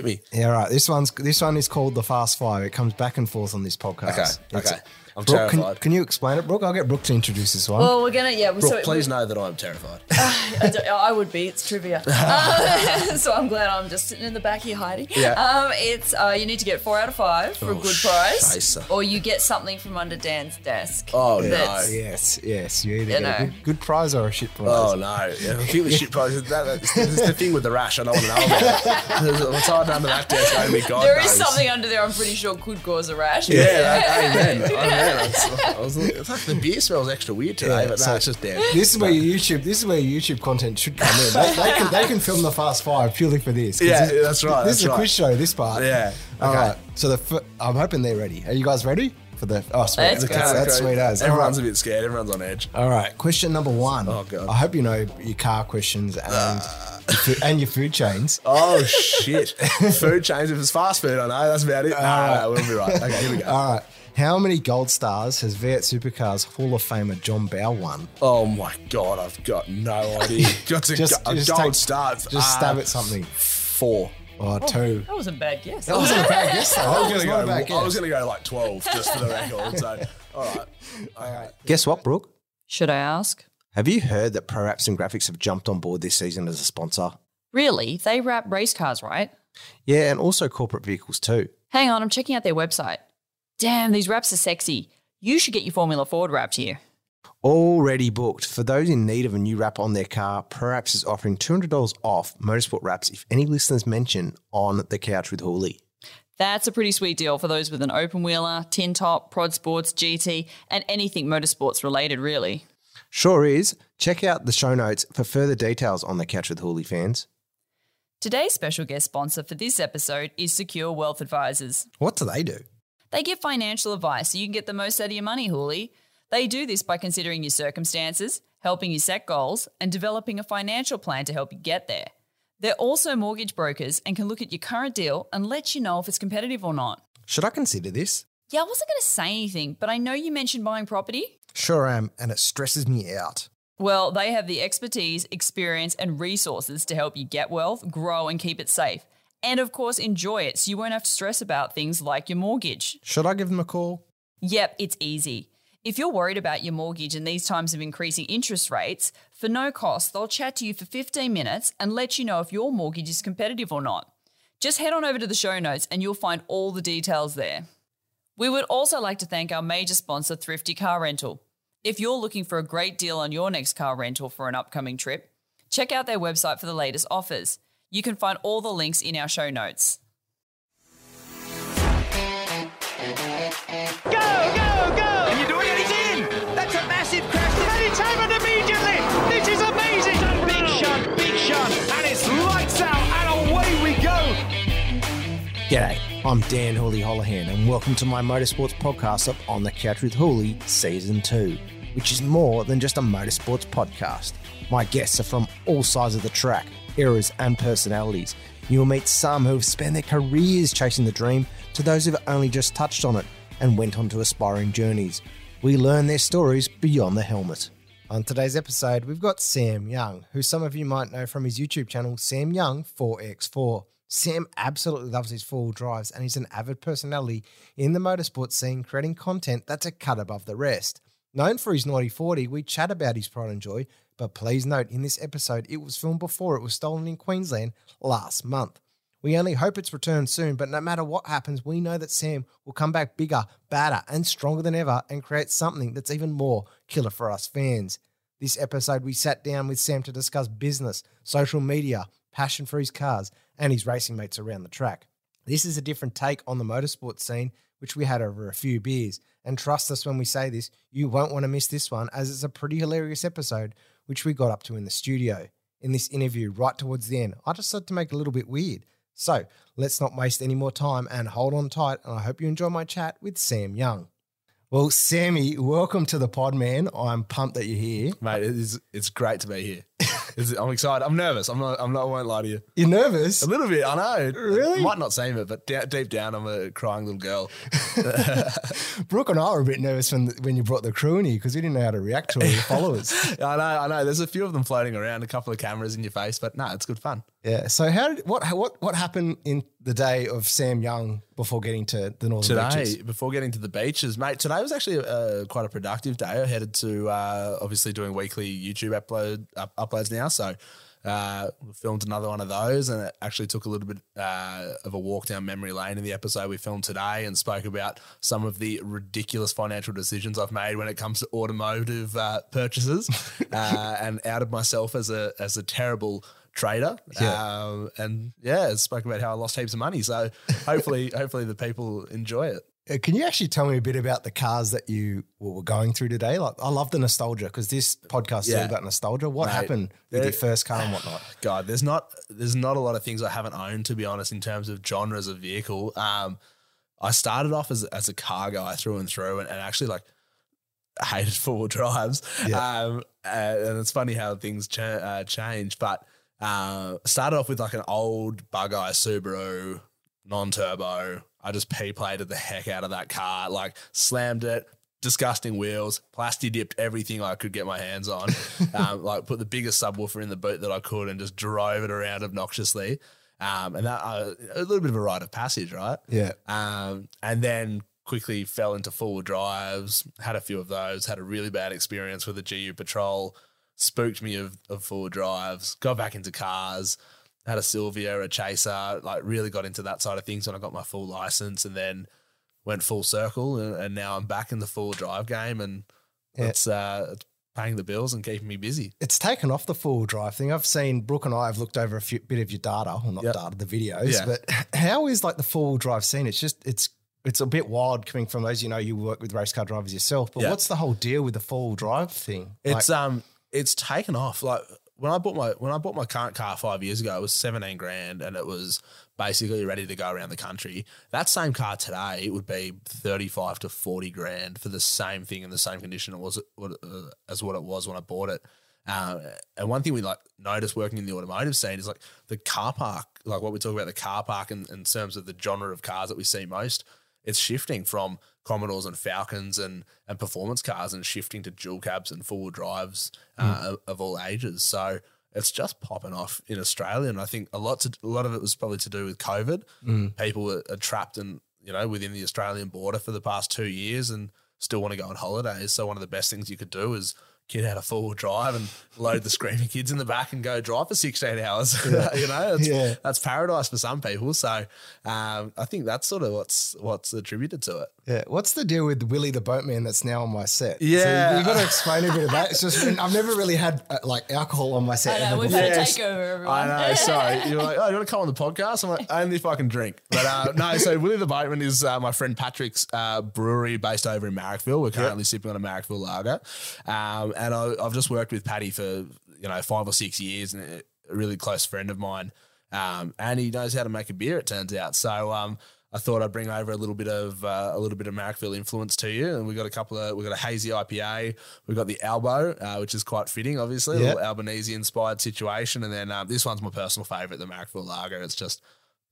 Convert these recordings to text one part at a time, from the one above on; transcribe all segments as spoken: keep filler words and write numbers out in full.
Give me. Yeah, right. This one's this one is called the Fast Five. It comes back and forth on this podcast. Okay, That's okay. It. I'm Brooke, terrified. Can, can you explain it, Brooke? I'll get Brooke to introduce this one. Well, we're gonna yeah. Brooke, so, please we, know that I'm terrified. Uh, I, do, I would be. It's trivia. Uh, so I'm glad I'm just sitting in the back here hiding. Yeah. Um, it's uh, you need to get four out of five for oh, a good price, Scheiße. Or you get something from under Dan's desk. Oh no! Yes, yes. You either you get know. a good, good prize or a shit prize. Oh no! Yeah, I feel the shit prize. That, that's, that's the thing with the rash. I don't want to know about it. What's hard under that desk? Only God There knows. Is something under there. I'm pretty sure could cause a rash. Yeah, yeah. Amen. amen. I was, I was like, the beer smells extra weird today, yeah, but no, so it's just damn. This is where your YouTube, this is where your YouTube content should come in. They, they, can, they can film the Fast Five purely for this. Yeah, this, that's right. This that's is right. a quiz show. This part. Yeah. Okay. All right. So the f- I'm hoping they're ready. Are you guys ready for the? Oh, sweet. That's, okay, that's, that's sweet as. Everyone's right. a bit scared. Everyone's on edge. All right. Question number one. Oh god. I hope you know your car questions and. Uh. And your food chains. Oh, shit. Food chains. If it's fast food, I know. That's about it. No, uh, no, we'll be right. Okay, here we go. All right. How many gold stars has V eight Supercars Hall of Famer John Bowe won? Oh, my God. I've got no idea. Got to just, go, a just gold take, star. Just uh, stab at something. Four. Or oh, two. That wasn't a bad guess. That wasn't a bad guess, though. I was going to go, go like twelve just for the record. So, all right. All right. Guess what, Brooke? Should I ask? Have you heard that Pro Apps and Graphics have jumped on board this season as a sponsor? Really? They wrap race cars, right? Yeah, and also corporate vehicles too. Hang on, I'm checking out their website. Damn, these wraps are sexy. You should get your Formula Ford wrapped here. Already booked. For those in need of a new wrap on their car, Pro Apps is offering two hundred dollars off motorsport wraps if any listeners mention On the Couch with Hooley. That's a pretty sweet deal for those with an open wheeler, tin top, prod sports, G T, and anything motorsports related, really. Sure is. Check out the show notes for further details on the Couch with Hooley fans. Today's special guest sponsor for this episode is Secure Wealth Advisors. What do they do? They give financial advice so you can get the most out of your money, Hooley. They do this by considering your circumstances, helping you set goals, and developing a financial plan to help you get there. They're also mortgage brokers and can look at your current deal and let you know if it's competitive or not. Should I consider this? Yeah, I wasn't going to say anything, but I know you mentioned buying property. Sure am, and it stresses me out. Well, they have the expertise, experience, and resources to help you get wealth, grow, and keep it safe. And, of course, enjoy it so you won't have to stress about things like your mortgage. Should I give them a call? Yep, it's easy. If you're worried about your mortgage in these times of increasing interest rates, for no cost, they'll chat to you for fifteen minutes and let you know if your mortgage is competitive or not. Just head on over to the show notes and you'll find all the details there. We would also like to thank our major sponsor, Thrifty Car Rental. If you're looking for a great deal on your next car rental for an upcoming trip, check out their website for the latest offers. You can find all the links in our show notes. Go, go, go! And you're doing it, he's in! That's a massive crash, and it's happened immediately! This is amazing! Big shot, big shot, and it's lights out, and away we go! G'day. I'm Dan Hooley Holohan and welcome to my motorsports podcast of On the Couch with Hooley Season two, which is more than just a motorsports podcast. My guests are from all sides of the track, eras and personalities. You will meet some who have spent their careers chasing the dream to those who have only just touched on it and went on to aspiring journeys. We learn their stories beyond the helmet. On today's episode, we've got Sam Young, who some of you might know from his YouTube channel, Sam Young four by four. Sam absolutely loves his four-wheel drives and he's an avid personality in the motorsports scene, creating content that's a cut above the rest. Known for his naughty forty, we chat about his pride and joy, but please note in this episode, it was filmed before it was stolen in Queensland last month. We only hope it's returned soon, but no matter what happens, we know that Sam will come back bigger, badder, and stronger than ever and create something that's even more killer for us fans. This episode, we sat down with Sam to discuss business, social media, passion for his cars, and his racing mates around the track. This is a different take on the motorsport scene, which we had over a few beers. And trust us when we say this, you won't want to miss this one, as it's a pretty hilarious episode, which we got up to in the studio. In this interview, right towards the end, I decided to make it a little bit weird. So let's not waste any more time and hold on tight, and I hope you enjoy my chat with Sam Young. Well, Sammy, welcome to the pod, man. I'm pumped that you're here. Mate, it is, it's great to be here. I'm excited. I'm nervous. I'm not, I'm not, I won't lie to you. You're nervous? A little bit, I know. Really? It might not seem it, but d- deep down, I'm a crying little girl. Brooke and I were a bit nervous when when you brought the crew in here because we didn't know how to react to all your followers. I know, I know. There's a few of them floating around, a couple of cameras in your face, but no, nah, it's good fun. Yeah. So how did what what what happened in the day of Sam Young before getting to the Northern today, Beaches? Today, before getting to the beaches, mate, today was actually uh, quite a productive day. I headed to uh, obviously doing weekly YouTube upload up, uploads now, so uh, filmed another one of those, and it actually took a little bit uh, of a walk down memory lane in the episode we filmed today, and spoke about some of the ridiculous financial decisions I've made when it comes to automotive uh, purchases, uh, and outed myself as a as a terrible trader, yeah. Um, and yeah, spoke about how I lost heaps of money. So hopefully, hopefully the people enjoy it. Can you actually tell me a bit about the cars that you were going through today? Like, I love the nostalgia, because this podcast yeah. is all about nostalgia. What Mate, happened with your first car and whatnot? God, there's not there's not a lot of things I haven't owned, to be honest, in terms of genres of vehicle. Um, I started off as as a car guy through and through, and, and actually like hated four wheel drives. Yeah. Um, and, and it's funny how things ch- uh, change, but. Uh, started off with like an old bug-eye Subaru, non-turbo. I just P-plated the heck out of that car, like slammed it, disgusting wheels, plasti-dipped everything I could get my hands on, um, like put the biggest subwoofer in the boot that I could and just drove it around obnoxiously. Um, and that uh, a little bit of a rite of passage, right? Yeah. Um, and then quickly fell into four-wheel drives, had a few of those, had a really bad experience with the G U Patrol, spooked me of, of four drives, got back into cars, had a Silvia, a Chaser, like really got into that side of things when I got my full license, and then went full circle, and, and now I'm back in the full drive game, and yeah. it's, uh, it's paying the bills and keeping me busy. It's taken off the full drive thing. I've seen Brooke and I have looked over a few, bit of your data, well not yep. data, the videos, yeah. but how is like the full drive scene? It's just, it's, It's a bit wild coming from those, you know, you work with race car drivers yourself, but yeah. what's the whole deal with the full drive thing? It's, like, um, It's taken off. Like when I bought my when I bought my current car five years ago, it was seventeen grand, and it was basically ready to go around the country. That same car today, it would be thirty five to forty grand for the same thing in the same condition it was as what it was when I bought it. Um, and one thing we like noticed working in the automotive scene is like the car park, like what we talk about the car park in, in terms of the genre of cars that we see most. It's shifting from Commodores and Falcons and, and performance cars and shifting to dual cabs and four-wheel drives uh, mm. of, of all ages. So it's just popping off in Australia, and I think a lot to, a lot of it was probably to do with COVID. Mm. People were, are trapped in, you know, within the Australian border for the past two years and still want to go on holidays. So one of the best things you could do is get out a four-wheel drive and load the screaming kids in the back and go drive for sixteen hours. Yeah. you know, it's, yeah. that's paradise for some people. So um, I think that's sort of what's what's attributed to it. Yeah. What's the deal with Willie the Boatman that's now on my set? Yeah. So you've got to explain a bit of that. It's just I've never really had uh, like alcohol on my set. I know, we've had a takeover, everyone. I know, sorry. You're like, oh, you want to come on the podcast? I'm like, only if I can drink. But uh, no, so Willie the Boatman is uh, my friend Patrick's uh, brewery based over in Marrickville. We're currently yep. sipping on a Marrickville lager. Um, and I, I've just worked with Paddy for, you know, five or six years and a really close friend of mine. Um, and he knows how to make a beer, it turns out. So um, I thought I'd bring over a little bit of uh, a little bit of Marrickville influence to you. And we've got a couple of, we've got a hazy I P A. We've got the Albo, uh, which is quite fitting, obviously, yep. a little Albanese-inspired situation. And then um, this one's my personal favourite, the Marrickville Lager. It's just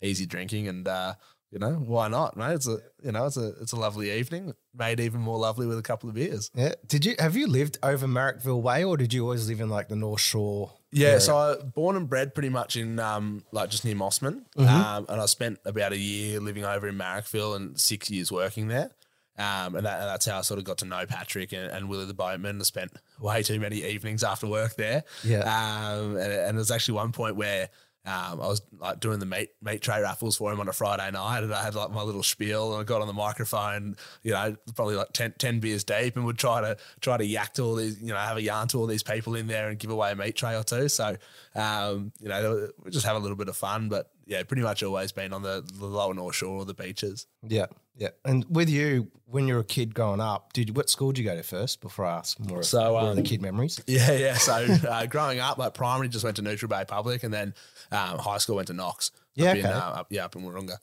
easy drinking and, uh, you know, why not, mate? It's a you know, it's a it's a lovely evening, made even more lovely with a couple of beers. Yeah. Did you have you lived over Marrickville way, or did you always live in like the North Shore? Yeah. Area? So I born and bred pretty much in um like just near Mossman, mm-hmm. um, and I spent about a year living over in Marrickville and six years working there, um, and, that, and that's how I sort of got to know Patrick and, and Willie the Boatman. I spent way too many evenings after work there. Yeah. Um, and, and there's actually one point where. Um, I was like doing the meat meat tray raffles for him on a Friday night, and I had like my little spiel, and I got on the microphone, you know, probably like ten, ten beers deep, and would try to try to yak to all these, you know, have a yarn to all these people in there and give away a meat tray or two. So, um, you know, we just have a little bit of fun, but yeah, pretty much always been on the, the lower North Shore or the beaches. Yeah, yeah. And with you, when you were a kid growing up, did what school did you go to first? Before I ask more, so um, more of the kid memories. Yeah, yeah. So uh, growing up, like primary, just went to Neutral Bay Public, and then. Um, high school, went to Knox. Yeah, up in, okay. uh, up, yeah, up in Wurunga.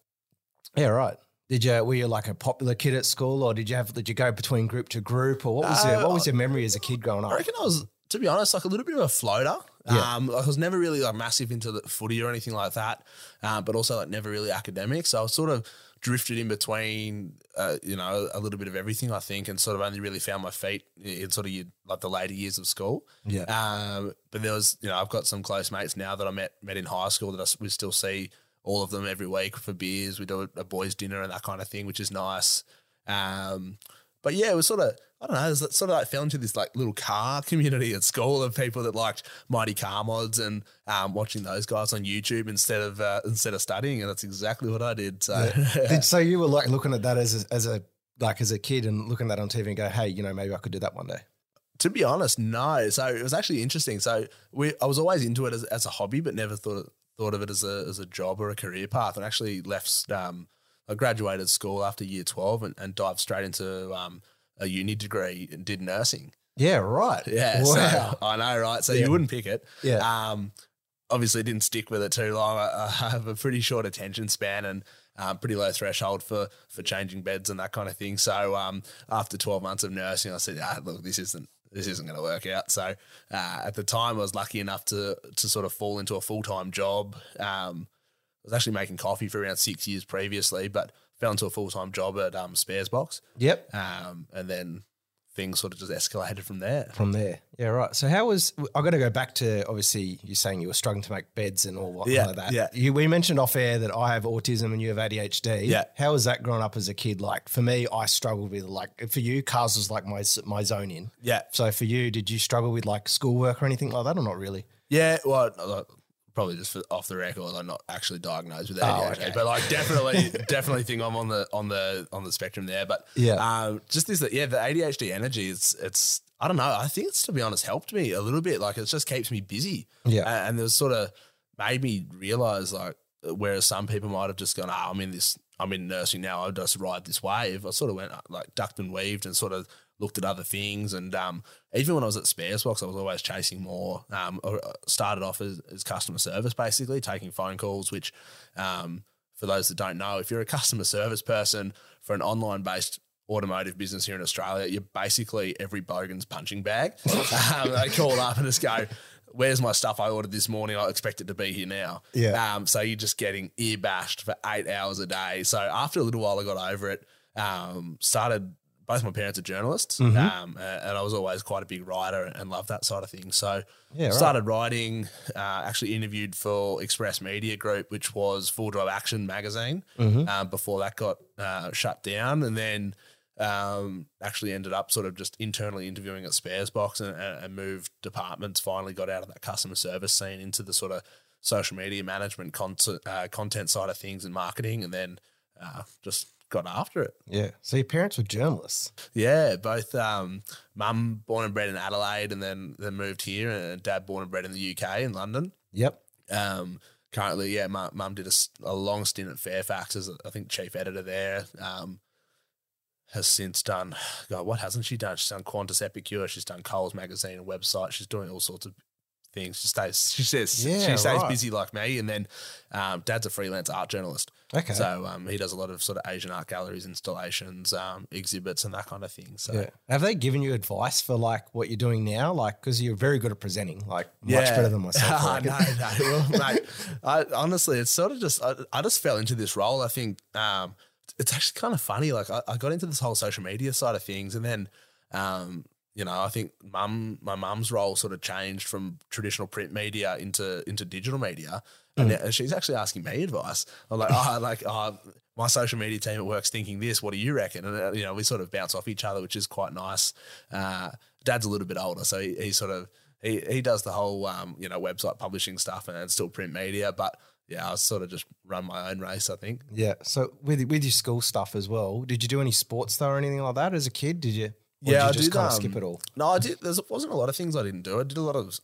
Yeah, right. Did you were you like a popular kid at school, or did you have did you go between group to group, or what was uh, your, what was your memory as a kid growing up? I reckon I was, to be honest, like a little bit of a floater. Yeah. Um, like I was never really like massive into the footy or anything like that, uh, but also like never really academic. So I was sort of drifted in between, uh, you know, a little bit of everything, I think, and sort of only really found my feet in sort of like the later years of school. Yeah. Um, but there was, you know, I've got some close mates now that I met met in high school that I, we still see all of them every week for beers. We do a boys' dinner and that kind of thing, which is nice. Um, but yeah, it was sort of, I don't know, it sort of like fell into this like little car community at school of people that liked Mighty Car Mods and um, watching those guys on YouTube instead of uh, instead of studying, and that's exactly what I did. So, yeah. Did, so you were like looking at that as a, as a like as a kid and looking at that on T V and go, hey, you know, maybe I could do that one day. To be honest, no. So it was actually interesting. So we, I was always into it as, as a hobby, but never thought thought of it as a as a job or a career path. And actually left. Um, I graduated school after year twelve and, and dived straight into um. a uni degree and did nursing. Yeah, right. Yeah. Wow. So, I know, right? So yeah. You wouldn't pick it. Yeah. Um, obviously didn't stick with it too long. I, I have a pretty short attention span and um, pretty low threshold for for changing beds and that kind of thing. So um, after twelve months of nursing, I said, ah, look, this isn't this isn't going to work out. So uh, at the time I was lucky enough to to sort of fall into a full-time job. Um, I was actually making coffee for around six years previously, but fell into a full-time job at um, Sparesbox. Yep. Um, and then things sort of just escalated from there. From there. Yeah, right. So how was – I've got to go back to obviously you're saying you were struggling to make beds and all yeah, like that. Yeah, yeah. We mentioned off air that I have autism and you have A D H D. Yeah. How was that growing up as a kid? Like for me, I struggled with like – for you, cars was like my, my zone in. Yeah. So for you, did you struggle with like schoolwork or anything like that or not really? Yeah, well – probably just for off the record, I'm not actually diagnosed with A D H D, oh, okay. But like definitely, definitely think I'm on the on the on the spectrum there. But yeah, um, just this, yeah, the A D H D energy. It's it's I don't know. I think it's to be honest helped me a little bit. Like it just keeps me busy. Yeah, and, and it was sort of made me realize like whereas some people might have just gone, oh, I'm in this, I'm in nursing now. I'll just ride this wave. I sort of went like ducked and weaved and sort of looked at other things. And um, even when I was at Sparesbox, I was always chasing more. Um, started off as, as customer service, basically, taking phone calls, which um, for those that don't know, if you're a customer service person for an online-based automotive business here in Australia, you're basically every bogan's punching bag. um, they call up and just go, where's my stuff I ordered this morning? I expect it to be here now. Yeah. Um, so you're just getting ear bashed for eight hours a day. So after a little while I got over it, um, started – both my parents are journalists, mm-hmm. um, and I was always quite a big writer and loved that side of things. So yeah, right. Started writing, uh, actually interviewed for Express Media Group, which was Full Drive Action magazine, mm-hmm. um, before that got uh, shut down, and then um, actually ended up sort of just internally interviewing at Sparesbox and, and moved departments, finally got out of that customer service scene into the sort of social media management content, uh, content side of things and marketing, and then uh, just – got after it. Yeah. So your parents were journalists. Yeah, both um, mum born and bred in Adelaide and then then moved here, and dad born and bred in the U K in London. Yep. Um, currently, yeah, my mum did a, a long stint at Fairfax as I think chief editor there. Um, has since done, God, what hasn't she done? She's done Qantas Epicure. She's done Coles magazine and website. She's doing all sorts of things. She stays. She says yeah, she stays right. busy like me. And then, um, dad's a freelance art journalist. Okay. So um, he does a lot of sort of Asian art galleries, installations, um, exhibits, and that kind of thing. So yeah. Have they given you advice for like what you're doing now? Like, because you're very good at presenting, like yeah. much better than myself. Oh, no, no, well, mate. I, honestly, it's sort of just I, I just fell into this role. I think um, it's actually kind of funny. Like I, I got into this whole social media side of things, and then. Um, You know, I think mum, my mum's role sort of changed from traditional print media into into digital media, and mm. she's actually asking me advice. I'm like, oh, like oh, my social media team at work's thinking this. What do you reckon? And uh, you know, we sort of bounce off each other, which is quite nice. Uh, Dad's a little bit older, so he, he sort of he he does the whole um, you know website publishing stuff and, and still print media, but. Yeah, I sort of just run my own race, I think. Yeah. So with with your school stuff as well, did you do any sports though or anything like that as a kid? Did you? Or yeah, did you I just did, kind of um, skip it all. No, I did. There wasn't a lot of things I didn't do. I did a lot of.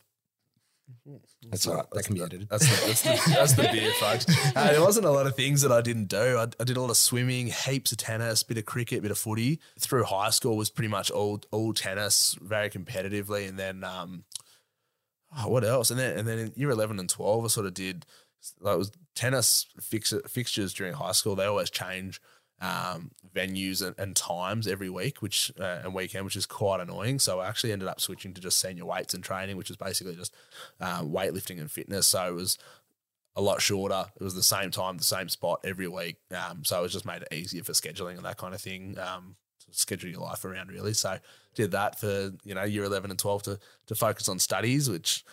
That's all right. That can be edited. That's the, that's the, that's the beer, folks. Uh, there wasn't a lot of things that I didn't do. I, I did a lot of swimming, heaps of tennis, bit of cricket, bit of footy. Through high school was pretty much all all tennis, very competitively, and then um, oh, what else? And then and then in year eleven and twelve, I sort of did like it was tennis fix, fixtures during high school. They always change. um, venues and, and times every week, which uh, and weekend, which is quite annoying. So I actually ended up switching to just senior weights and training, which is basically just uh, weightlifting and fitness. So it was a lot shorter. It was the same time, the same spot every week. Um, so it was just made it easier for scheduling and that kind of thing. Um, schedule your life around, really. So did that for, you know, year eleven and twelve to to focus on studies, which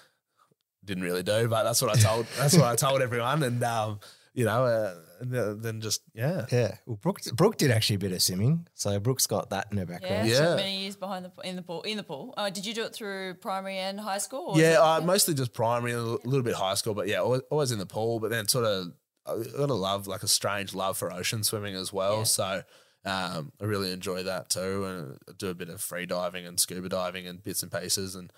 didn't really do, but that's what I told. That's what I told everyone. And um, you know, uh, then just yeah, yeah. Well, Brooke Brooke did actually a bit of swimming, so Brooke's got that in her background. Yeah, yeah. So many years behind the in the pool. In the pool. Uh, did you do it through primary and high school? Or yeah, uh, mostly just primary, a little bit high school, but yeah, always, always in the pool. But then sort of got a love, like a strange love for ocean swimming as well. Yeah. So. Um, I really enjoy that too, and I do a bit of free diving and scuba diving and bits and pieces, and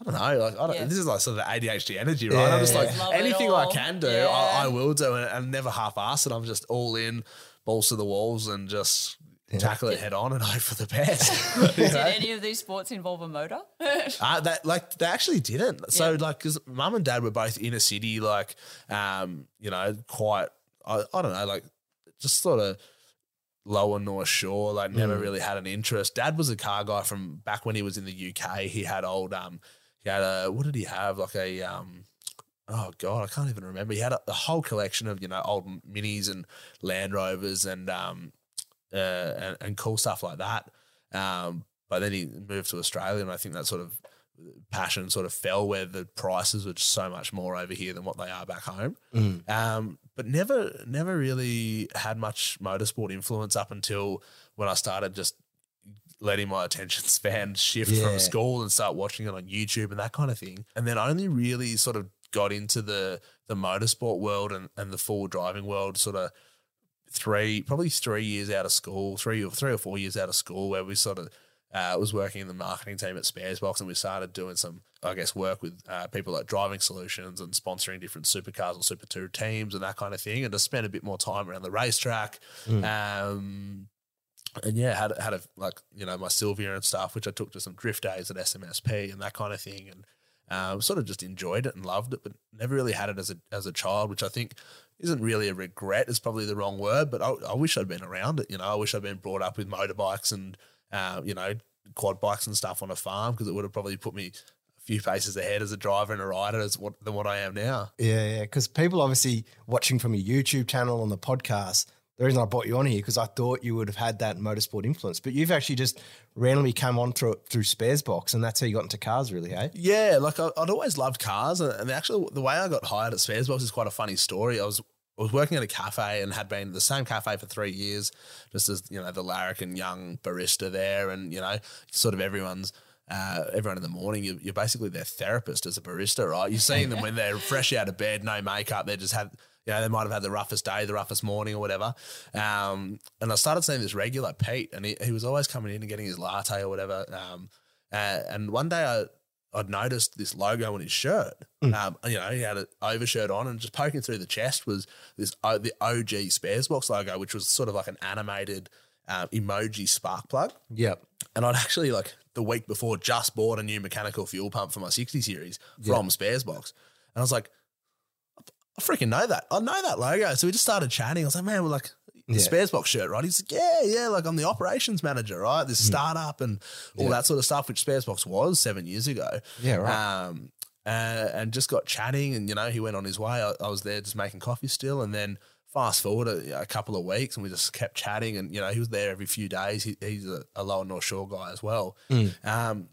I don't know, like I don't, yeah. this is like sort of the A D H D energy, right? Yeah. I'm just like Love anything I can do, yeah. I, I will do, and I'm never half-assed, and I'm just all in, balls to the walls, and just yeah. tackle it head on and hope for the best. Did know? Any of these sports involve a motor? uh, that like they actually didn't. So yeah. like, because mum and dad were both inner city, like um, you know, quite I, I don't know, like just sort of. Lower North Shore, like never mm. really had an interest. Dad was a car guy from back when he was in the U K. He had old, um, he had a, what did he have? Like a, um, oh God, I can't even remember. He had a, a whole collection of, you know, old minis and Land Rovers and, um, uh, and, and cool stuff like that. Um, but then he moved to Australia, and I think that sort of passion sort of fell where the prices were just so much more over here than what they are back home. Mm. Um, but never never really had much motorsport influence up until when I started just letting my attention span shift yeah. from school and start watching it on YouTube and that kind of thing. And then I only really sort of got into the the motorsport world and, and the full driving world sort of three, probably three years out of school, three or three or four years out of school, where we sort of uh, was working in the marketing team at Sparesbox, and we started doing some, I guess, work with uh, people like Driving Solutions and sponsoring different supercars or Super Two teams and that kind of thing, and just spend a bit more time around the racetrack. Mm. Um, and, yeah, had had a, like, you know, my Sylvia and stuff, which I took to some drift days at S M S P and that kind of thing, and um, sort of just enjoyed it and loved it, but never really had it as a as a child, which I think isn't really a regret. It's probably the wrong word, but I, I wish I'd been around it. You know, I wish I'd been brought up with motorbikes and, uh, you know, quad bikes and stuff on a farm, because it would have probably put me – few paces ahead as a driver and a rider as what than what I am now. Yeah, yeah. Because people obviously watching from your YouTube channel on the podcast, the reason I brought you on here because I thought you would have had that motorsport influence, but you've actually just randomly come on through through Sparesbox, and that's how you got into cars, really, eh? Yeah, like I, I'd always loved cars, and, and actually the way I got hired at Sparesbox is quite a funny story. I was I was working at a cafe and had been at the same cafe for three years, just as, you know, the larrikin young barista there, and, you know, sort of everyone's. Uh, everyone in the morning, you, you're basically their therapist as a barista, right? You're seeing them when they're fresh out of bed, no makeup. They just had, you know, they might have had the roughest day, the roughest morning or whatever. Um, and I started seeing this regular, Pete, and he, he was always coming in and getting his latte or whatever. Um, uh, and one day I, I'd noticed this logo on his shirt. Mm. Um, you know, he had an overshirt on, and just poking through the chest was this o, the O G Sparesbox logo, which was sort of like an animated um, emoji spark plug. Yep. And I'd actually like the week before just bought a new mechanical fuel pump for my sixty series yeah. from Sparesbox. And I was like, I freaking know that. I know that logo. So we just started chatting. I was like, man, we're like the yeah. Sparesbox shirt, right? He's like, yeah, yeah. Like I'm the operations manager, right? This startup and all yeah. that sort of stuff, which Sparesbox was seven years ago. Yeah, right. Um, uh, and just got chatting, and, you know, he went on his way. I, I was there just making coffee still, and then fast forward a, a couple of weeks, and we just kept chatting, and, you know, he was there every few days. He, he's a, a Lower North Shore guy as well. Mm. Um,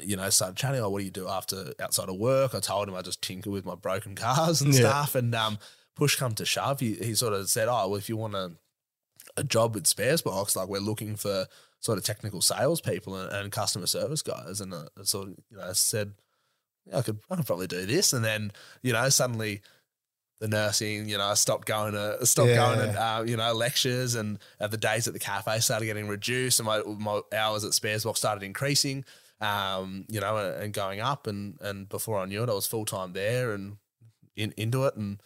you know, started chatting, oh, what do you do after outside of work? I told him I just tinker with my broken cars and yeah. stuff, and um, push come to shove, he, he sort of said, oh, well, if you want a, a job with Sparesbox, like we're looking for sort of technical salespeople and, and customer service guys, and I uh, sort of, you know, said, yeah, I could, I could probably do this, and then, you know, suddenly – the nursing, you know, I stopped going to, stopped yeah. going to, uh, you know, lectures, and uh, the days at the cafe started getting reduced, and my, my hours at Sparesbox started increasing, um, you know, and, and going up, and, and before I knew it, I was full time there and in, into it, and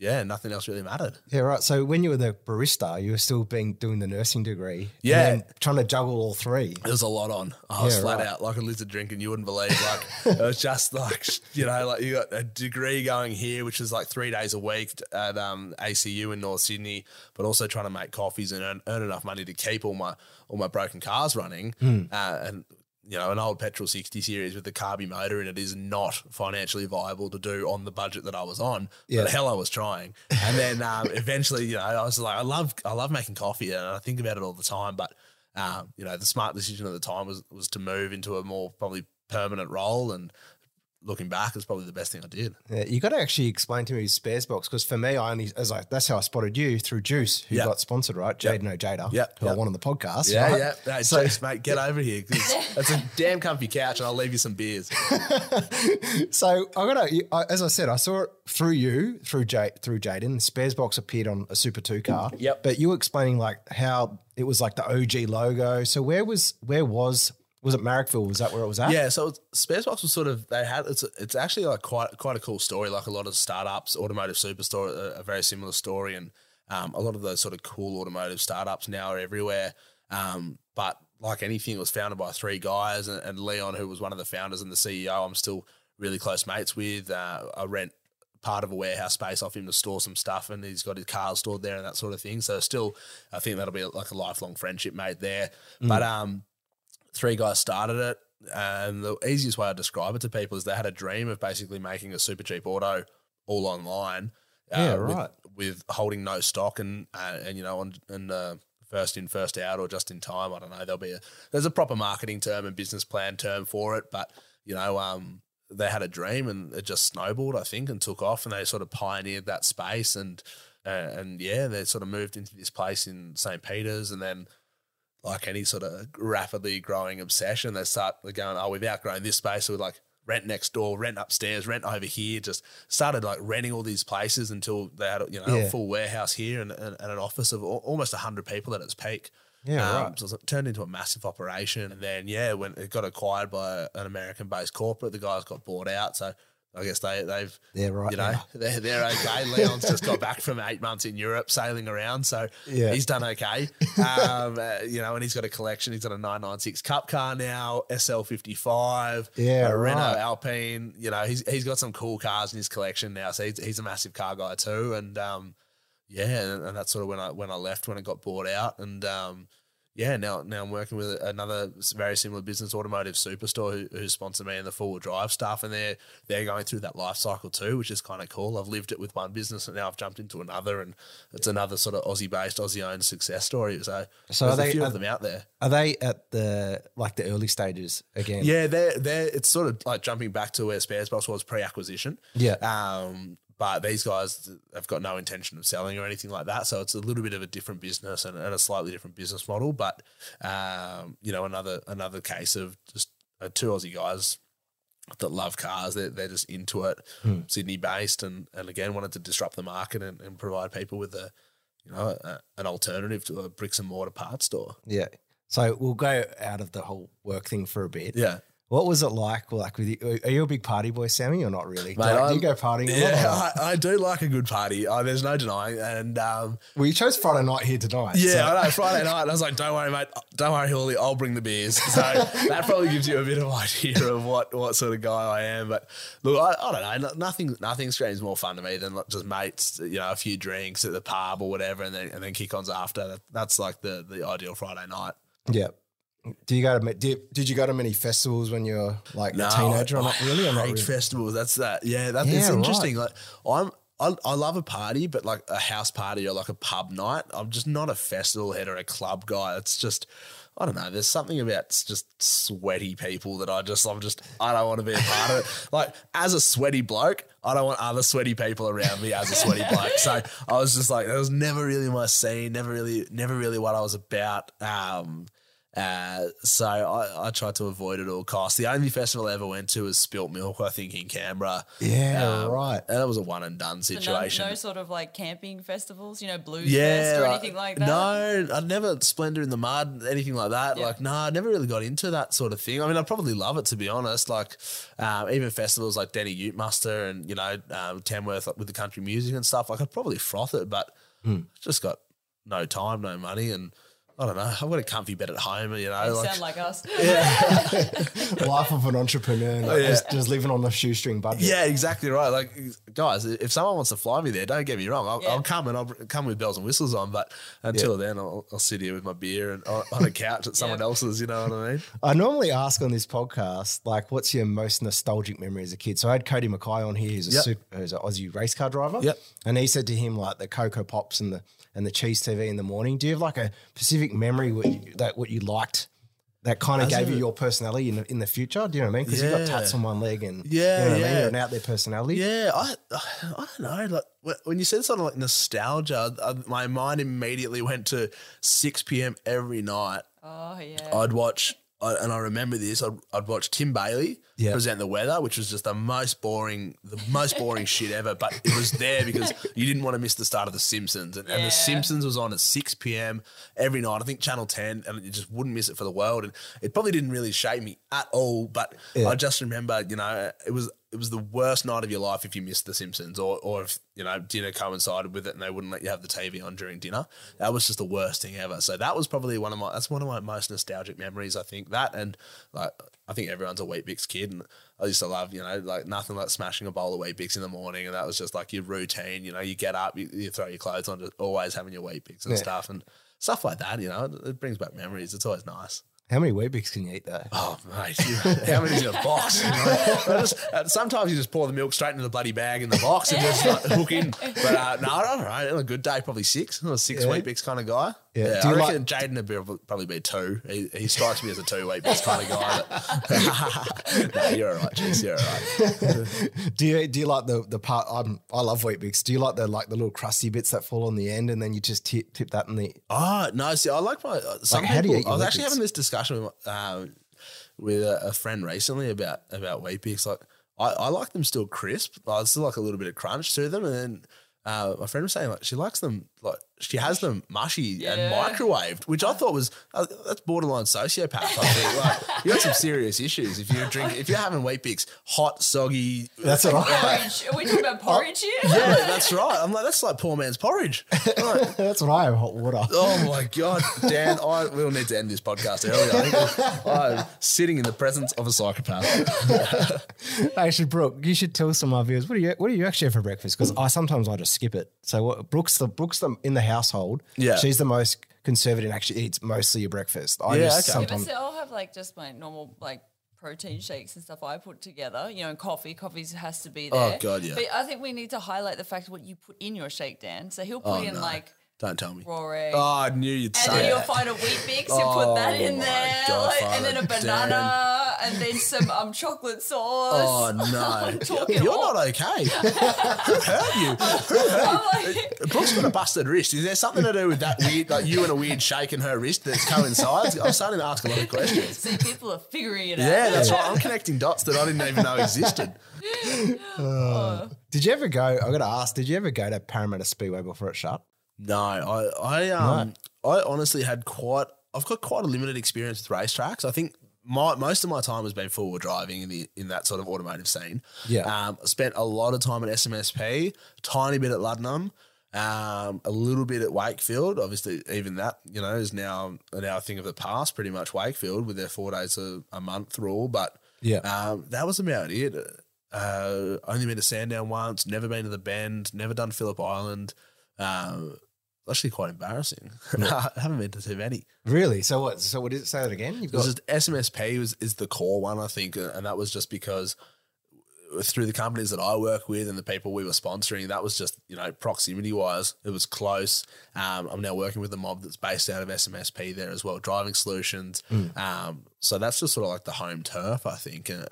yeah, nothing else really mattered. Yeah, right. So when you were the barista, you were still being doing the nursing degree. Yeah. And then trying to juggle all three. There was a lot on. I was yeah, flat right. out like a lizard drinking, you wouldn't believe. Like it was just like, you know, like you got a degree going here, which was like three days a week at um, A C U in North Sydney, but also trying to make coffees and earn, earn enough money to keep all my all my broken cars running. Mm. Uh, and, you know, an old petrol sixty series with the carby motor in it is not financially viable to do on the budget that I was on, yeah. but hell, I was trying. And then um, eventually, you know, I was like, I love, I love making coffee and I think about it all the time, but um, you know, the smart decision at the time was, was to move into a more probably permanent role, and looking back, it's probably the best thing I did. Yeah, you got to actually explain to me Sparesbox, because for me, I only as I that's how I spotted you through Juice, who yep. got sponsored, right? Jade yep. No Jada, yep. who yep. I won on the podcast. Yeah, right? yeah. Hey, so, Juice, mate, get over here. That's a damn comfy couch, and I'll leave you some beers. So I got to, as I said, I saw it through you, through Jade, through Jaden. Sparesbox appeared on a Super Two car. Yep. But you were explaining like how it was like the O G logo. So where was where was Was it Marrickville? Was that where it was at? Yeah, so Sparesbox was sort of, they had, it's it's actually like quite quite a cool story. Like a lot of startups, Automotive Superstore, a, a very similar story, and um, a lot of those sort of cool automotive startups now are everywhere. Um, but like anything, it was founded by three guys, and, and Leon, who was one of the founders and the C E O, I'm still really close mates with. Uh, I rent part of a warehouse space off him to store some stuff, and he's got his cars stored there and that sort of thing. So still, I think that'll be like a lifelong friendship mate there. Mm. But um. Three guys started it, and the easiest way I describe it to people is they had a dream of basically making a super cheap auto all online, uh, yeah, right. with, with holding no stock and uh, and you know on and uh, first in first out or just in time. I don't know. There'll be a there's a proper marketing term and business plan term for it, but you know um, they had a dream and it just snowballed, I think, and took off, and they sort of pioneered that space, and uh, and yeah, they sort of moved into this place in Saint Peter's, and then, like any sort of rapidly growing obsession, they start going, oh, we've outgrown this space. So we're like rent next door, rent upstairs, rent over here. Just started like renting all these places until they had, you know, yeah. a full warehouse here and, and, and an office of almost one hundred people at its peak. Yeah, um, right. So it turned into a massive operation. And then, yeah, when it got acquired by an American-based corporate, the guys got bought out. So I guess they, they've, yeah, right you know, they're, they're okay. Leon's just got back from eight months in Europe sailing around, so yeah. he's done okay. Um, uh, you know, and he's got a collection. He's got a nine ninety-six Cup car now, S L fifty-five, yeah, a Renault right. Alpine. You know, he's he's got some cool cars in his collection now, so he's, he's a massive car guy too. And, um, yeah, and, and that's sort of when I when I left, when it got bought out. And, um, yeah, now now I'm working with another very similar business, Automotive Superstore, who, who sponsor me and the four-wheel drive stuff, and they're, they're going through that life cycle too, which is kind of cool. I've lived it with one business and now I've jumped into another, and it's another sort of Aussie-based, Aussie-owned success story. So, so there's are they, a few are, of them out there. Are they at the like the early stages again? Yeah, they're, they're, it's sort of like jumping back to where Sparesbox was pre-acquisition. Yeah. Um, but these guys have got no intention of selling or anything like that. So it's a little bit of a different business and, and a slightly different business model. But, um, you know, another another case of just uh, two Aussie guys that love cars. They're, they're just into it, hmm. Sydney-based, and, and, again, wanted to disrupt the market and, and provide people with, a, you know, a, an alternative to a bricks-and-mortar parts store. Yeah. So we'll go out of the whole work thing for a bit. Yeah. What was it like? Like, with you, are you a big party boy, Sammy, or not really? Mate, do, do you go partying a yeah, lot? I, I do like a good party. Oh, there's no denying. And um, well, you chose Friday night here tonight. Yeah, so. I know, Friday night. And I was like, don't worry, mate. Don't worry, Hawley. I'll bring the beers. So that probably gives you a bit of idea of what, what sort of guy I am. But look, I, I don't know. Nothing nothing screams more fun to me than just mates, you know, a few drinks at the pub or whatever, and then and then kick-ons after. That, that's like the the ideal Friday night. Yeah. Do you go to did, did you go to many festivals when you were like no, a teenager or not really? I hate really? festivals. That's that. Yeah, that's yeah, it's interesting. Right. Like I'm, I, I love a party, but like a house party or like a pub night, I'm just not a festival head or a club guy. It's just, I don't know. There's something about just sweaty people that I just, I'm just, I don't want to be a part of it. Like as a sweaty bloke, I don't want other sweaty people around me as a sweaty bloke. So I was just like, that was never really my scene. Never really, never really what I was about. Um. Uh, so I, I tried to avoid it at all costs. The only festival I ever went to was Spilt Milk, I think, in Canberra. Yeah, um, right. And it was a one and done situation. So no, no sort of like camping festivals, you know, Blues yeah, Fest or like, anything like that? No, I never Splendor in the Mud, anything like that. Yeah. Like, no, nah, I never really got into that sort of thing. I mean, I'd probably love it, to be honest. Like, um, even festivals like Denny Ute Muster and, you know, um, Tamworth with the country music and stuff, like I'd probably froth it, but mm. just got no time, no money, and I don't know. I've got a comfy bed at home, you know. You like, sound like us. Yeah. Life of an entrepreneur, like, oh, yeah. just, just living on a shoestring budget. Yeah, exactly right. Like, guys, if someone wants to fly me there, don't get me wrong. I'll, yeah. I'll come and I'll come with bells and whistles on, but until yeah. then I'll, I'll sit here with my beer and on a couch at someone yeah. else's, you know what I mean? I normally ask on this podcast, like, what's your most nostalgic memory as a kid? So I had Cody Mackay on here, who's, a yep. super, who's an Aussie race car driver, yep. and he said to him, like, the Cocoa Pops and the and the Cheese T V in the morning. Do you have, like, a specific memory what you, that what you liked that kind of As gave it, you your personality in the, in the future? Do you know what I mean? Because yeah. you've got tats on one leg and yeah, you know what yeah. I mean? You're an out there personality. Yeah, I I don't know. Like when you said something like nostalgia, I, my mind immediately went to six p.m. every night. Oh yeah, I'd watch. I, and I remember this, I'd, I'd watch Tim Bailey yep. present the weather, which was just the most boring, the most boring shit ever, but it was there because you didn't want to miss the start of The Simpsons. And, yeah. and The Simpsons was on at six p.m. every night, I think Channel ten, and you just wouldn't miss it for the world. And it probably didn't really shape me at all, but yeah. I just remember, you know, it was it was the worst night of your life if you missed The Simpsons or, or if, you know, dinner coincided with it and they wouldn't let you have the T V on during dinner. That was just the worst thing ever. So that was probably one of my, that's one of my most nostalgic memories, I think. That and, like, I think everyone's a Weet-Bix kid, and I used to love, you know, like nothing like smashing a bowl of Weet-Bix in the morning, and that was just like your routine. You know, you get up, you, you throw your clothes on, just always having your Weet-Bix and yeah. stuff and stuff like that, you know. It, it brings back memories. It's always nice. How many Weet-Bix can you eat though? Oh, mate. How many is in a box? You know? just, sometimes you just pour the milk straight into the bloody bag in the box and just like, hook in. But uh, no, I don't know. On a good day, probably six. I'm a six yeah. Weet-Bix kind of guy. Yeah, yeah. Do I you reckon like- Jaden would probably be two. He, he strikes me as a two Weet-Bix kind of guy. But no, you're all right, Jess. You're all right. do you do you like the the part? I'm, I love Weet-Bix. Do you like the like the little crusty bits that fall on the end, and then you just tip tip that in the? Oh no, see, I like my. Some like, people, how do you eat your I was Weet-Bix? Actually having this discussion with uh, with a, a friend recently about about Weet-Bix. Like I, I like them still crisp. I still like a little bit of crunch to them, and then. Uh, my friend was saying like she likes them, like she has them mushy yeah. and microwaved, which I thought was uh, that's borderline sociopath. I think like you got some serious issues if you're drinking, if you're having Weet-Bix hot, soggy. That's all right. Porridge. Are we talking about porridge here? Yeah, that's right. I'm like that's like poor man's porridge. Like, that's what I have, hot water. Oh my god, Dan! I we'll need to end this podcast early. I think I'm sitting in the presence of a psychopath. Actually, Brooke, you should tell some of our viewers what do you what do you actually have for breakfast? Because I sometimes I just. skip it. So what, Brooke's the Brooke's the in the household. Yeah, she's the most conservative and actually eats mostly your breakfast. I yeah, just okay. sometimes yeah, so I'll have like just my normal like protein shakes and stuff I put together. You know, and coffee. Coffee has to be there. Oh god, yeah. But I think we need to highlight the fact of what you put in your shake, Dan. So he'll put oh, in no. like. Don't tell me. Raw egg. Oh, I knew you'd and say that. And then you'll find a Weet-Bix, you'll oh, put that in there, God, like, and then a banana, Dan. And then some um, chocolate sauce. Oh, no. You're all. Not okay. Who hurt you? Who hurt you? Brooke's got a busted wrist. Is there something to do with that weird, like you and a weird shake in her wrist that coincides? I'm starting to ask a lot of questions. See, people are figuring it yeah, out. Yeah, that's right. I'm connecting dots that I didn't even know existed. Uh, did you ever go, I've got to ask, did you ever go to Parramatta Speedway before it shut? No, I I um no. I honestly had quite I've got quite a limited experience with racetracks. I think my most of my time has been four-wheel driving in the in that sort of automotive scene. Yeah. Um I spent a lot of time at S M S P, tiny bit at Ludnum, um, a little bit at Wakefield. Obviously, even that, you know, is now now a thing of the past, pretty much Wakefield with their four days a, a month rule. But yeah, um that was about it. Uh only been to Sandown once, never been to the Bend, never done Phillip Island. Um Actually, quite embarrassing. No, I haven't been to too many. Really? So what? So what did it say that again? You've got just S M S P was, is the core one, I think, and that was just because through the companies that I work with and the people we were sponsoring, that was just you know proximity wise, it was close. Um, I'm now working with a mob that's based out of S M S P there as well, Driving Solutions. Mm. Um, so that's just sort of like the home turf, I think. And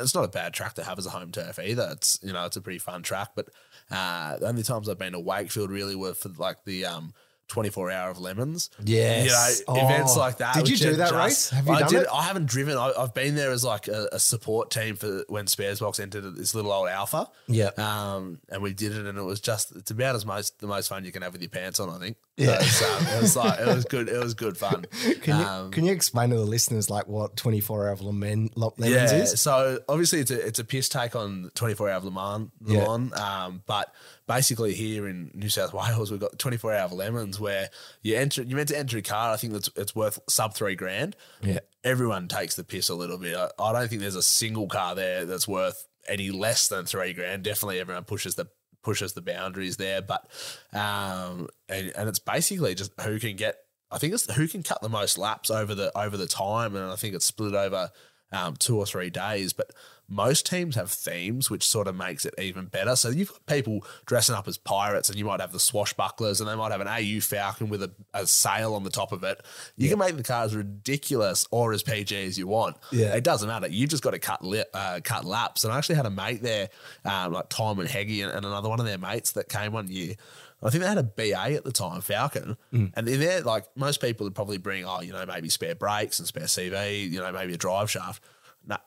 it's not a bad track to have as a home turf either. It's you know it's a pretty fun track, but. Uh, the only times I've been to Wakefield really were for like the um, twenty-four hour of lemons. Yes. You know, oh. events like that. Did you do that just, race? Have you I done did, it? I haven't driven. I, I've been there as like a, a support team for when Sparesbox entered this little old Alpha. Yeah. Um, and we did it, and it was just, it's about as most the most fun you can have with your pants on, I think. Yeah. So, so it was like, it was good. It was good fun. Can you, um, can you explain to the listeners like what twenty-four hour of lemon, lemons yeah, is? So obviously it's a, it's a piss take on twenty-four hour of Le Mans, Le yeah. Mans. Um, but basically here in New South Wales, we've got twenty-four hour of lemons where you enter, you're meant to enter a car. I think that's it's worth sub three grand. Yeah. Everyone takes the piss a little bit. I, I don't think there's a single car there that's worth any less than three grand. Definitely everyone pushes the, pushes the boundaries there, but um, and, and it's basically just who can get, I think it's who can cut the most laps over the over the time, and I think it's split over um, two or three days. But most teams have themes, which sort of makes it even better. So you've got people dressing up as pirates, and you might have the swashbucklers, and they might have an A U Falcon with a, a sail on the top of it. You yeah. can make the car as ridiculous or as P G as you want. Yeah. It doesn't matter. You've just got to cut lip, uh, cut laps. And I actually had a mate there, um, like Tom and Heggie and, and another one of their mates that came one year. I think they had a B A at the time, Falcon, mm. and in there, like most people would probably bring, oh, you know, maybe spare brakes and spare C V, you know, maybe a drive shaft. Nah,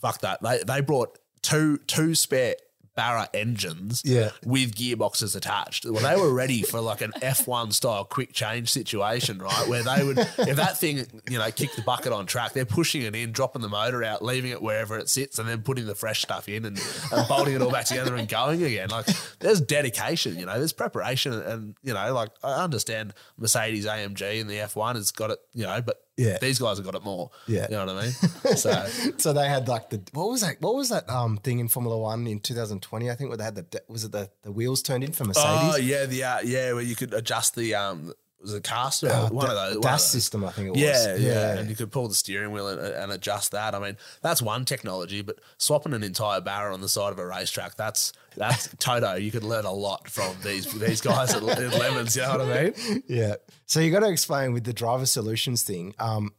fuck that. They they brought two two spare Barra engines yeah. with gearboxes attached. Well, they were ready for like an F one style quick change situation, right, where they would, if that thing, you know, kicked the bucket on track, they're pushing it in, dropping the motor out, leaving it wherever it sits, and then putting the fresh stuff in and, and bolting it all back together and going again. Like there's dedication, you know, there's preparation and, and you know, like I understand Mercedes A M G and the F one has got it, you know, but yeah, these guys have got it more. Yeah, you know what I mean. So, so they had like the what was that? What was that um thing in Formula One in two thousand twenty? I think where they had the was it the, the wheels turned in for Mercedes? Oh yeah, the uh, yeah where you could adjust the um was it caster uh, one da- of those dash system I think it yeah, was. Yeah, yeah, and you could pull the steering wheel and, and adjust that. I mean that's one technology, but swapping an entire barra on the side of a racetrack that's. That's Toto. You could learn a lot from these these guys at, at Lemons. You know what I mean? Yeah. So you got to explain with the driver solutions thing. Um,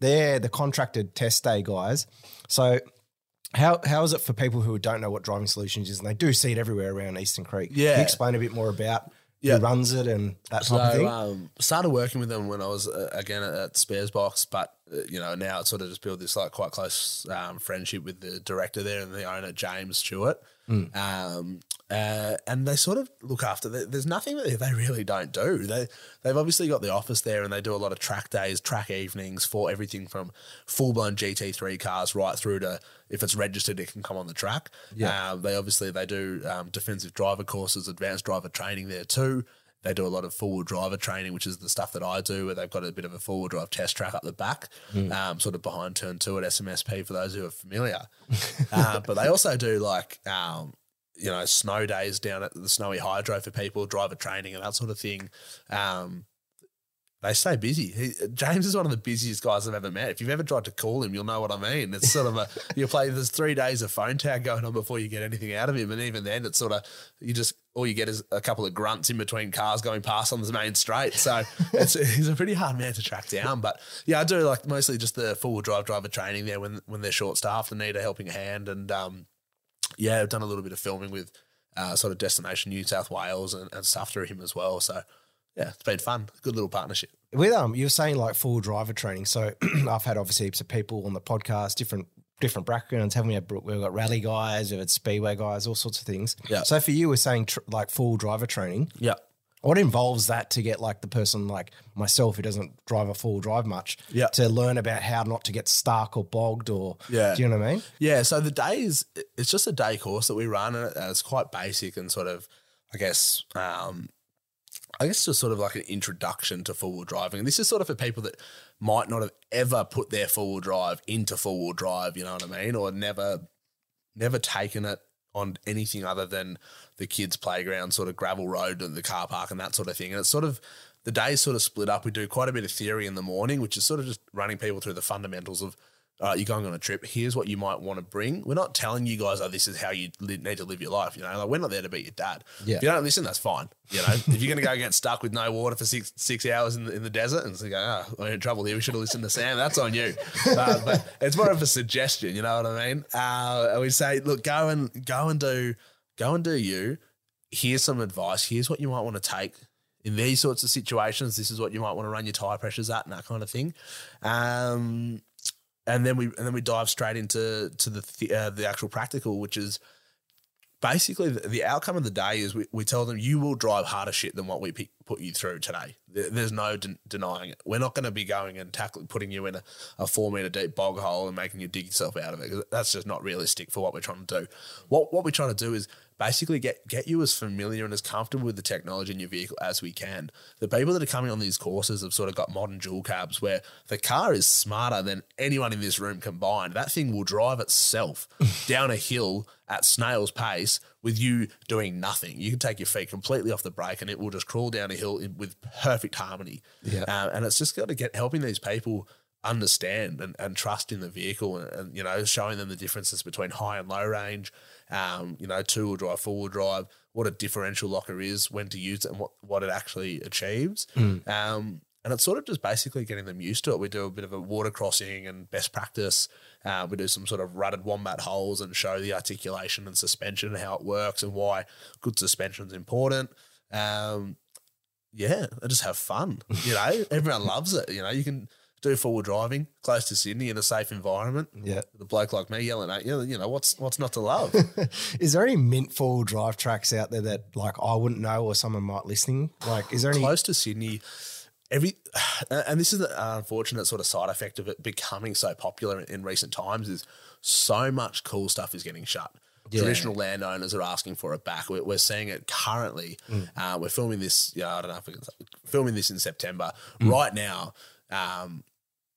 they're the contracted test day guys. So how how is it for people who don't know what driving solutions is, and they do see it everywhere around Eastern Creek? Yeah. Can you explain a bit more about yeah. who runs it and that type so, of thing? Um, started working with them when I was uh, again at, at Sparesbox, but uh, you know now it's sort of just built this like quite close um, friendship with the director there and the owner James Stewart. Mm. Um, uh, and they sort of look after the, there's nothing that they really don't do. They, they've obviously got the office there, and they do a lot of track days, track evenings for everything from full-blown G T three cars right through to if it's registered, it can come on the track. Yeah. Um, they obviously they do um, defensive driver courses, advanced driver training there too. They do a lot of four-wheel driver training, which is the stuff that I do, where they've got a bit of a four-wheel drive test track up the back, mm. um, sort of behind turn two at S M S P for those who are familiar. uh, but they also do like, um, you know, snow days down at the Snowy Hydro for people, driver training and that sort of thing. Um, they stay busy. He, James is one of the busiest guys I've ever met. If you've ever tried to call him, you'll know what I mean. It's sort of a you play. There's three days of phone tag going on before you get anything out of him, and even then, it's sort of you just all you get is a couple of grunts in between cars going past on the main straight. So it's, he's a pretty hard man to track down. But yeah, I do like mostly just the four wheel drive driver training there when when they're short staffed and need a helping hand. And um, yeah, I've done a little bit of filming with uh, sort of Destination New South Wales and, and stuff through him as well. So. Yeah, it's been fun. Good little partnership. With um, you were saying like full driver training. So I've had obviously heaps of people on the podcast, different different backgrounds. Haven't we had, we've got rally guys, we've had speedway guys, all sorts of things. Yeah. So for you, we're saying tr- like full driver training. Yeah. What involves that to get like the person like myself who doesn't drive a full drive much yeah. to learn about how not to get stuck or bogged or yeah. do you know what I mean? Yeah. So the day is it's just a day course that we run, and it's quite basic and sort of I guess um. I guess just sort of like an introduction to four-wheel driving. And this is sort of for people that might not have ever put their four-wheel drive into four-wheel drive, you know what I mean, or never never taken it on anything other than the kids' playground, sort of gravel road and the car park and that sort of thing. And it's sort of the day's sort of split up. We do quite a bit of theory in the morning, which is sort of just running people through the fundamentals of, all right, you're going on a trip, here's what you might want to bring. We're not telling you guys, oh, this is how you li- need to live your life. You know, like we're not there to be your dad. Yeah. If you don't listen, that's fine. You know, if you're going to go get stuck with no water for six six hours in the, in the desert and so go, oh, we're in trouble here, we should have listened to Sam, that's on you. Uh, but it's more of a suggestion, you know what I mean? Uh, we say, look, go and go and do, go and do you. Here's some advice. Here's what you might want to take. in these sorts of situations, this is what you might want to run your tyre pressures at and that kind of thing. Um, and then we and then we dive straight into to the th uh, the actual practical, which is basically the, the outcome of the day is we, we tell them you will drive harder shit than what we pick, put you through today. There, there's no de denying it. We're not going to be going and tackling, putting you in a, a four metre deep bog hole and making you dig yourself out of it, because that's just not realistic for what we're trying to do. What, what we're trying to do is basically get, get you as familiar and as comfortable with the technology in your vehicle as we can. The people that are coming on these courses have sort of got modern dual cabs where the car is smarter than anyone in this room combined. That thing will drive itself down a hill at snail's pace with you doing nothing. You can take your feet completely off the brake and it will just crawl down a hill in, with perfect harmony. Yeah. Um, and it's just got to get helping these people understand and, and trust in the vehicle and, and, you know, showing them the differences between high and low range, um, you know, two-wheel drive, four-wheel drive, what a differential locker is, when to use it and what, what it actually achieves. Mm. Um, and it's sort of just basically getting them used to it. We do a bit of a water crossing and best practice. Uh, we do some sort of rutted wombat holes and show the articulation and suspension and how it works and why good suspension is important. Um, yeah, I just have fun. You know, everyone loves it. You know, you can do four-wheel driving close to Sydney in a safe environment. Yeah. The bloke like me yelling at you, you know, what's what's not to love? Is there any mint four-wheel drive tracks out there that, like, I wouldn't know or someone might listening? Like, is there any? Close to Sydney, every – and this is the unfortunate sort of side effect of it becoming so popular in, in recent times is so much cool stuff is getting shut. Yeah. Traditional landowners are asking for it back. We're, we're seeing it currently. Mm. Uh, we're filming this, you know, I don't know if we can say, filming this in September. Mm. Right now, um,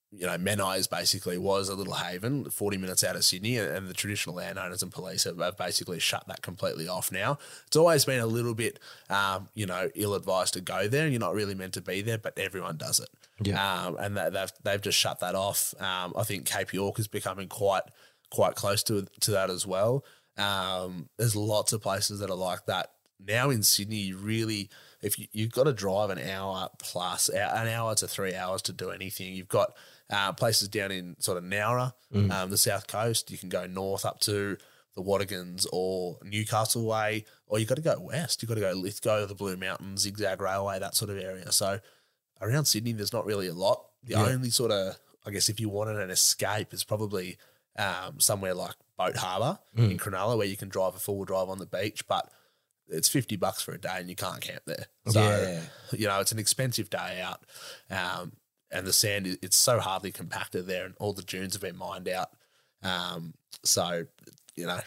you know, Menai's basically was a little haven forty minutes out of Sydney, and, and the traditional landowners and police have, have basically shut that completely off now. It's always been a little bit, um, you know, ill-advised to go there and you're not really meant to be there, but everyone does it. Yeah. Um, and they, they've, they've just shut that off. Um, I think Cape York is becoming quite quite close to, to that as well. Um, there's lots of places that are like that. Now in Sydney, you really, if you, you've got to drive an hour plus, an hour to three hours to do anything. You've got uh, places down in sort of Nowra, mm. um, the south coast. You can go north up to the Wattagans or Newcastle way, or you've got to go west. You've got to go Lithgow, the Blue Mountains, Zigzag Railway, that sort of area. So around Sydney, there's not really a lot. The yeah. only sort of, I guess, if you wanted an escape, is probably um, somewhere like Boat Harbour mm. in Cronulla, where you can drive a four-wheel drive on the beach, but it's fifty bucks for a day and you can't camp there. So, yeah. you know, it's an expensive day out. Um, and the sand, is, it's so hardly compacted there and all the dunes have been mined out. Um, so, you know,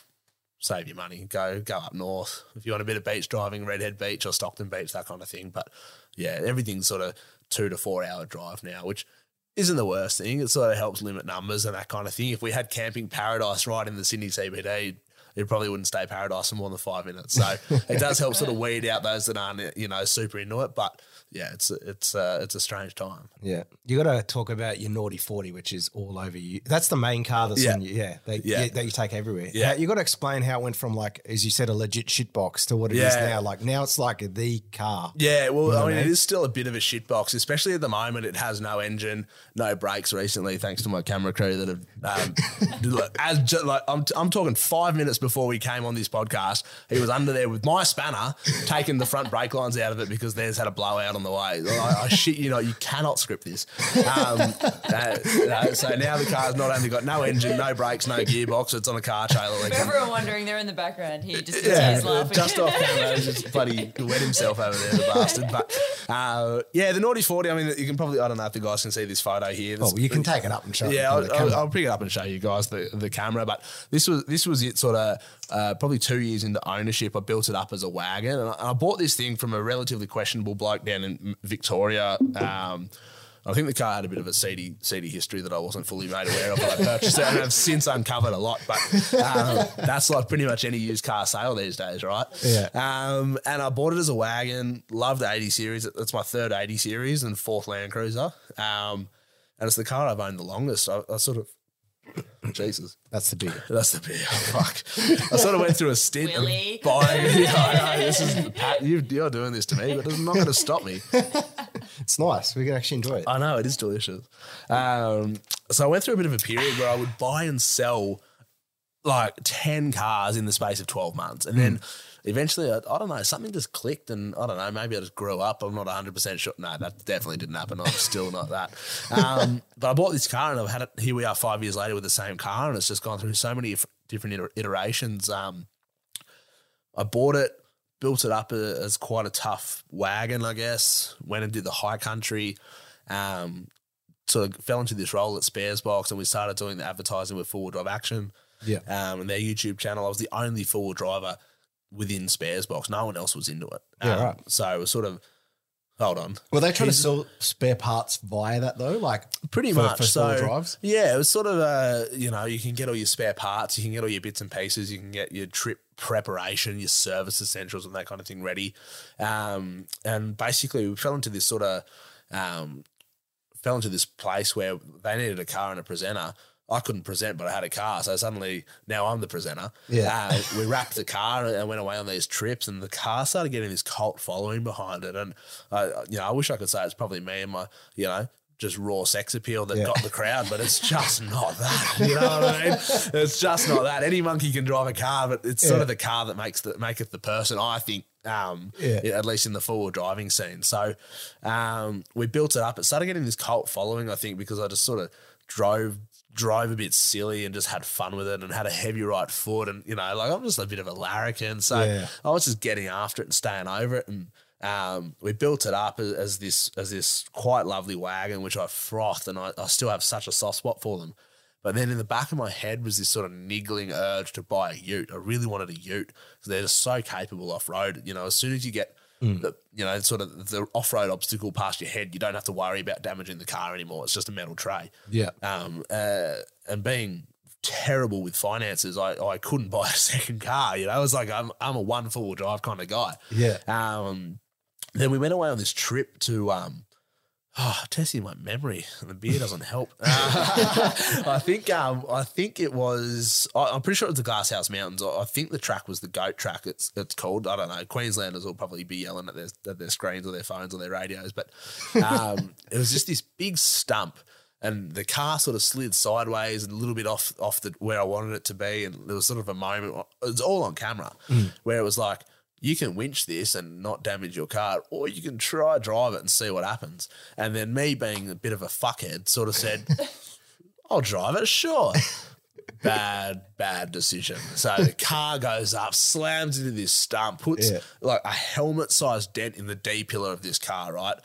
save your money. Go go up north. If you want a bit of beach driving, Redhead Beach or Stockton Beach, that kind of thing. But, yeah, everything's sort of two to four-hour drive now, which – isn't the worst thing. It sort of helps limit numbers and that kind of thing. If we had camping paradise right in the Sydney C B D, it probably wouldn't stay paradise for more than five minutes. So it does help sort of weed out those that aren't, you know, super into it. But yeah, it's it's uh, it's a strange time. Yeah, you got to talk about your naughty forty, which is all over you. That's the main car that's yeah. on you. Yeah, they, yeah, that you take everywhere. Yeah, now, you got to explain how it went from, like, as you said, a legit shitbox to what it yeah. is now. Like now, it's like the car. Yeah, well, you know I mean, I mean, it is still a bit of a shitbox, especially at the moment. It has no engine, no brakes. Recently, thanks to my camera crew that have, um, as just, like I'm I'm talking five minutes. minutes before we came on this podcast, he was under there with my spanner taking the front brake lines out of it because theirs had a blowout on the way. I, I shit, you know, you cannot script this. Um, uh, you know, so now the car's not only got no engine, no brakes, no gearbox, it's on a car trailer. For everyone wondering, they're in the background here just yeah, laughing. Just off camera, just bloody wet himself over there, the bastard. But uh, yeah, the naughty forty, I mean, you can probably, I don't know if the guys can see this photo here. This, oh, you can take it up and show Yeah, I'll, I'll, I'll pick it up and show you guys the, the camera, but this was, this was it sort Uh, uh, probably two years into ownership, I built it up as a wagon, and I, and I bought this thing from a relatively questionable bloke down in Victoria. Um, I think the car had a bit of a seedy, seedy history that I wasn't fully made aware of when I purchased it, and I've since uncovered a lot. But um, that's like pretty much any used car sale these days, right? Yeah. Um, and I bought it as a wagon. Loved the eighty series. That's my third eighty series and fourth Land Cruiser, um, and it's the car I've owned the longest. I, I sort of. Jesus. That's the beer. That's the beer. Fuck. I sort of went through a stint Willie. of buying. I know, this is, Pat, you, you're doing this to me, but it's not going to stop me. It's nice. We can actually enjoy it. I know. It is delicious. Um, so I went through a bit of a period where I would buy and sell like ten cars in the space of twelve months. And mm. then eventually, I, I don't know, something just clicked and I don't know, maybe I just grew up. I'm not one hundred percent sure. No, that definitely didn't happen. I'm still not that. Um, but I bought this car and I've had it, here we are five years later with the same car, and it's just gone through so many different iterations. Um, I bought it, built it up as quite a tough wagon, I guess, went and did the high country, um, sort of fell into this role at Sparesbox, and we started doing the advertising with Full Drive Action. Yeah. Um, and their YouTube channel, I was the only forward driver within Sparesbox. No one else was into it. Um, yeah, right. So it was sort of, hold on. Were they trying to sell spare parts via that though? Like pretty much. For so, drives? Yeah, it was sort of, uh, you know, you can get all your spare parts, you can get all your bits and pieces, you can get your trip preparation, your service essentials and that kind of thing ready. Um, and basically we fell into this sort of, um, fell into this place where they needed a car and a presenter. I couldn't present, but I had a car, so suddenly now I'm the presenter. Yeah, uh, we wrapped the car and went away on these trips, and the car started getting this cult following behind it. And uh, you know, I wish I could say it's probably me and my, you know, just raw sex appeal that yeah. got the crowd, but it's just not that. You know what I mean? It's just not that. Any monkey can drive a car, but it's yeah. sort of the car that makes the maketh the person, I think. Um, yeah. At least in the four-wheel driving scene. So um, we built it up. It started getting this cult following, I think, because I just sort of drove. drove a bit silly and just had fun with it and had a heavy right foot and, you know, like I'm just a bit of a larrikin. So yeah. I was just getting after it and staying over it. And um, we built it up as, as this as this quite lovely wagon, which I frothed, and I, I still have such a soft spot for them. But then in the back of my head was this sort of niggling urge to buy a ute. I really wanted a ute because they're just so capable off-road. You know, as soon as you get, mm. the, you know, sort of the off-road obstacle past your head, you don't have to worry about damaging the car anymore. It's just a metal tray. Yeah. Um. Uh, and being terrible with finances, I, I couldn't buy a second car. You know, it was like I'm I'm a one four-wheel drive kind of guy. Yeah. Um. Then we went away on this trip to um. Oh, testing my memory, and the beer doesn't help. Uh, I think um, I think it was – I'm pretty sure it was the Glasshouse Mountains. I think the track was the GOAT track, it's it's called. I don't know. Queenslanders will probably be yelling at their at their screens or their phones or their radios. But um, it was just this big stump, and the car sort of slid sideways and a little bit off, off the where I wanted it to be, and there was sort of a moment – it's all on camera mm. where it was like, you can winch this and not damage your car, or you can try drive it and see what happens. And then me being a bit of a fuckhead sort of said, I'll drive it, sure. Bad, bad decision. So the car goes up, slams into this stump, puts yeah. like a helmet-sized dent in the D-pillar of this car, right?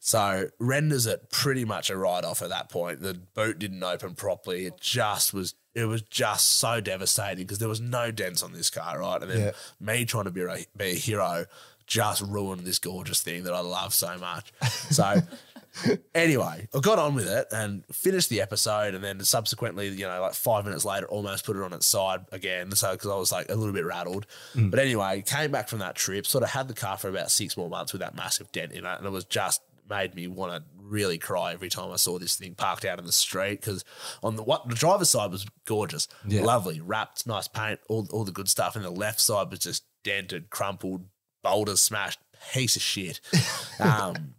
So renders it pretty much a write-off at that point. The boot didn't open properly. It just was It was just so devastating because there was no dents on this car, right? And then yeah. me trying to be a, be a hero just ruined this gorgeous thing that I love so much. So anyway, I got on with it and finished the episode, and then subsequently, you know, like five minutes later, almost put it on its side again, so because I was like a little bit rattled. Mm. But anyway, came back from that trip, sort of had the car for about six more months with that massive dent in it, and it was just made me want to really cry every time I saw this thing parked out in the street, because on the what the driver's side was gorgeous, yeah. lovely, wrapped, nice paint, all all the good stuff, and the left side was just dented, crumpled, boulder smashed, piece of shit. Um,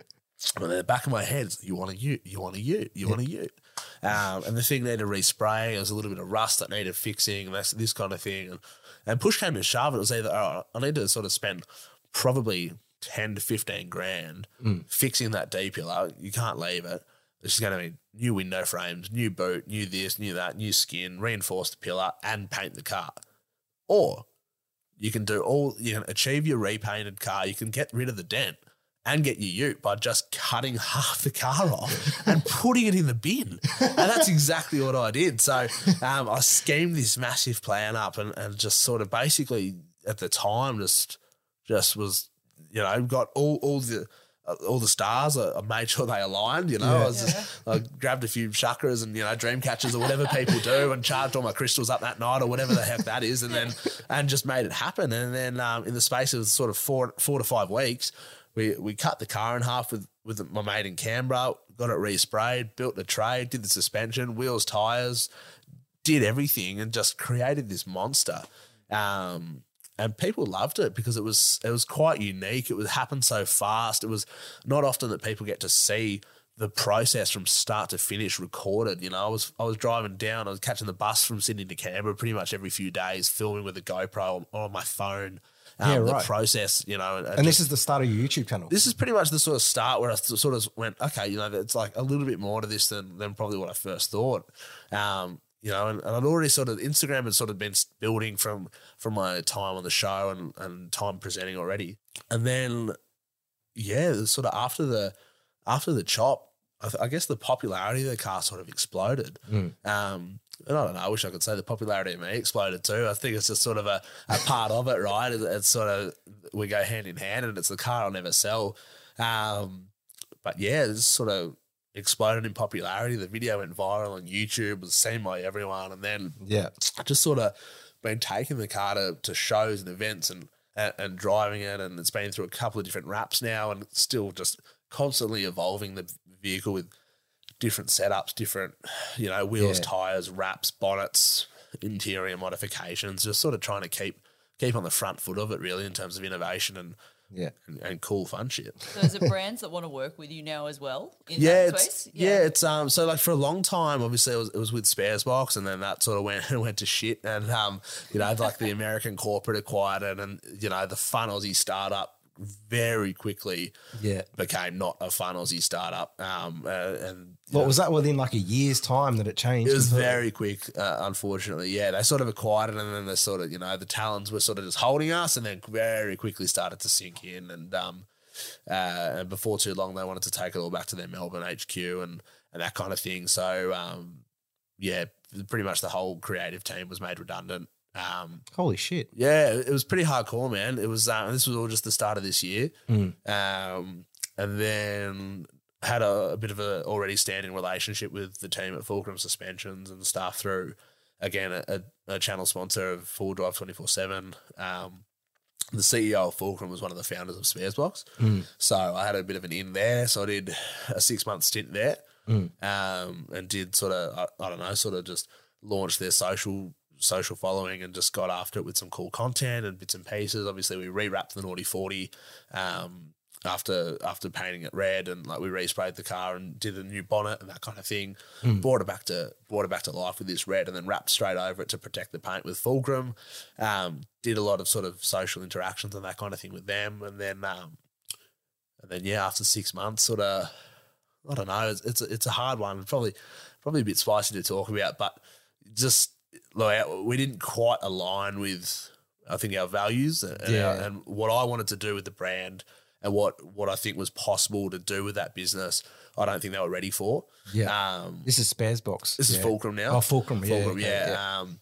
but in the back of my head, it's, you want a ute, you want a ute, you yeah. want a ute. Um, and the thing needed respray, there was a little bit of rust that needed fixing, and that's this kind of thing. And, and push came to shove, it was either, oh, I need to sort of spend probably ten to fifteen grand mm. fixing that D-pillar. You can't leave it. It's going to be new window frames, new boot, new this, new that, new skin, reinforce the pillar and paint the car. Or you can do all, you can achieve your repainted car. You can get rid of the dent and get your ute by just cutting half the car off and putting it in the bin. And that's exactly what I did. So um, I schemed this massive plan up and, and just sort of basically at the time just just was, you know, got all all the uh, all the stars. I, I made sure they aligned. You know, yeah. I was just yeah. I grabbed a few chakras and you know dream catchers or whatever people do, and charged all my crystals up that night or whatever the heck that is, and then and just made it happen. And then um, in the space of sort of four four to five weeks, we we cut the car in half with with my mate in Canberra, got it resprayed, built the tray, did the suspension, wheels, tires, did everything, and just created this monster. Um, And people loved it because it was it was quite unique. It was happened so fast. It was not often that people get to see the process from start to finish recorded. You know, I was I was driving down. I was catching the bus from Sydney to Canberra pretty much every few days, filming with a GoPro on, on my phone. um, yeah, right. the process, you know. And, and just, this is the start of your YouTube channel. This is pretty much the sort of start where I sort of went, okay, you know, it's like a little bit more to this than than probably what I first thought. Um, you know, and, and I'd already sort of, Instagram had sort of been building from from my time on the show and, and time presenting already. And then, yeah, sort of after the after the chop, I, th- I guess the popularity of the car sort of exploded. Mm. Um, and I don't know, I wish I could say the popularity of me exploded too. I think it's just sort of a, a part of it, right? It's, it's sort of, we go hand in hand and it's the car I'll never sell. Um, but, yeah, it's sort of exploded in popularity. The video went viral on YouTube, was seen by everyone, and then yeah, just sort of been taking the car to, to shows and events and, and and driving it, and it's been through a couple of different wraps now, and it's still just constantly evolving the vehicle with different setups, different, you know, wheels, yeah. tires, wraps, bonnets, interior modifications, just sort of trying to keep keep on the front foot of it really in terms of innovation and Yeah, and, and cool fun shit. So is it brands that want to work with you now as well? In yeah, that it's, yeah, yeah, it's um. So like for a long time, obviously it was, it was with Sparesbox, and then that sort of went went to shit. And um, you know, like the American corporate acquired it, and you know, the fun Aussie startup very quickly yeah. became not a fun Aussie startup. Um, uh, and what know, was that within like a year's time that it changed? It was very quick, uh, unfortunately. Yeah, they sort of acquired it, and then they sort of, you know, the talons were sort of just holding us, and then very quickly started to sink in. And um, uh, and before too long, they wanted to take it all back to their Melbourne H Q and and that kind of thing. So um, yeah, pretty much the whole creative team was made redundant. Um, Holy shit! Yeah, it was pretty hardcore, man. It was. Um, this was all just the start of this year, mm. um, and then had a, a bit of a already standing relationship with the team at Fulcrum Suspensions and stuff through, again, a, a channel sponsor of Full Drive twenty-four seven. Um, the C E O of Fulcrum was one of the founders of Sparesbox, mm. so I had a bit of an in there. So I did a six month stint there, mm. um, and did sort of I, I don't know, sort of just launched their social. social following and just got after it with some cool content and bits and pieces. Obviously we rewrapped the Naughty forty um, after after painting it red, and like we resprayed the car and did a new bonnet and that kind of thing. Mm. Brought it back to brought it back to life with this red, and then wrapped straight over it to protect the paint with Fulcrum. Um, did a lot of sort of social interactions and that kind of thing with them, and then um, and then yeah, after six months, sort of I don't know, it's it's a, it's a hard one, probably probably a bit spicy to talk about, but just. Like we didn't quite align with, I think, our values and, yeah. our, and what I wanted to do with the brand and what, what I think was possible to do with that business. I don't think they were ready for. Yeah, um, this is Sparesbox. This yeah. is Fulcrum now. Oh, Fulcrum, Fulcrum yeah, yeah. yeah. yeah. Um,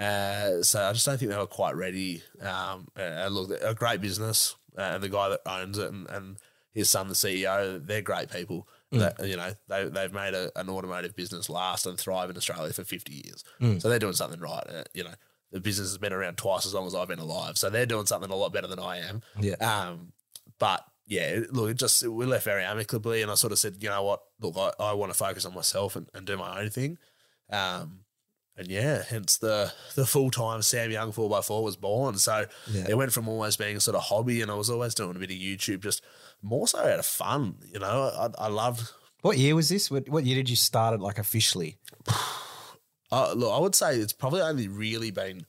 uh, so I just don't think they were quite ready. Um, and look, a great business, uh, and the guy that owns it and, and his son, the C E O, they're great people. That, you know, they, they've made a, an automotive business last and thrive in Australia for fifty years. Mm. So they're doing something right. Uh, you know, the business has been around twice as long as I've been alive. So they're doing something a lot better than I am. Yeah. Um, but, yeah, look, it just we left very amicably, and I sort of said, you know what, look, I, I want to focus on myself and, and do my own thing. Um, and, yeah, hence the, the full-time Sam Young four by four was born. So yeah. it went from always being sort of hobby, and I was always doing a bit of YouTube just – more so out of fun, you know. I, I loved. What year was this? What, what year did you start it, like, officially? uh, look, I would say it's probably only really been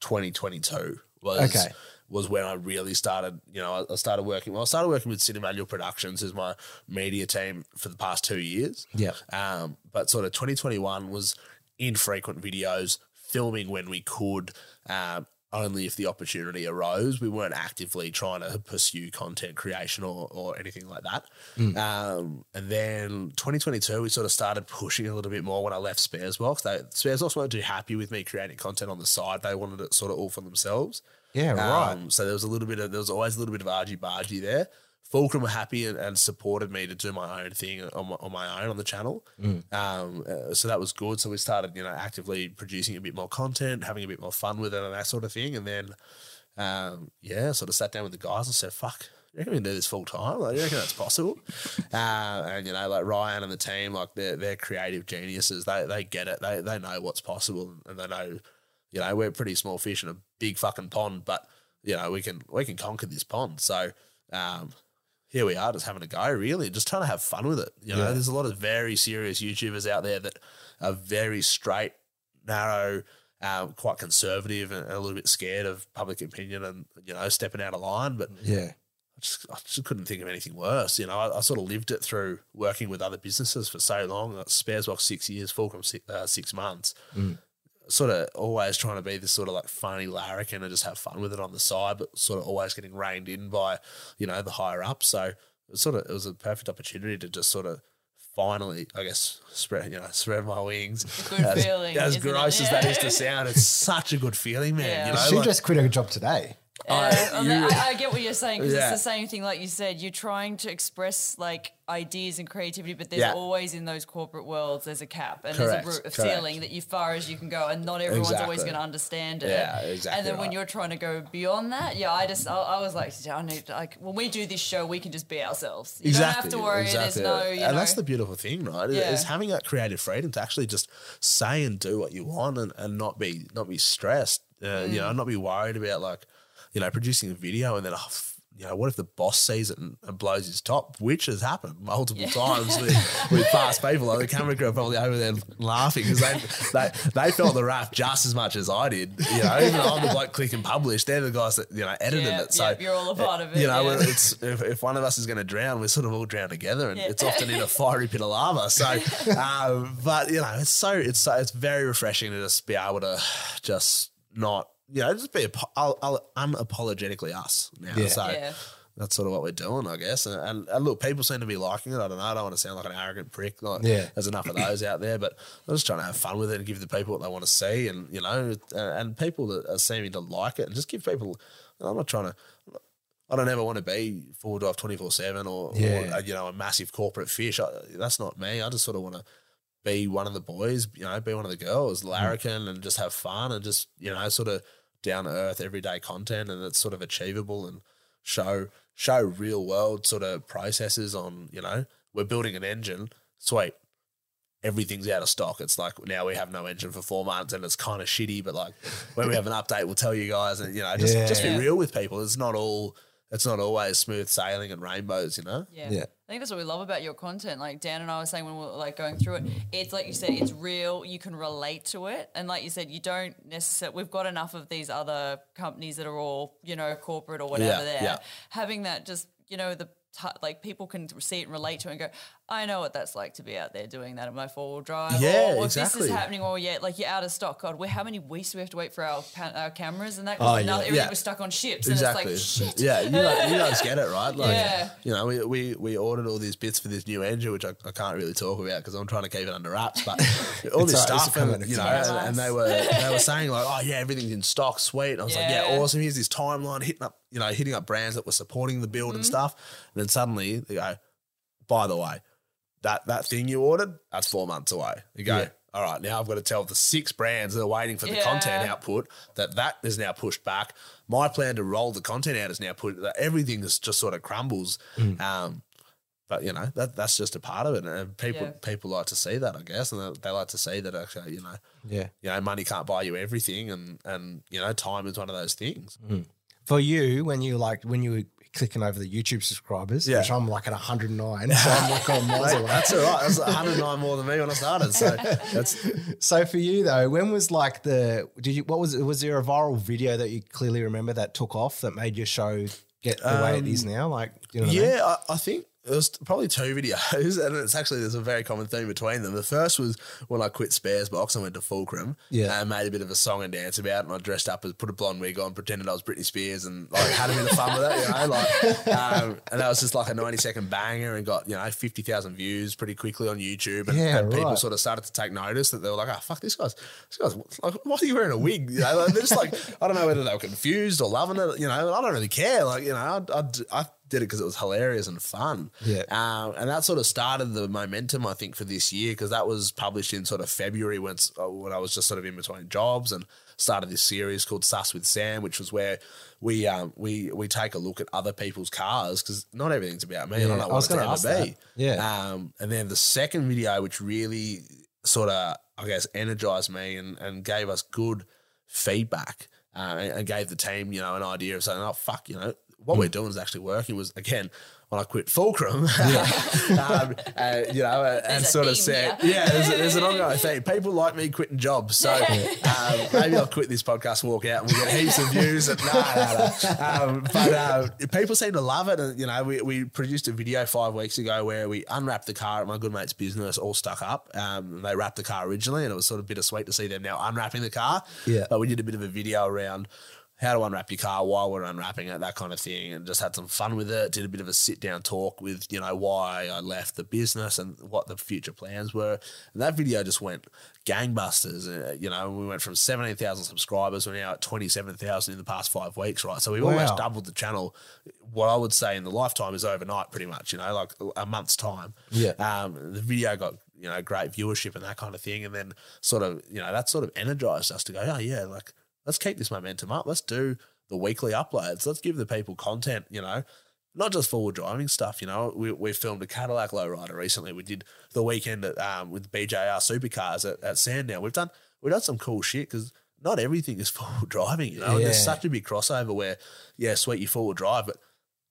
twenty twenty-two was okay. was when I really started. You know, I, I started working. Well, I started working with Cinemanual Productions as my media team for the past two years. Yeah. Um, but sort of twenty twenty-one was infrequent videos, filming when we could. Um, Only if the opportunity arose. We weren't actively trying to pursue content creation or, or anything like that. Mm. Um, and then twenty twenty-two, we sort of started pushing a little bit more when I left Sparesbox. They, Sparesbox weren't too happy with me creating content on the side. They wanted it sort of all for themselves. Yeah, right. Um, so there was a little bit of, there was always a little bit of argy-bargy there. Fulcrum were happy and, and supported me to do my own thing on my, on my own on the channel. Mm. Um, uh, so that was good. So we started, you know, actively producing a bit more content, having a bit more fun with it and that sort of thing. And then, um, yeah, sort of sat down with the guys and said, fuck, you reckon we can do this full time? Like, you reckon that's possible? uh, and, you know, like Ryan and the team, like they're, they're creative geniuses. They they get it. They they know what's possible, and they know, you know, we're pretty small fish in a big fucking pond, but, you know, we can, we can conquer this pond. So, um, here we are just having a go, really, just trying to have fun with it. You know, yeah. there's a lot of very serious YouTubers out there that are very straight, narrow, uh, quite conservative and a little bit scared of public opinion and, you know, stepping out of line. But yeah, I just, I just couldn't think of anything worse. You know, I, I sort of lived it through working with other businesses for so long. Sparesbox six years, Fulcrum six, uh, six months. Mm. Sort of always trying to be this sort of like funny larrikin and just have fun with it on the side, but sort of always getting reined in by, you know, the higher up. So it was sort of, it was a perfect opportunity to just sort of finally, I guess, spread, you know, spread my wings. It's a good as, feeling. As gross it? as yeah. that is to sound, it's such a good feeling, man. Yeah. You know, she like, just quit her job today. Yeah, I, you, I, I get what you're saying because yeah. it's the same thing like you said. You're trying to express like ideas and creativity, but there's yeah. always in those corporate worlds there's a cap and Correct. there's a, a ceiling that you far as you can go, and not everyone's exactly. always going to understand it. Yeah, exactly. And then right. when you're trying to go beyond that, yeah, I just I, I was like, I need like when we do this show, we can just be ourselves. You exactly. don't have to worry. Exactly. There's no, you and know. That's the beautiful thing, right? Yeah. Is having that creative freedom to actually just say and do what you want, and, and not be not be stressed. Uh, mm. You know, not be worried about like. You know, producing a video and then, oh, you know, what if the boss sees it and, and blows his top, which has happened multiple yeah. times with, with past people. Like the camera crew are probably over there laughing because they, they they felt the wrath just as much as I did. You know, even though I'm the bloke clicking publish, they're the guys that, you know, edited yeah, it. So yeah, you're all a part of it. You know, yeah. it's, if, if one of us is going to drown, we're sort of all drowned together, and yeah. it's often in a fiery pit of lava. So, um, but you know, it's so it's so it's very refreshing to just be able to just not. You know, just be I'll, I'll, unapologetically us now. Yeah. So yeah. that's sort of what we're doing, I guess. And, and, and look, people seem to be liking it. I don't know. I don't want to sound like an arrogant prick. Like, yeah. There's enough of those out there. But I'm just trying to have fun with it and give the people what they want to see, and, you know, and people that are seeming to like it, and just give people – I'm not trying to – I don't ever want to be full dive twenty-four seven or, yeah. or, you know, a massive corporate fish. I, that's not me. I just sort of want to – be one of the boys, you know, be one of the girls, larrikin, mm. and just have fun and just, you know, sort of down to earth everyday content, and it's sort of achievable and show show real world sort of processes on, you know, we're building an engine, sweet, everything's out of stock. It's like now we have no engine for four months and it's kind of shitty, but like when we have an update, we'll tell you guys, and, you know, just, yeah. just be real with people. It's not all It's not always smooth sailing and rainbows, you know? Yeah. yeah. I think that's what we love about your content. Like Dan and I were saying when we were like going through it, it's like you said, it's real. You can relate to it. And like you said, you don't necessarily – we've got enough of these other companies that are all, you know, corporate or whatever yeah, there. Yeah. Having that just, you know, the t- like people can see it and relate to it and go, I know what that's like to be out there doing that in my four-wheel drive. Yeah, or, or exactly. If this is happening, or yeah, like you're out of stock. God, how many weeks do we have to wait for our our cameras and that? Because oh, yeah, everything yeah. was stuck on ships. Exactly. And it's like, shit. Yeah, you, like, you guys get it, right? Like, yeah. You know, we, we, we ordered all these bits for this new engine, which I, I can't really talk about because I'm trying to keep it under wraps. But all this right, stuff, and, you know, nice. and they were they were saying like, oh, yeah, everything's in stock, sweet. And I was yeah. like, yeah, awesome. Here's this timeline, hitting up, you know, hitting up brands that were supporting the build mm-hmm. and stuff. And then suddenly they go, by the way, That that thing you ordered, that's four months away. You go, yeah. all right, now I've got to tell the six brands that are waiting for the yeah. content output that that is now pushed back. My plan to roll the content out is now put. Everything is just sort of crumbles. Mm. Um, but, you know, that that's just a part of it. And people yeah. people like to see that, I guess, and they, they like to see that, actually, you know, yeah. you know, money can't buy you everything, and, and you know, time is one of those things. Mm. For you, when you like when you were clicking over the YouTube subscribers, yeah. which I'm like at one hundred nine, so I'm like on miles away. That's all right. That's one hundred nine more than me when I started. So that's so for you though. When was like the did you what was was there a viral video that you clearly remember that took off that made your show get the um, way it is now? Like you know what yeah, I, mean? I, I think. It was probably two videos, and it's actually there's a very common theme between them. The first was when I quit Sparesbox and went to Fulcrum, yeah, and made a bit of a song and dance about it, and I dressed up as put a blonde wig on, pretended I was Britney Spears, and like had a bit of fun with it, you know, like, um, and that was just like a ninety second banger, and got you know fifty thousand views pretty quickly on YouTube, and, yeah, and right. people sort of started to take notice that they were like, oh fuck, this guy's, this guy's, like, why are you wearing a wig? You know, like, they're just like, I don't know whether they were confused or loving it, you know, I don't really care, like you know, I. I, I did it because it was hilarious and fun. Yeah. Um, and that sort of started the momentum, I think, for this year, because that was published in sort of February when, when I was just sort of in between jobs, and started this series called Sus with Sam, which was where we um, we we take a look at other people's cars, because not everything's about me. Yeah. I don't know what I was going to ask that. Yeah. Um, and then the second video, which really sort of, I guess, energized me and, and gave us good feedback uh, and, and gave the team, you know, an idea of saying, oh, fuck, you know, what we're doing is actually working was, again, when I quit Fulcrum, yeah. um, uh, you know, uh, and sort of said, here. yeah, there's, a, there's an ongoing thing. People like me quitting jobs. So um, maybe I'll quit this podcast, walk out, and we'll get heaps of views. And, nah, nah, nah. Um, but uh, people seem to love it. And, you know, we, we produced a video five weeks ago where we unwrapped the car at my good mate's business, all stuck up. Um, they wrapped the car originally, and it was sort of bittersweet to see them now unwrapping the car. Yeah. But we did a bit of a video around how to unwrap your car, why we're unwrapping it, that kind of thing, and just had some fun with it. Did a bit of a sit-down talk with, you know, why I left the business and what the future plans were. And that video just went gangbusters. Uh, you know, we went from seventeen thousand subscribers. We're now at twenty-seven thousand in the past five weeks, right? So we've wow. almost doubled the channel. What I would say in the lifetime is overnight pretty much, you know, like a month's time. Yeah. Um, the video got, you know, great viewership and that kind of thing. And then sort of, you know, that sort of energized us to go, oh, yeah, like, let's keep this momentum up. Let's do the weekly uploads. Let's give the people content, you know, not just forward driving stuff. You know, we we filmed a Cadillac lowrider recently. We did the weekend at, um, with B J R Supercars at, at Sandown. We've done we've done some cool shit because not everything is forward driving, you know. Yeah. And there's such a big crossover where, yeah, sweet, you forward drive, but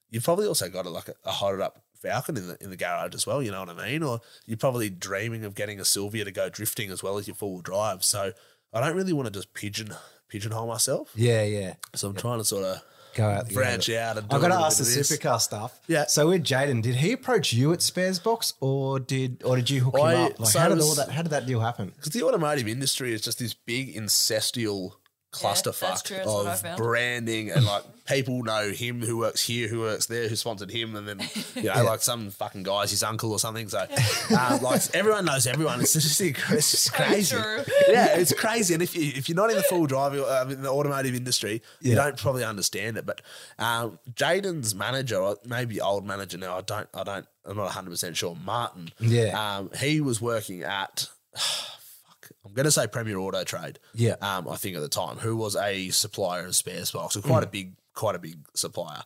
you've probably also got a, like a, a hotted up Falcon in the in the garage as well, you know what I mean? Or you're probably dreaming of getting a Sylvia to go drifting as well as your forward drive. So I don't really want to just pigeon... pigeonhole myself. Yeah, yeah. So I'm yeah. trying to sort of go out, branch yeah. out. And do I've got to ask the Supercar stuff. Yeah. So with Jaden, did he approach you at Sparesbox or did or did you hook I, him up? Like so how did all that? How did that deal happen? Because the automotive industry is just this big incestual clusterfuck yeah, of branding and like people know him who works here, who works there, who sponsored him, and then you know yeah. like some fucking guy's his uncle or something. So yeah. um, like everyone knows everyone. It's just, it's just crazy. Yeah, it's crazy. And if you if you're not in the full driving um, in the automotive industry, yeah. you don't probably understand it. But um, Jaden's manager, or maybe old manager now, I don't, I don't, I'm not one hundred percent sure. Martin. Yeah. Um, he was working at. I'm going to say Premier Auto Trade, yeah. Um, I think at the time, who was a supplier of Sparesbox, so quite mm. a big, quite a big supplier,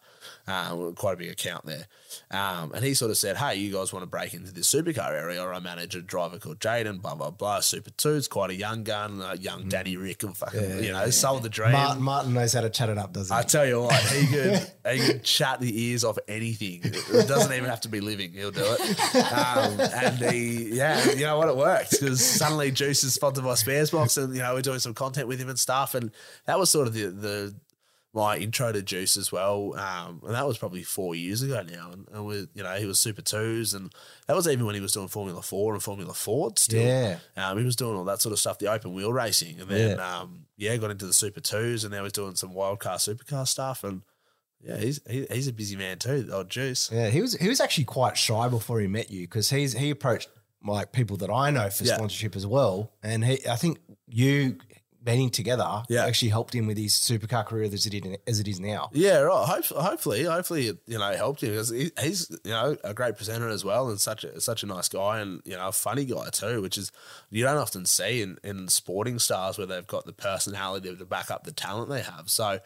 um, quite a big account there. Um, and he sort of said, "Hey, you guys want to break into this supercar area? Or I manage a driver called Jaden, blah blah blah. Super Two's quite a young gun, uh, young Danny Rick, and fucking yeah, you know, yeah. sold the dream." Martin, Martin knows how to chat it up, doesn't he? I tell you what, he could he could chat the ears off anything. It doesn't even have to be living; he'll do it. Um, and he, yeah, you know what, it worked because suddenly Juice is sponsored by Sparesbox, and you know we're doing some content with him and stuff, and that was sort of the the. my intro to Juice as well, um, and that was probably four years ago now. And, and we, you know, he was Super Twos, and that was even when he was doing Formula Four and Formula Ford still. Yeah, um, he was doing all that sort of stuff, the open wheel racing, and then yeah, um, yeah got into the Super Twos, and now he's doing some wildcar supercar stuff. And yeah, he's he, he's a busy man too. Oh, Juice. Yeah, he was he was actually quite shy before he met you because he's he approached like people that I know for yeah. sponsorship as well, and he I think you. Banding together yeah. actually helped him with his supercar career as it is, as it is now. Yeah, right. Hopefully, hopefully, hopefully it, you know, helped him because he, he's, you know, a great presenter as well and such a, such a nice guy and, you know, a funny guy too, which is you don't often see in, in sporting stars where they've got the personality to back up the talent they have. So,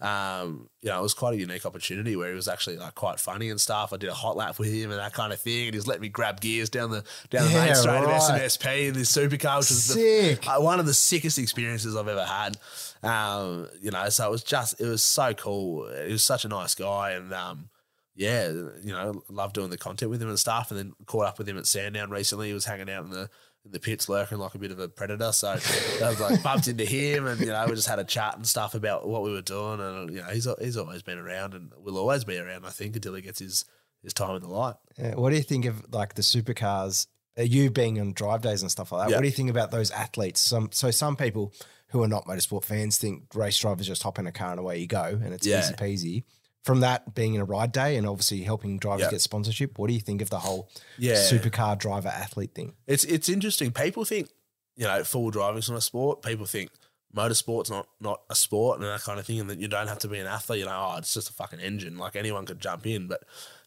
um, you know, it was quite a unique opportunity where he was actually like quite funny and stuff. I did a hot lap with him and that kind of thing and he's let me grab gears down the down yeah, the main straight right. of S M S P in this supercar, which was the, uh, one of the sickest experiences I've ever had, um, you know, so it was just, it was so cool. He was such a nice guy and, um, yeah, you know, loved doing the content with him and stuff and then caught up with him at Sandown recently. He was hanging out in the in the pits lurking like a bit of a predator. So I was like bumped into him and, you know, we just had a chat and stuff about what we were doing and, you know, he's he's always been around and will always be around, I think, until he gets his, his time in the light. Yeah, what do you think of, like, the supercars you being on drive days and stuff like that, yep. What do you think about those athletes? Some So some people who are not motorsport fans think race drivers just hop in a car and away you go and it's yeah. easy peasy. From that being in a ride day and obviously helping drivers yep. get sponsorship, what do you think of the whole yeah. supercar driver athlete thing? It's it's interesting. People think, you know, full driving's not a sport. People think motorsport's not, not a sport and that kind of thing and that you don't have to be an athlete. You know, oh, it's just a fucking engine. Like anyone could jump in. But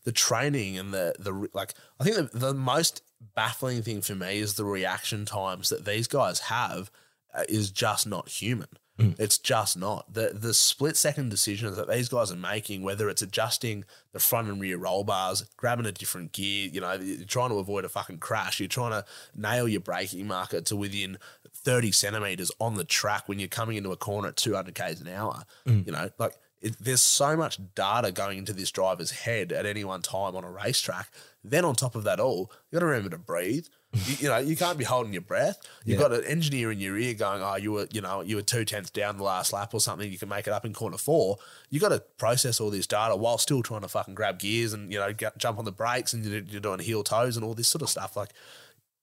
the training and the, the like, I think the, the most baffling thing for me is the reaction times that these guys have uh, is just not human. Mm. It's just not. The the split second decisions that these guys are making, whether it's adjusting the front and rear roll bars, grabbing a different gear, you know, you're trying to avoid a fucking crash, you're trying to nail your braking marker to within thirty centimetres on the track when you're coming into a corner at two hundred k's an hour, mm. you know, like It, there's so much data going into this driver's head at any one time on a racetrack. Then on top of that all, you got to remember to breathe. You, you know, you can't be holding your breath. You've yeah. got an engineer in your ear going, oh, you were, you know, you were two tenths down the last lap or something. You can make it up in corner four. You got to process all this data while still trying to fucking grab gears and, you know, get, jump on the brakes, and you're, you're doing heel toes and all this sort of stuff. Like,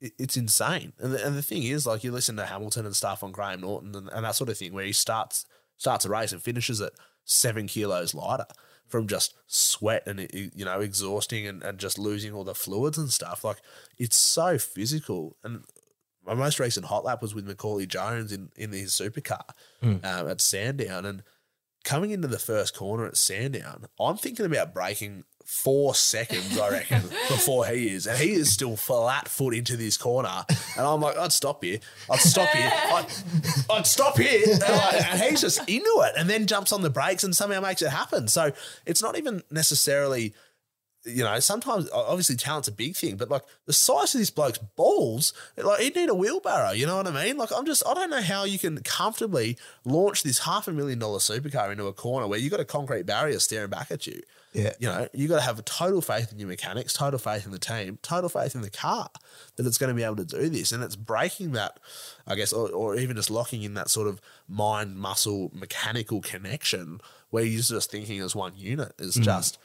it, it's insane. And the, and the thing is, like, you listen to Hamilton and stuff on Graham Norton and, and that sort of thing, where he starts starts a race and finishes it seven kilos lighter from just sweat and, you know, exhausting and, and just losing all the fluids and stuff. Like, it's so physical. And my most recent hot lap was with Macaulay Jones in, in his supercar mm. um, at Sandown. And coming into the first corner at Sandown, I'm thinking about braking four seconds, I reckon, before he is. And he is still flat foot into this corner. And I'm like, I'd stop here. I'd stop here. I'd, I'd stop here. And, like, and he's just into it and then jumps on the brakes and somehow makes it happen. So it's not even necessarily, you know, sometimes obviously talent's a big thing, but like the size of this bloke's balls, like he'd need a wheelbarrow, you know what I mean? Like I'm just, I don't know how you can comfortably launch this half a million dollar supercar into a corner where you've got a concrete barrier staring back at you. Yeah. You know, you got to have a total faith in your mechanics, total faith in the team, total faith in the car that it's going to be able to do this. And it's breaking that, I guess, or, or even just locking in that sort of mind, muscle, mechanical connection where you're just thinking as one unit is mm. just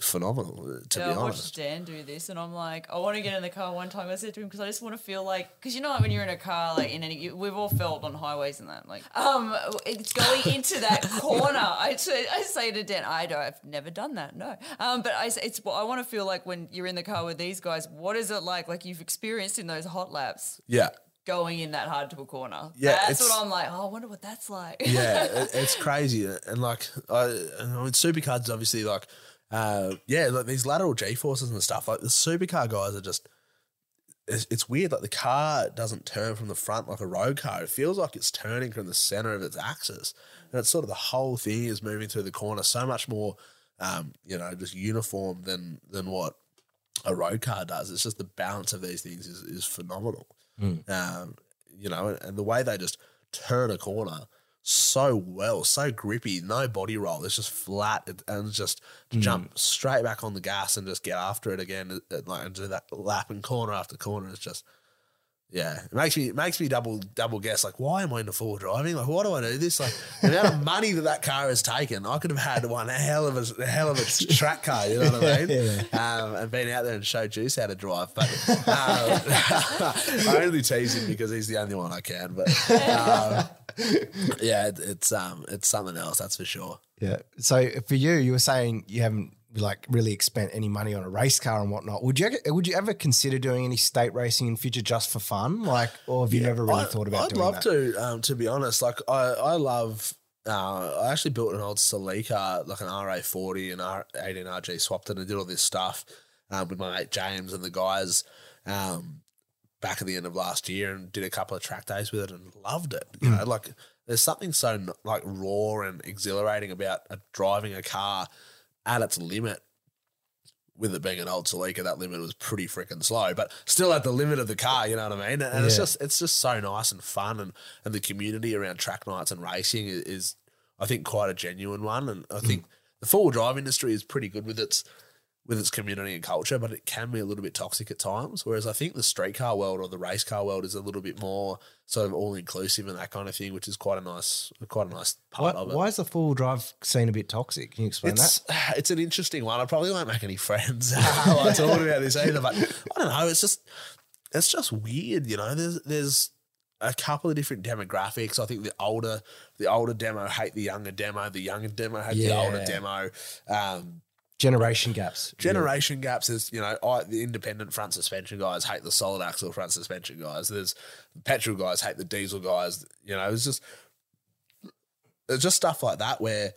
phenomenal, to yeah, be honest. I watched Dan do this and I'm like, I want to get in the car one time. I said to him, because I just want to feel like, because you know when you're in a car, like in any, we've all felt on highways and that, like, um, it's going into that corner. I, I say to Dan, I don't, I've never done that, no. Um, but I, it's, I want to feel like when you're in the car with these guys, what is it like, like you've experienced in those hot laps? Yeah. Going in that hard to a corner. Yeah, that's what I'm like, oh, I wonder what that's like. Yeah, it, it's crazy. And like, I, I mean, supercars obviously like, Uh, yeah, like these lateral G-forces and stuff, like the supercar guys are just, it's, it's weird, like the car doesn't turn from the front like a road car. It feels like it's turning from the centre of its axis, and it's sort of the whole thing is moving through the corner so much more, um, you know, just uniform than than what a road car does. It's just the balance of these things is, is phenomenal, mm. um, you know, and, and the way they just turn a corner so well, so grippy, no body roll. It's just flat and just jump mm. straight back on the gas and just get after it again and, like, and do that lap and corner after corner. It's just, yeah, it makes me it makes me double double guess, like, why am I into four driving? Like, why do I do this? Like, the amount of money that that car has taken, I could have had one hell of a, a hell of a track car, you know what I mean? Yeah, yeah. Um, and been out there and show Juice how to drive. But um, I only tease him because he's the only one I can. But um, yeah, it, it's um, it's something else, that's for sure. Yeah. So for you, you were saying you haven't like really expend any money on a race car and whatnot. Would you would you ever consider doing any state racing in future just for fun? Like, or have you yeah, never really I, thought about I'd doing that? I'd love to, um, to be honest. Like, I, I love, uh, I actually built an old Celica, like an R A forty and R eighteen R G, swapped it and did all this stuff um, with my mate James and the guys um, back at the end of last year, and did a couple of track days with it and loved it. You mm. know, like there's something so like raw and exhilarating about uh, driving a car at its limit. With it being an old Celica, that limit was pretty freaking slow, but still at the limit of the car, you know what I mean? And yeah. it's just it's just so nice and fun, and, and the community around track nights and racing is, is, I think, quite a genuine one. And I think mm. the four-wheel drive industry is pretty good with its with its community and culture, but it can be a little bit toxic at times, whereas I think the street car world or the race car world is a little bit more sort of all-inclusive and that kind of thing, which is quite a nice quite a nice part why, of it. Why is the four-wheel drive scene a bit toxic? Can you explain it's, that? It's an interesting one. I probably won't make any friends while I talk about this either, but I don't know. It's just it's just weird, you know. There's there's a couple of different demographics. I think the older the older demo hate the younger demo, the younger demo hate yeah. the older demo. Um Generation gaps. Generation yeah. gaps is, you know, I, the independent front suspension guys hate the solid axle front suspension guys. There's the petrol guys hate the diesel guys. You know, it's just it's just stuff like that where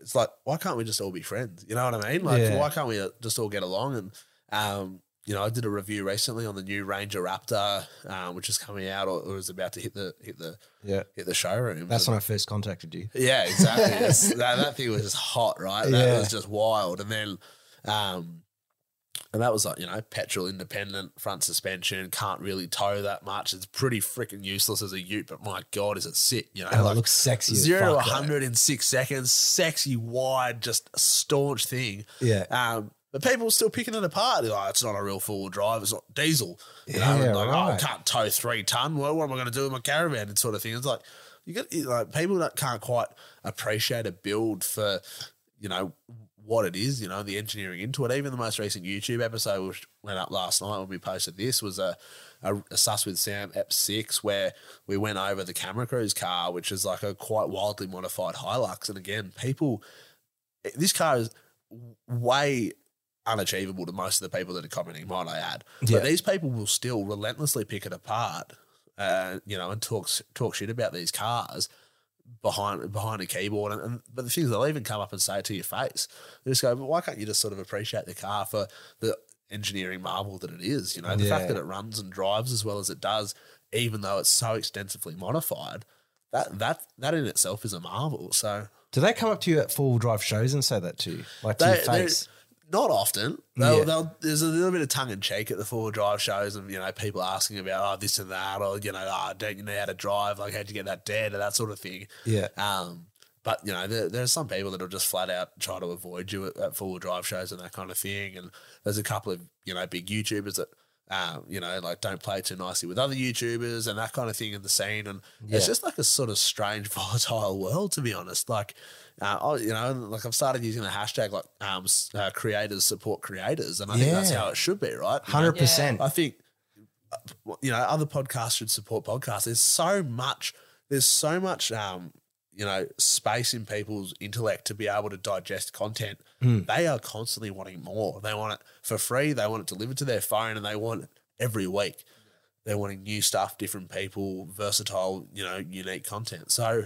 it's like, why can't we just all be friends? You know what I mean? Like, yeah. why can't we just all get along? And, um, you know, I did a review recently on the new Ranger Raptor, um, which is coming out or, or is about to hit the hit the yeah. hit the showroom. That's and, when I first contacted you. Yeah, exactly. that, that thing was just hot, right? That yeah. was just wild. And then um, And that was like, you know, petrol independent, front suspension, can't really tow that much. It's pretty freaking useless as a ute, but my God, is it sick, you know. Oh, like it looks sexy. Zero to one hundred in six seconds, sexy, wide, just a staunch thing. Yeah. Um, but people were still picking it apart. They're like, it's not a real four-wheel drive, it's not diesel. You yeah, know, and like, right. oh, I can't tow three ton. Well, what am I going to do with my caravan and sort of thing? It's like, you got, like, people that can't quite appreciate a build for, you know, what it is, you know, the engineering into it. Even the most recent YouTube episode, which went up last night when we posted this, was a, a, a Sus with Sam Ep six where we went over the Camera Cruise car, which is like a quite wildly modified Hilux. And again, people, this car is way unachievable to most of the people that are commenting, might I add. Yeah. But these people will still relentlessly pick it apart, uh, you know, and talk talk shit about these cars behind behind a keyboard, and, and but the things they'll even come up and say to your face, they just go, well, why can't you just sort of appreciate the car for the engineering marvel that it is? You know, the yeah. fact that it runs and drives as well as it does, even though it's so extensively modified, that that that in itself is a marvel. So, do they come up to you at full drive shows and say that to you, like they, to your face? Not often. They'll, yeah. they'll, there's a little bit of tongue-in-cheek at the four-wheel drive shows and, you know, people asking about, oh, this and that, or, you know, oh, don't you know how to drive? Like, how'd you get that dead, or that sort of thing. Yeah. Um, but, you know, there, there's some people that will just flat out try to avoid you at, at four-wheel drive shows and that kind of thing. And there's a couple of, you know, big YouTubers that, um, you know, like don't play too nicely with other YouTubers and that kind of thing in the scene. And yeah. it's just like a sort of strange, volatile world, to be honest. Like, Uh, I, you know, like I've started using the hashtag like um, uh, creators support creators, and I yeah. think that's how it should be, right? one hundred percent. I think, you know, other podcasts should support podcasts. There's so much, there's so much, um, you know, space in people's intellect to be able to digest content. Mm. They are constantly wanting more. They want it for free. They want it delivered to their phone, and they want it every week. They're wanting new stuff, different people, versatile, you know, unique content. So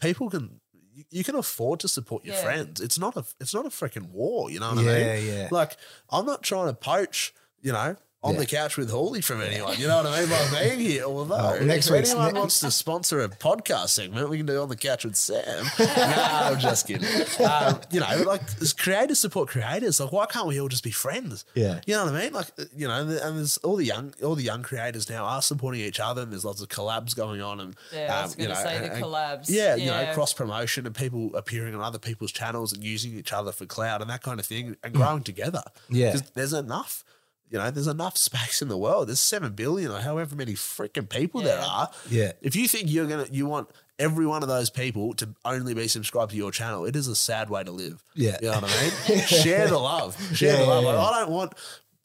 people can... You can afford to support your yeah. friends. It's not a it's not a freaking war, you know what yeah, I mean? Yeah, yeah. Like, I'm not trying to poach, you know, on yeah. the couch with Hawley from anyone, you know what I mean, by being here. Although, oh, next if anyone next. wants to sponsor a podcast segment, we can do On the Couch with Sam. No, I'm just kidding. Um, you know, like, creators support creators. Like, why can't we all just be friends? Yeah. You know what I mean? Like, you know, and there's all the young all the young creators now are supporting each other, and there's lots of collabs going on. And, yeah, I was um, going to say and, the collabs. And, yeah, yeah, you know, cross-promotion and people appearing on other people's channels and using each other for clout and that kind of thing, and growing together. Yeah. Because there's enough. You know, there's enough space in the world. There's seven billion or however many freaking people yeah. there are. Yeah. If you think you're going to, you want every one of those people to only be subscribed to your channel, it is a sad way to live. Yeah. You know what I mean? Share the love. Share yeah, the love. Yeah, yeah. Like, I don't want,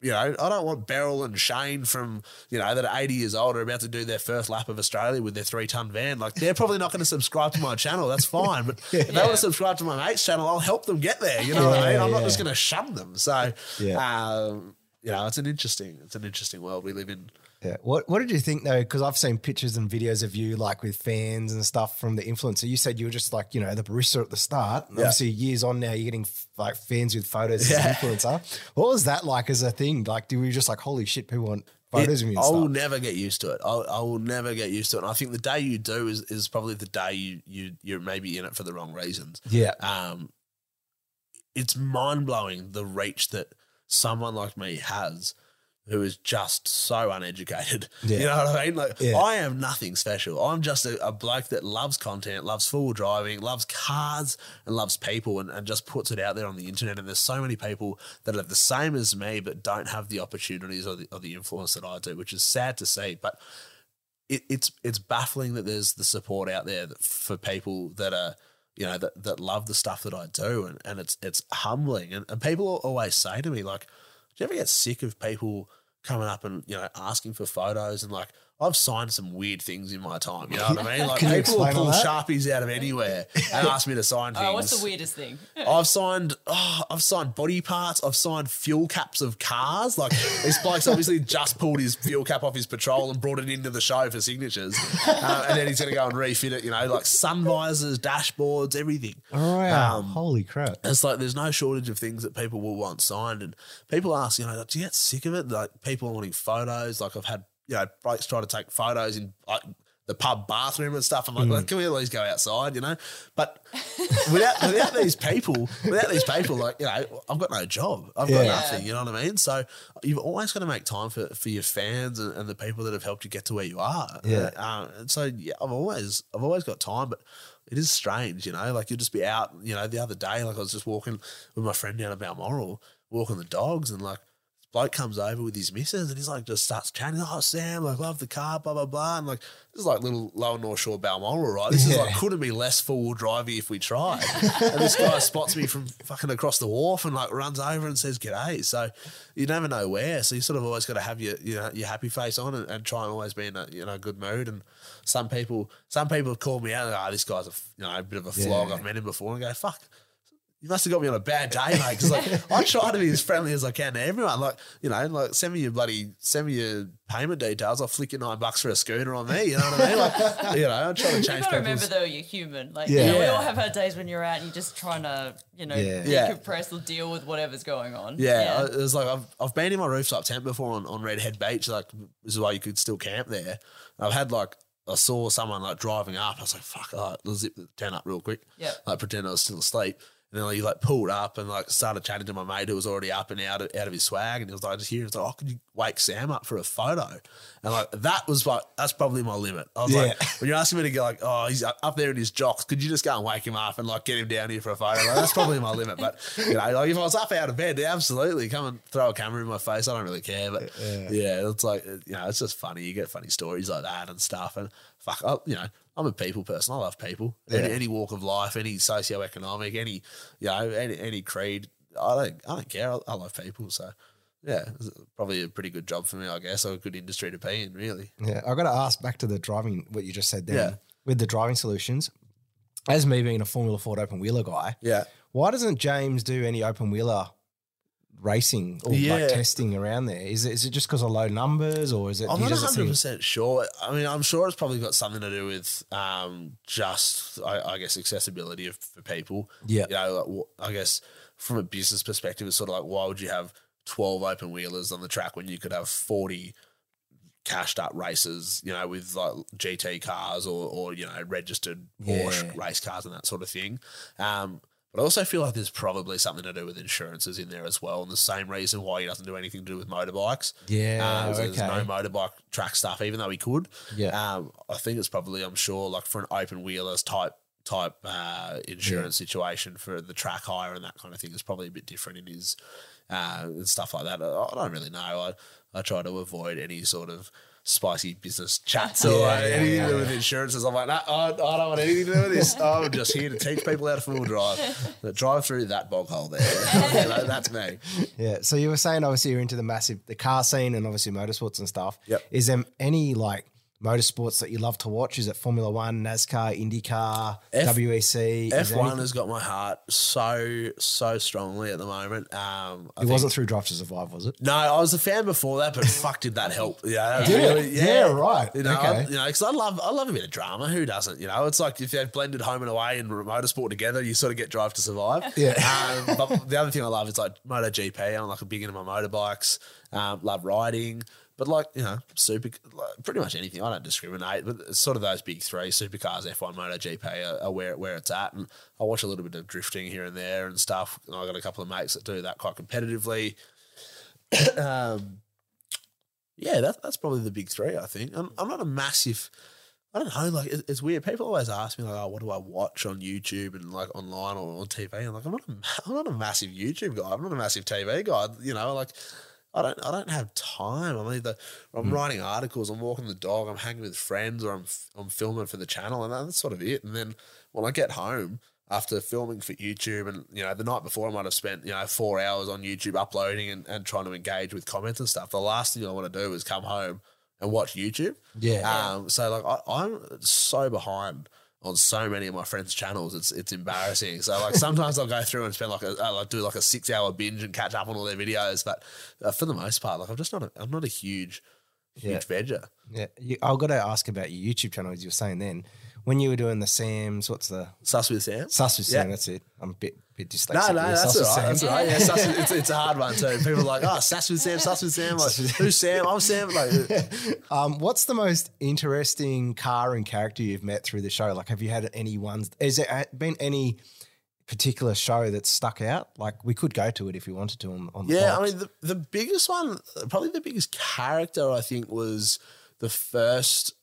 you know, I don't want Beryl and Shane from, you know, that are eighty years old are about to do their first lap of Australia with their three-ton van. Like, they're probably not going to subscribe to my channel. That's fine. But yeah. if they want to subscribe to my mate's channel, I'll help them get there. You know yeah, what I mean? Yeah, I'm not yeah. just going to shun them. So, yeah. um, You know, it's an interesting, it's an interesting world we live in. Yeah. What What did you think though? Because I've seen pictures and videos of you like with fans and stuff from the influencer. You said you were just like, you know, the barista at the start. Yeah. Obviously, years on now, you're getting like fans with photos yeah. as an influencer. What was that like as a thing? Like, do we just like, holy shit, people want photos it, of me? And I will stuff? never get used to it. I'll, I will never get used to it. And I think the day you do is is probably the day you you you're maybe in it for the wrong reasons. Yeah. Um, it's mind blowing the reach that someone like me has, who is just so uneducated. Yeah. You know what I mean? Like, yeah. I am nothing special. I'm just a, a bloke that loves content, loves full driving, loves cars, and loves people, and, and just puts it out there on the internet. And there's so many people that are the same as me but don't have the opportunities or the, or the influence that I do, which is sad to see. But it, it's it's baffling that there's the support out there that, for people that are, you know, that, that love the stuff that I do, and, and it's it's humbling. And, and people always say to me, like, do you ever get sick of people coming up and, you know, asking for photos? And, like, I've signed some weird things in my time, you know what I mean? Like, people will pull that? Sharpies out of anywhere and ask me to sign things. Oh, what's the weirdest thing? I've signed oh, I've signed body parts. I've signed fuel caps of cars. Like, this bloke's obviously just pulled his fuel cap off his patrol and brought it into the show for signatures. Um, and then he's going to go and refit it, you know, like sun visors, dashboards, everything. Oh, yeah. Um, Holy crap. It's like there's no shortage of things that people will want signed. And people ask, you know, do you get sick of it? Like, people are wanting photos. Like, I've had, you know, blokes try to take photos in like the pub bathroom and stuff. I'm like, mm. well, can we at least go outside, you know? But without without these people, without these people, like, you know, I've got no job. I've yeah. got nothing, you know what I mean? So you've always got to make time for, for your fans and, and the people that have helped you get to where you are. Yeah. Um, and so, yeah, I've always I've always got time, but it is strange, you know? Like, you'll just be out, you know, the other day, like, I was just walking with my friend down at Balmoral, walking the dogs, and, like, bloke comes over with his missus and he's like, just starts chatting. Oh, Sam, I love the car, blah, blah, blah. And like, this is like little Lower North Shore Balmoral, right? This yeah. is like, couldn't be less four-wheel drivey if we tried. And this guy spots me from fucking across the wharf and like runs over and says, g'day. So you never know where. So you sort of always got to have your, you know, your happy face on and, and try and always be in a, you know, good mood. And some people, some people call me out and go, oh, this guy's a, you know, a bit of a flog. Yeah. I've met him before, and go, fuck, you must have got me on a bad day, mate, because like, I try to be as friendly as I can to everyone. Like, you know, like send me your bloody, send me your payment details. I'll flick you nine bucks for a scooter on me. You know what I mean? Like, you know, I'm trying to change people. Remember though, you're human. Like, yeah. you know, we all have our days when you're out and you're just trying to, you know, yeah. decompress or deal with whatever's going on. Yeah, yeah. It was like I've I've been in my rooftop tent before on, on Redhead Beach. Like, this is why you could still camp there. I've had like, I saw someone like driving up. I was like, fuck, all right, let's zip the tent up real quick. Yeah, like pretend I was still asleep. And then like, he like pulled up and like started chatting to my mate who was already up and out of, out of his swag, and he was like, just here, he was like, oh, could you wake Sam up for a photo? And like, that was like, that's probably my limit. I was yeah. like, when you're asking me to go like, oh, he's up there in his jocks, could you just go and wake him up and like get him down here for a photo? Like, that's probably my limit. But you know, like if I was up out of bed, yeah, absolutely, come and throw a camera in my face. I don't really care. But yeah. yeah, it's like, you know, it's just funny. You get funny stories like that and stuff. And fuck, I, you know, I'm a people person. I love people. Yeah. Any, any walk of life, any socioeconomic, any, you know, any, any creed. I don't, I don't care. I, I love people. So, yeah, it's probably a pretty good job for me, I guess, or a good industry to be in, really. Yeah, I've got to ask back to the driving, what you just said there. Yeah. With the driving solutions, as me being a Formula Ford open wheeler guy, yeah, why doesn't James do any open wheeler racing or yeah. like testing around there? Is it, is it just because of low numbers, or is it? I'm not one hundred percent sure. I mean, I'm sure it's probably got something to do with um, just, I, I guess, accessibility of, for people. Yeah. You know, like, I guess from a business perspective, it's sort of like, why would you have twelve open wheelers on the track when you could have forty cashed up races, you know, with like G T cars or, or you know, registered Porsche yeah. race cars and that sort of thing. Um, But I also feel like there's probably something to do with insurances in there as well, and the same reason why he doesn't do anything to do with motorbikes. Yeah, um, so okay. There's no motorbike track stuff, even though he could. Yeah, um, I think it's probably, I'm sure, like for an open wheelers type type uh, insurance yeah. situation for the track hire and that kind of thing is probably a bit different in his uh, and stuff like that. I, I don't really know. I I try to avoid any sort of spicy business chats or yeah, like anything yeah, yeah. with insurances. I'm like, no, I, I don't want anything to do with this. I'm just here to teach people how to full drive. But drive through that bog hole there. You know, that's me. Yeah. So you were saying obviously you're into the massive, the car scene and obviously motorsports and stuff. Yep. Is there any like motorsports that you love to watch? Is it Formula One, NASCAR, IndyCar, F- W E C? F one has got my heart so, so strongly at the moment. Um, I it think, wasn't through Drive to Survive, was it? No, I was a fan before that, but fuck, did that help? Yeah, did really, it? Yeah. yeah, right. You know, okay. I, you know, because I love, I love a bit of drama. Who doesn't? You know, it's like if they've blended home and away and motorsport together, you sort of get Drive to Survive. Yeah. Um, but the other thing I love is like MotoGP. I'm like a big into my motorbikes. Um, love riding. But, like, you know, super, like pretty much anything. I don't discriminate. But it's sort of those big three, supercars, F one, MotoGP, are, are where, where it's at. And I watch a little bit of drifting here and there and stuff. And I've got a couple of mates that do that quite competitively. um, yeah, that, that's probably the big three, I think. I'm, I'm not a massive – I don't know. Like, it, it's weird. People always ask me, like, oh, what do I watch on YouTube and, like, online or on T V? I'm like, I'm not a, I'm not a massive YouTube guy. I'm not a massive T V guy. You know, like – I don't I don't have time. I'm either I'm mm. writing articles, I'm walking the dog, I'm hanging with friends, or I'm I'm filming for the channel, and that's sort of it. And then when I get home after filming for YouTube, and you know, the night before I might have spent, you know, four hours on YouTube uploading and, and trying to engage with comments and stuff, the last thing I want to do is come home and watch YouTube. Yeah. Um so like I, I'm so behind on so many of my friends' channels, it's it's embarrassing. So like sometimes I'll go through and spend like a, I'll like do like a six hour binge and catch up on all their videos. But uh, for the most part, like I'm just not a, I'm not a huge huge yeah. vegger. Yeah, you, I've got to ask about your YouTube channel, as you were saying then. when you were doing the Sam's, what's the? Suss with Sam. Suss with Sam, yeah. That's it. I'm a bit, bit dyslexic. No, no, that's all, right, that's all right. That's yeah, all right. It's, it's a hard one too. People are like, oh, Suss with Sam, Suss with Sam. Like, who's Sam? I'm Sam. Like, um, what's the most interesting car and character you've met through the show? Like, have you had any ones? Has there been any particular show that stuck out? Like, we could go to it if we wanted to on, on the Yeah, box. I mean, the, the biggest one, probably the biggest character I think was the first.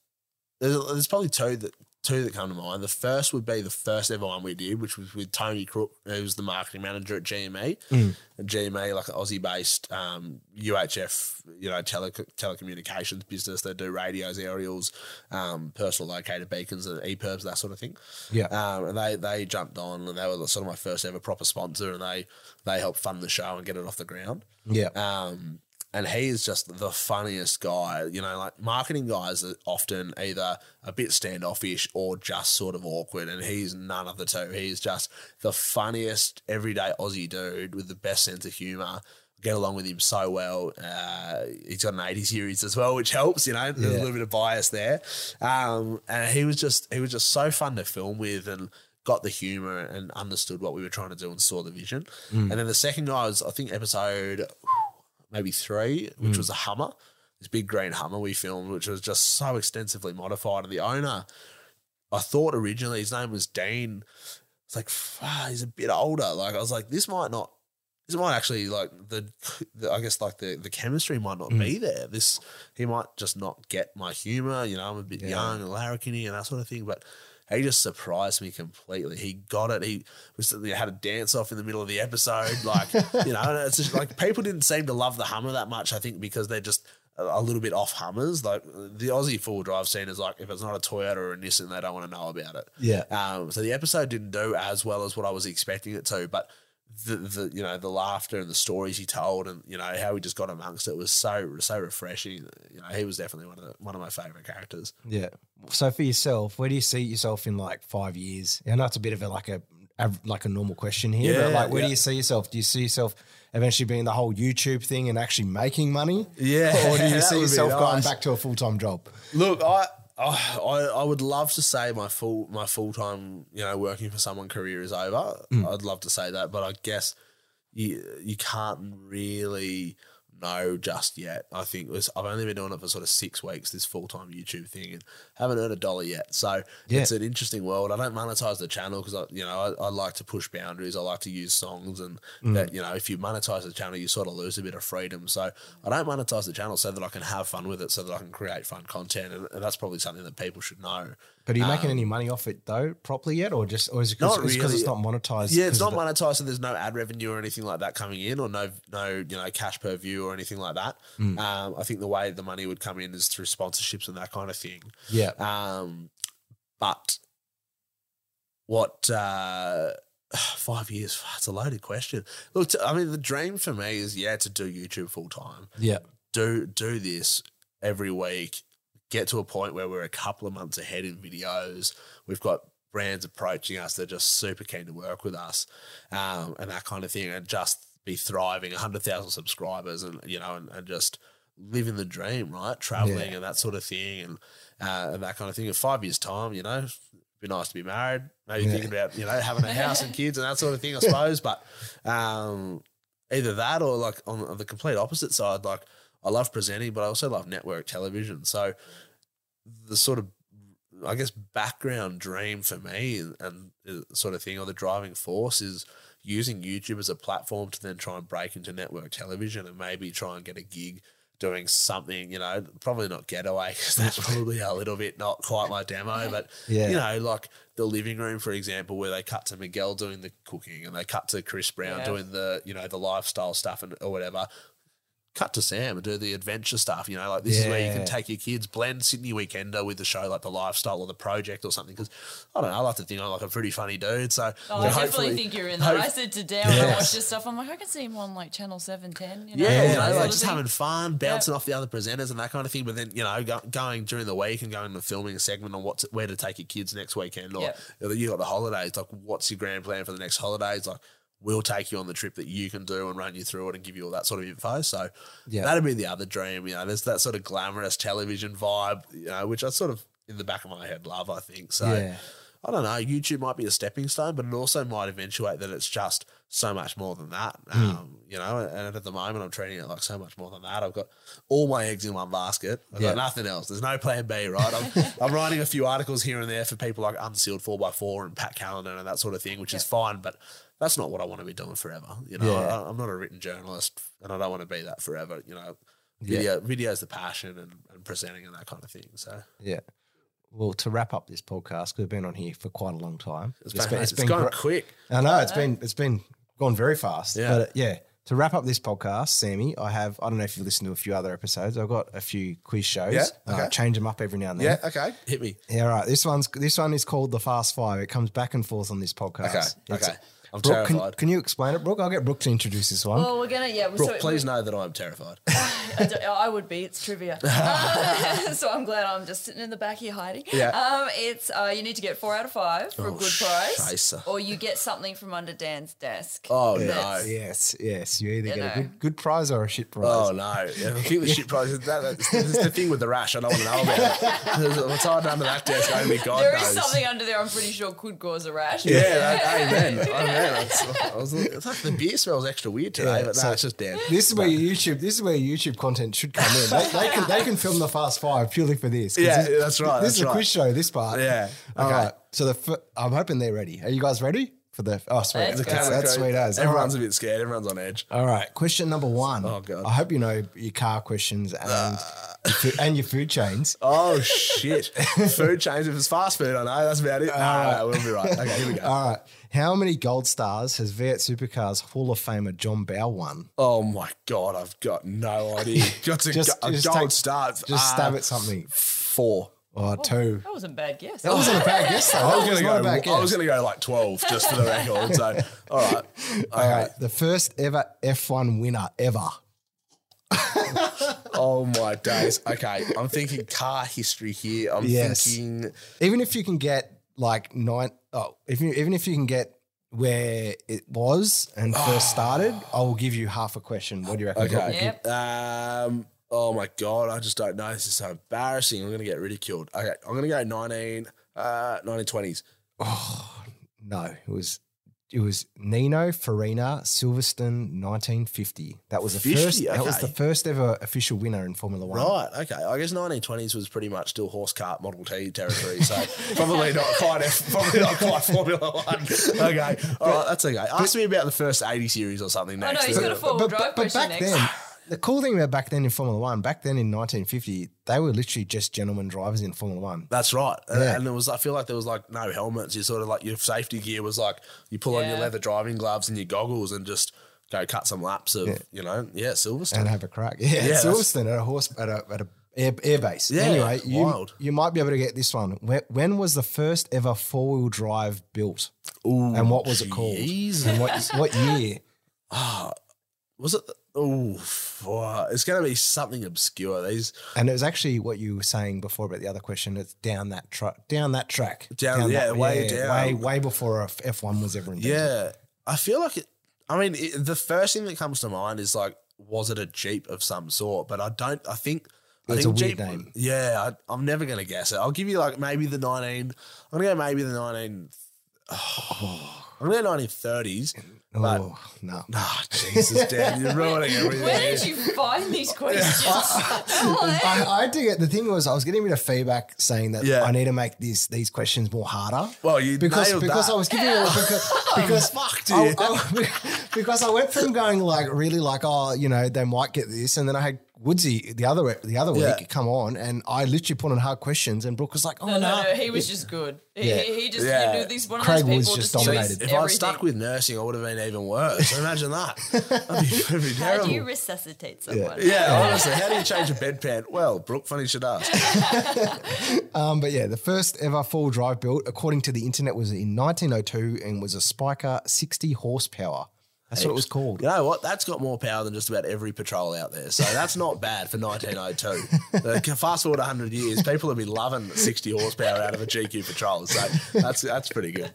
There's, there's probably two that. Two that come to mind. The first would be the first ever one we did, which was with Tony Crook, who was the marketing manager at G M E. Mm. And G M E, like an Aussie-based um, U H F, you know, tele- telecommunications business. They do radios, aerials, um, personal locator beacons, and E P I R Bs, that sort of thing. Yeah. Um, and they they jumped on, and they were sort of my first ever proper sponsor, and they they helped fund the show and get it off the ground. Yeah. Um, and he is just the funniest guy. You know, like marketing guys are often either a bit standoffish or just sort of awkward, and he's none of the two. He's just the funniest everyday Aussie dude with the best sense of humour. Get along with him so well. Uh, he's got an eighty series as well, which helps, you know, there's yeah. a little bit of bias there. Um, and he was just he was just so fun to film with and got the humour and understood what we were trying to do and saw the vision. Mm. And then the second guy was, I think, episode – maybe three, which mm. was a Hummer, this big green Hummer we filmed, which was just so extensively modified. And the owner, I thought originally his name was Dean. It's like, fuck, he's a bit older. Like I was like, this might not, this might actually like the, the I guess like the, the chemistry might not mm. be there. This, he might just not get my humour. You know, I'm a bit yeah. young and larrikiny and that sort of thing, but he just surprised me completely. He got it. He was, had a dance-off in the middle of the episode. Like, you know, it's just like people didn't seem to love the Hummer that much, I think, because they're just a little bit off Hummers. Like the Aussie four-wheel drive scene is like if it's not a Toyota or a Nissan, they don't want to know about it. Yeah. Um, so the episode didn't do as well as what I was expecting it to, but the, the you know, the laughter and the stories he told and, you know, how he just got amongst it was so so refreshing. You know, he was definitely one of the, one of my favourite characters. Yeah. So for yourself, where do you see yourself in like five years? I know it's a bit of a like a like a normal question here, yeah, but like where yeah. do you see yourself? Do you see yourself eventually being the whole YouTube thing and actually making money? Yeah. Or do you see yourself nice. going back to a full-time job? Look, I – Oh, I, I would love to say my full my full time you know working for someone career is over. Mm. I'd love to say that, but I guess you you can't really know just yet. I think it was, I've only been doing it for sort of six weeks. This full time YouTube thing, and haven't earned a dollar yet. So yeah. it's an interesting world. I don't monetize the channel because I you know I, I like to push boundaries. I like to use songs, and mm. that you know if you monetize the channel, you sort of lose a bit of freedom. So I don't monetize the channel so that I can have fun with it, so that I can create fun content, and, and that's probably something that people should know. But are you um, making any money off it though properly yet, or just or is it because really. it's not monetized? Yeah, it's not monetized, so there's no ad revenue or anything like that coming in, or no no you know cash per view or anything like that. Mm. Um, I think the way the money would come in is through sponsorships and that kind of thing. Yeah. Um, but what uh, five years? That's a loaded question. Look, to, I mean, the dream for me is yeah to do YouTube full time. Yeah. Do do this every week. Get to a point where we're a couple of months ahead in videos. We've got brands approaching us. They're just super keen to work with us, um, and that kind of thing. And just be thriving, one hundred thousand subscribers and, you know, and, and just living the dream, right, travelling yeah. and that sort of thing and uh, and that kind of thing. In five years' time, you know, it'd be nice to be married, maybe yeah. thinking about, you know, having a house and kids and that sort of thing, I suppose. But um, either that or, like, on, on the complete opposite side, like, I love presenting but I also love network television. So the sort of, I guess, background dream for me and, and sort of thing, or the driving force, is using YouTube as a platform to then try and break into network television and maybe try and get a gig doing something, you know, probably not Getaway because that's probably a little bit not quite my demo, but, yeah. you know, like The Living Room, for example, where they cut to Miguel doing the cooking and they cut to Chris Brown yeah. doing the, you know, the lifestyle stuff and or whatever. Cut to Sam and do the adventure stuff, you know, like this yeah. is where you can take your kids, blend Sydney Weekender with the show like The Lifestyle or The Project or something, because I don't know, I like to think I'm like a pretty funny dude. So oh, I definitely think you're in that. I said today yes. when I watched this stuff, I'm like, I can see him on like Channel seven ten. You know, yeah, you know, like just having fun, bouncing yep. off the other presenters and that kind of thing, but then, you know, go, going during the week and going and filming a segment on what to, where to take your kids next weekend or yep. you got the holidays, like what's your grand plan for the next holidays, like we'll take you on the trip that you can do and run you through it and give you all that sort of info. So yeah. that'd be the other dream, you know, there's that sort of glamorous television vibe, you know, which I sort of in the back of my head love, I think. So yeah. I don't know, YouTube might be a stepping stone, but it also might eventuate that it's just so much more than that, mm. um, you know, and at the moment I'm treating it like so much more than that. I've got all my eggs in one basket. I've yeah. got nothing else. There's no plan B, right? I'm, I'm writing a few articles here and there for people like Unsealed four by four and Pat Callanan and that sort of thing, which yeah. is fine, but that's not what I want to be doing forever. You know, yeah. I, I'm not a written journalist and I don't want to be that forever, you know. Video, yeah. Video's the passion and, and presenting and that kind of thing. So yeah. Well, to wrap up this podcast, we've been on here for quite a long time. It's, it's been, it's it's been gone gr- quick. I know it's been it's been gone very fast. Yeah. But yeah, to wrap up this podcast, Sammy, I have I don't know if you listened to a few other episodes. I've got a few quiz shows. Yeah, okay. uh, change them up every now and then. Yeah, okay, hit me. Yeah, all right. This one's this one is called the Fast Five. It comes back and forth on this podcast. Okay, it's, okay. I'm Brooke, terrified. Can, can you explain it, Brooke? I'll get Brooke to introduce this one. Well, we're gonna yeah. Brooke, so, please we, know that I'm terrified. I, I would be. It's trivia, uh, so I'm glad I'm just sitting in the back here hiding. Yeah. Um, it's uh, you need to get four out of five for oh, a good price, scheiße. Or you get something from under Dan's desk. Oh no! Yes, yes. You either you get know. a good, good prize or a shit prize. Oh no! Yeah, I think the shit prize. That, that's, that's the thing with the rash. I don't want to know about it. What's hiding under that desk? Only God knows. There is knows. something under there. I'm pretty sure could cause a rash. Yeah. yeah. Amen. Amen. I was, it's like the beer smells extra weird today, yeah, but no, so it's just Dan. This is where your YouTube, this is where your YouTube content should come in. They, they can they can film the Fast Five purely for this. Yeah, this, that's right. This that's is a right. quiz show. This part. Yeah. All okay. right. So the I'm hoping they're ready. Are you guys ready for the? Oh, sweet. That's, that's, that's sweet as. Everyone's right. a bit scared. Everyone's on edge. All right. Question number one. Oh God. I hope you know your car questions and. Uh. And your food chains. Oh, shit. Food chains. If it's fast food, I know. That's about it. No, uh, no, we'll be right. Okay, here we go. All right. How many gold stars has V eight Supercars Hall of Famer John Bowe won? Oh, my God. I've got no idea. Got a, just, go, a just gold take, star. Just uh, stab at something. Four. Or oh, two. That wasn't a bad guess. That wasn't a bad guess, though. I was going to go, go like twelve just for the record. So, all right. Okay. All right. The first ever F one winner ever. Oh my days. Okay, I'm thinking car history here. I'm yes. thinking even if you can get like nine oh if you even if you can get where it was and first started, I will give you half a question. What do you reckon? Okay. Yep. Um oh my God, I just don't know. This is so embarrassing. I'm gonna get ridiculed. Okay, I'm gonna go nineteen uh nineteen twenties. Oh no, it was It was Nino Farina Silverstone nineteen fifty. That was the fifty, first. Okay. That was the first ever official winner in Formula One. Right. Okay. I guess nineteen twenties was pretty much still horse cart Model T territory. So probably not quite. Probably not quite Formula One. Okay. All but, right. That's okay. Ask but, me about the first eighty series or something next. I know, he's got a four-wheel drive question next. But back then, the cool thing about back then in Formula One, back then in nineteen fifty, they were literally just gentlemen drivers in Formula One. That's right. Yeah. And it was, I feel like there was like no helmets. You sort of like your safety gear was like you pull yeah. on your leather driving gloves and your goggles and just go cut some laps of, yeah. you know, yeah, Silverstone. And have a crack. Yeah, yeah Silverstone at a horse, at a, at a air, air base. Yeah, anyway, you, wild. You might be able to get this one. When, when was the first ever four-wheel drive built? Ooh, and what was geez. it called? And what, what year? Ah, oh, was it... Oh, it's going to be something obscure. These and it was actually what you were saying before about the other question. It's down that track, down that track, down, down yeah, that, way yeah, down, way, way before F one was ever invented. Yeah, I feel like it. I mean, it, the first thing that comes to mind is like, was it a Jeep of some sort? But I don't. I think it's I think a weird Jeep, name. Yeah, I, I'm never going to guess it. I'll give you like maybe the nineteen. I'm going to go maybe the nineteen. Oh, I'm going to go nineteen thirties. But, oh, no. No, Jesus, Dan, you're ruining everything. Where did you find these questions? I, I had to get, the thing was I was getting a bit of feedback saying that yeah. I need to make these these questions more harder. Well, you because Because that. I was giving yeah. it, because, because, fuck, dude. I, I, because I went from going like really like, oh, you know, they might get this, and then I had Woodsy the other the other yeah. week come on, and I literally put on hard questions, and Brooke was like, oh, no. No, no, he was yeah. just good. He, yeah. he just yeah. he knew these one Craig of those people just dominated. If I stuck with nursing, I would have been even worse. So imagine that. That'd be, that'd be terrible. How do you resuscitate someone? Yeah, yeah, yeah. honestly, how do you change a bedpan? Well, Brooke, funny you should ask. um, but yeah, the first ever four-wheel drive built, according to the internet, was in nineteen oh two and was a Spiker sixty horsepower. That's what it was called. You know what? That's got more power than just about every patrol out there. So that's not bad for nineteen oh two. Uh, fast forward one hundred years, people will be loving sixty horsepower out of a G Q patrol. So that's that's pretty good.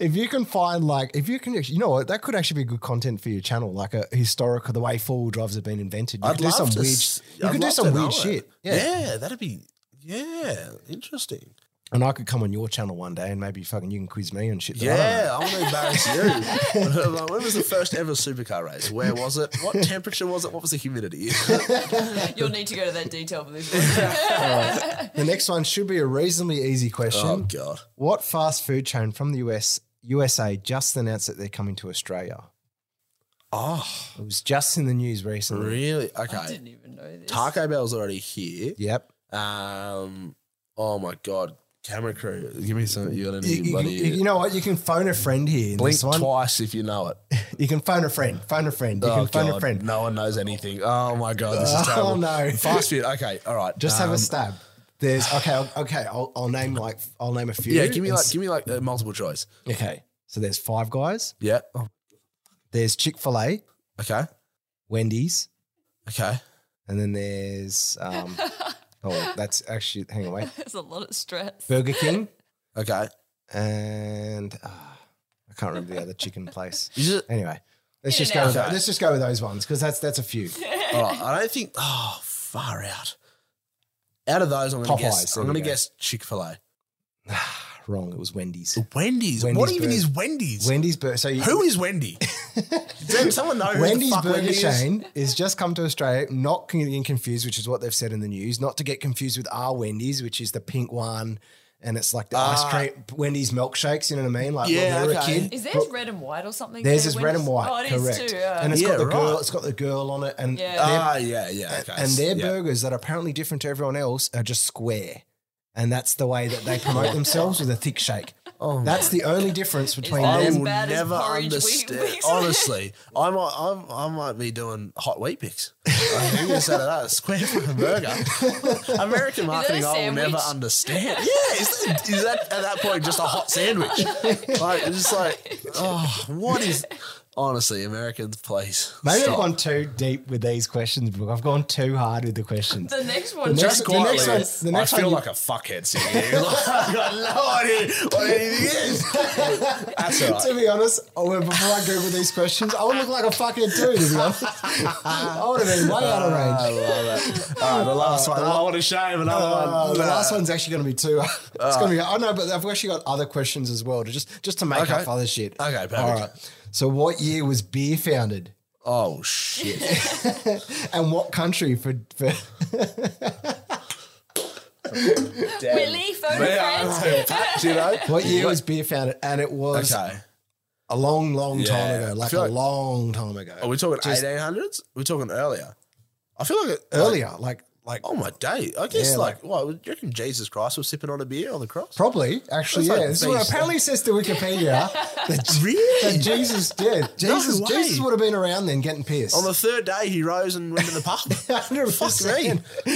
If you can find like, if you can, you know what? That could actually be good content for your channel, like a historical, the way four-wheel drives have been invented. You I'd could love do some to, weird, you I'd could do some weird shit. Yeah. yeah, that'd be. Yeah, interesting. And I could come on your channel one day and maybe fucking you can quiz me and shit. Yeah, I want to embarrass you. When was the first ever supercar race? Where was it? What temperature was it? What was the humidity? You'll need to go to that detail for this one. Right. The next one should be a reasonably easy question. Oh, God. What fast food chain from the U S U S A just announced that they're coming to Australia? Oh. It was just in the news recently. Really? Okay. I didn't even know this. Taco Bell's already here. Yep. Um. Oh, my God. Camera crew, give me some. You got any you, bloody? You, you know what? You can phone a friend here. Blink twice if you know it. You can phone a friend. Phone a friend. You oh can phone God. a friend. No one knows anything. Oh my God, this is terrible. Oh no, fast food. Okay, all right. Just um, have a stab. There's okay, okay. I'll, I'll name like I'll name a few. Yeah, give me like give me like uh, multiple choice. Okay, so there's Five Guys. Yeah. Oh. There's Chick-fil-A. Okay. Wendy's. Okay. And then there's. Um, Oh, that's actually, hang on, wait. That's a lot of stress. Burger King. Okay. And uh, I can't remember the other chicken place. Anyway, let's just, go with that. let's just go with those ones because that's that's a few. All right, I don't think, oh, far out. Out of those, I'm going to guess, I'm going to guess Chick-fil-A. Wrong, it was Wendy's. Wendy's? Wendy's what Bur- even is Wendy's? Wendy's Burger. So you- who is Wendy? Does someone know who Wendy's the fuck Burger Wendy's? Chain is just come to Australia, not getting confused, which is what they've said in the news, not to get confused with our Wendy's, which is the pink one, and it's like the uh, ice cream, Wendy's milkshakes, you know what I mean? Like yeah, when we were okay. a kid. Is theirs but, red and white or something? Theirs there? is Wendy's? red and white, oh, it correct. Is too, yeah. And it's yeah, got the girl, right. it's got the girl on it. And yeah, ah, yeah, yeah. Okay. And their yeah. burgers that are apparently different to everyone else are just square. And that's the way that they promote themselves with a thick shake. Oh, that's the only difference between them. I will never understand. Honestly, I might, I'm, I might be doing hot wheat picks. I'm going to say that square fucking burger. American marketing, I will never understand. Yeah, is, is that at that point just a hot sandwich? Like it's just like, oh, what is? Honestly, Americans, please. Maybe stop. I've gone too deep with these questions, Brooke. I've gone too hard with the questions. The next one, the just next, quietly. The next one, the next I feel one, like a fuckhead sitting here. I've got no idea what anything is. That's all right. To be honest, before I Google these questions, I would look like a fuckhead too, to be honest. I would have been way uh, out of range. I love it. All right, the last uh, one. The I want to shave another uh, one. The uh, last one's actually going to be too hard. Uh, it's going to be, I know, but I've actually got other questions as well, to just, just to make okay. up other shit. Okay, perfect. All right. So what year was beer founded? Oh, shit. And what country for... for Willie, phone friends. You know? What year was beer founded? And it was okay. a long, long yeah. time ago, like a like, long time ago. Are we talking Just, eighteen hundreds? We're talking earlier. I feel like... It, earlier, like... like Like, oh, my day. I guess, yeah, like, like, what, do you reckon Jesus Christ was sipping on a beer on the cross? Probably, actually, That's yeah. Like this is what apparently says to Wikipedia that, really? that Jesus did. Jesus no Jesus would have been around then getting pissed. On the third day, he rose and went to the pub. one hundred percent. Fuck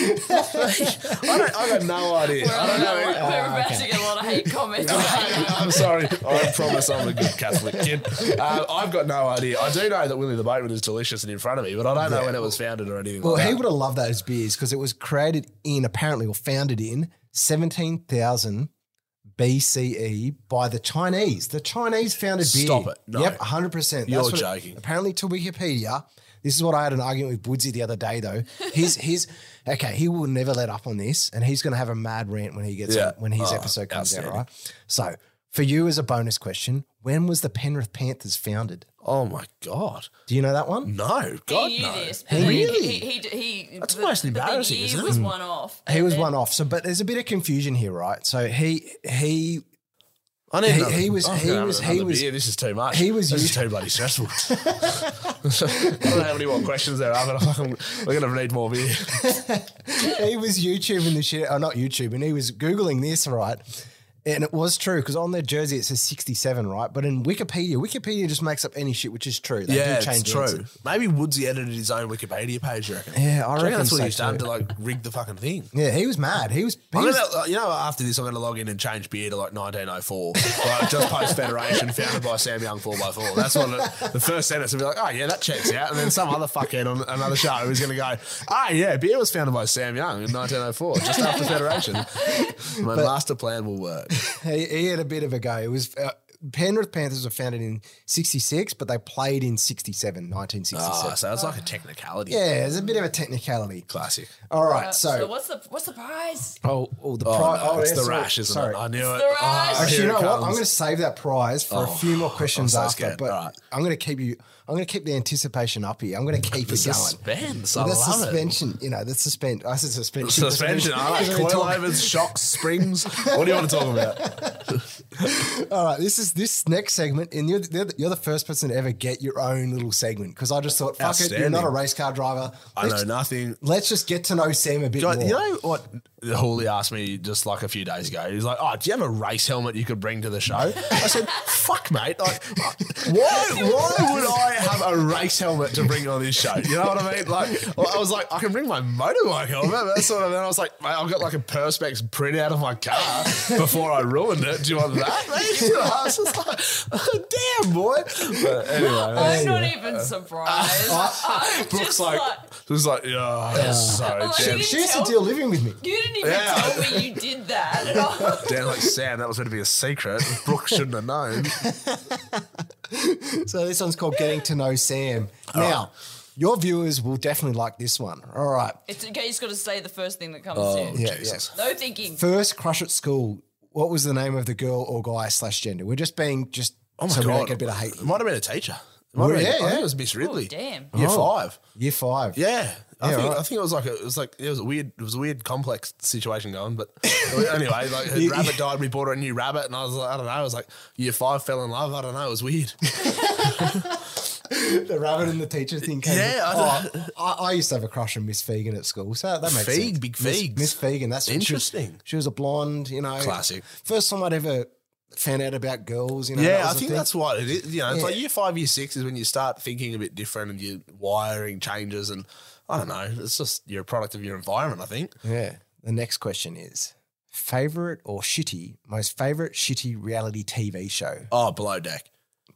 me. I, don't, I got no idea. We're, I don't know. We're about oh, okay. to get a lot of hate comments. I'm sorry. I promise I'm a good Catholic kid. Uh, I've got no idea. I do know that Willie the Boatman is delicious and in front of me, but I don't yeah. know when it was founded or anything well, like that. Well, he would have loved those beers because it was created in, apparently, or founded in seventeen thousand B C E by the Chinese. The Chinese founded beer. Stop it. No. Yep, one hundred percent. You're That's joking. It, apparently, to Wikipedia, this is what I had an argument with Woodsy the other day, though. His, his, okay, he will never let up on this, and he's going to have a mad rant when he gets yeah. when his oh, episode comes out, right? So, for you as a bonus question, when was the Penrith Panthers founded? Oh, my God. Do you know that one? No. God, he knew no. This. Really? He, he, he, he, That's the, almost embarrassing, the isn't it? He was one off. He was then. one off. So, but there's a bit of confusion here, right? So he he I need he, another, he was oh, he was he was beer. This is too much. He was this used, is too bloody stressful. I don't know how many more questions there are, but I'm, we're gonna need more beer. He was YouTubing the shit. Oh, not YouTubing. He was Googling this, right? And it was true because on their jersey it says sixty-seven, right? But in Wikipedia, Wikipedia just makes up any shit, which is true. They yeah, do change it's true. Answer. Maybe Woodsy edited his own Wikipedia page, you reckon? Yeah, I, I reckon that's what so he's done to like rig the fucking thing. Yeah, he was mad. He was. He I'm was gonna, you know, after this, I'm going to log in and change beer to like nineteen oh four. Like just post Federation, founded by Sam Young, four by four. That's what it, the first sentence will be like. Oh yeah, that checks out. And then some other fuckhead on another show is going to go, ah oh, yeah, beer was founded by Sam Young in nineteen oh four, just after Federation. My but, master plan will work. He, he had a bit of a go. It was uh, Penrith Panthers were founded in sixty-six, but they played in sixty-seven, nineteen sixty-seven. Oh, so it's like a technicality. Yeah, it's a bit of a technicality. Classic. All right, uh, so, so what's the what's the prize? Oh, oh the prize. Oh, oh, it's yeah, the sorry, rash, isn't sorry. it? I knew it's it. The rash. Oh, actually, you know what? I'm going to save that prize for oh, a few more questions so after. Scared. But right. I'm going to keep you. I'm going to keep the anticipation up here. I'm going to keep the it suspense. going. I the love suspension. It. You know, the suspense. I said suspension. Suspension. suspension. I like coilovers, shocks, springs. What do you want to talk about? All right. This is this next segment, and you're the, you're the first person to ever get your own little segment because I just thought, fuck it, you're not a race car driver. Let's, I know nothing. Let's just get to know Sam a bit more. You know what Hooley asked me just like a few days ago? He's like, oh, do you have a race helmet you could bring to the show? I said, fuck, mate. Like, why, why would I have a race helmet to bring on this show? You know what I mean? Like, I was like, I can bring my motorbike helmet. That's what I mean. I was like, mate, I've got like a Perspex print out of my car before I ruined it. Do you want that, mate? You know, I was just like, oh, damn, boy. But anyway. I'm not yeah. even surprised. Uh, I, Brooke's just like, like, was like, yeah, oh, yeah. so damn. She, she used to deal living with me. You didn't even yeah. tell me you did that. Damn, like Sam, that was meant to be a secret. Brooke shouldn't have known. So this one's called Getting to Know Sam. All now, right. Your viewers will definitely like this one. All right. It's okay, you just got to say the first thing that comes oh, in. Yeah, yes. No thinking. First crush at school. What was the name of the girl or guy slash gender? We're just being just oh my so God. We don't get a bit of hate. It might have been a teacher. It might oh, have yeah, been, yeah. I think it was Miss Ridley. Oh, damn. Year oh. five. Year five. Yeah. I, yeah, think, right. I think it was like a, it was like it was a weird it was a weird complex situation going, but anyway, like her you, rabbit died. We bought her a new rabbit, and I was like, I don't know. I was like, year five fell in love. I don't know. It was weird. The rabbit and the teacher thing came. Yeah, I, oh, I, I used to have a crush on Miss Fegan at school, so that makes Feig, sense. Big Feeg, Miss Fegan. That's interesting. She was, she was a blonde, you know, classic. First time I'd ever found out about girls, you know. Yeah, I think that's what it is. You know, it's yeah. like year five, year six is when you start thinking a bit different, and your wiring changes and. I don't know. It's just you're a product of your environment, I think. Yeah. The next question is favourite or shitty, most favourite shitty reality T V show? Oh, Below Deck.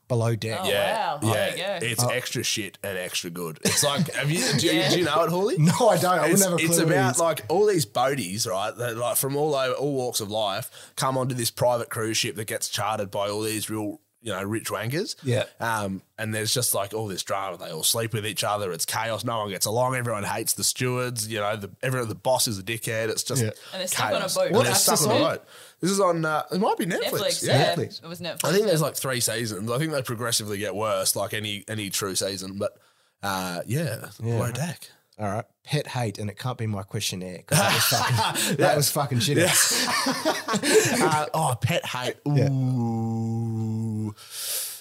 Below Deck. Oh, yeah. Wow. Yeah. There you go. It's oh. extra shit and extra good. It's like, have you, do, yeah. do you know it, Hawley? No, I don't. I wouldn't have a clue. It's about like all these boaties, right? That like from all over, all walks of life come onto this private cruise ship that gets chartered by all these real, you know, rich wankers. Yeah. Um, and there's just like all this drama. They all sleep with each other. It's chaos. No one gets along. Everyone hates the stewards. You know, the everyone, the boss is a dickhead. It's just yeah. And they're stuck chaos. on a boat. Well, they're stuck on a boat. This is on, uh, it might be Netflix. Netflix yeah. yeah. Netflix. It was Netflix. I think there's like three seasons. I think they progressively get worse, like any any true season. But uh, yeah, yeah. Low Deck. All right. Pet hate, and it can't be my questionnaire because that, yeah. that was fucking shitty. Yeah. uh, oh, pet hate. Ooh. Yeah.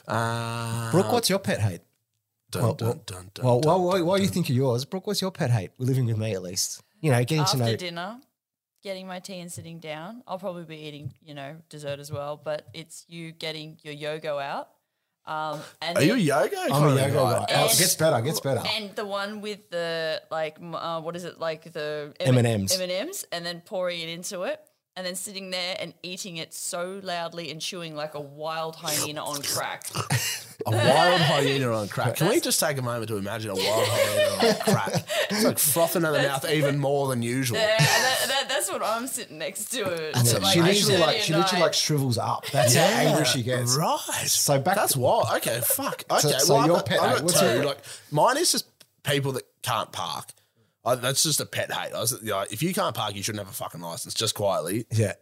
Uh, Brooke, what's your pet hate? Dun, well, dun, dun, dun, well, dun, well, while you think of yours, Brooke, what's your pet hate? We're living with me at least. You know, getting After to know. After dinner, getting my tea and sitting down. I'll probably be eating, you know, dessert as well, but it's you getting your yoga out. Um, and Are then, you a yoga? I'm a yoga guy. And, it gets better, gets better. And the one with the, like, uh, what is it, like the M and M's. M and M's and then pouring it into it. And then sitting there and eating it so loudly and chewing like a wild hyena on crack. A wild hyena on crack. Can That's we just take a moment to imagine a wild hyena on crack? It's like frothing in the mouth even more than usual. Yeah, that, that, that's what I'm sitting next to. It. Yeah. Like she literally like she literally like shrivels up. That's yeah. how angry she gets. Right. So back. That's to, wild. Okay. Fuck. Okay. So, so well, your I'm pet hate. What's your like? Mine is just people that can't park. I, that's just a pet hate. I was, you know, if you can't park, you shouldn't have a fucking license. Just quietly. Yeah.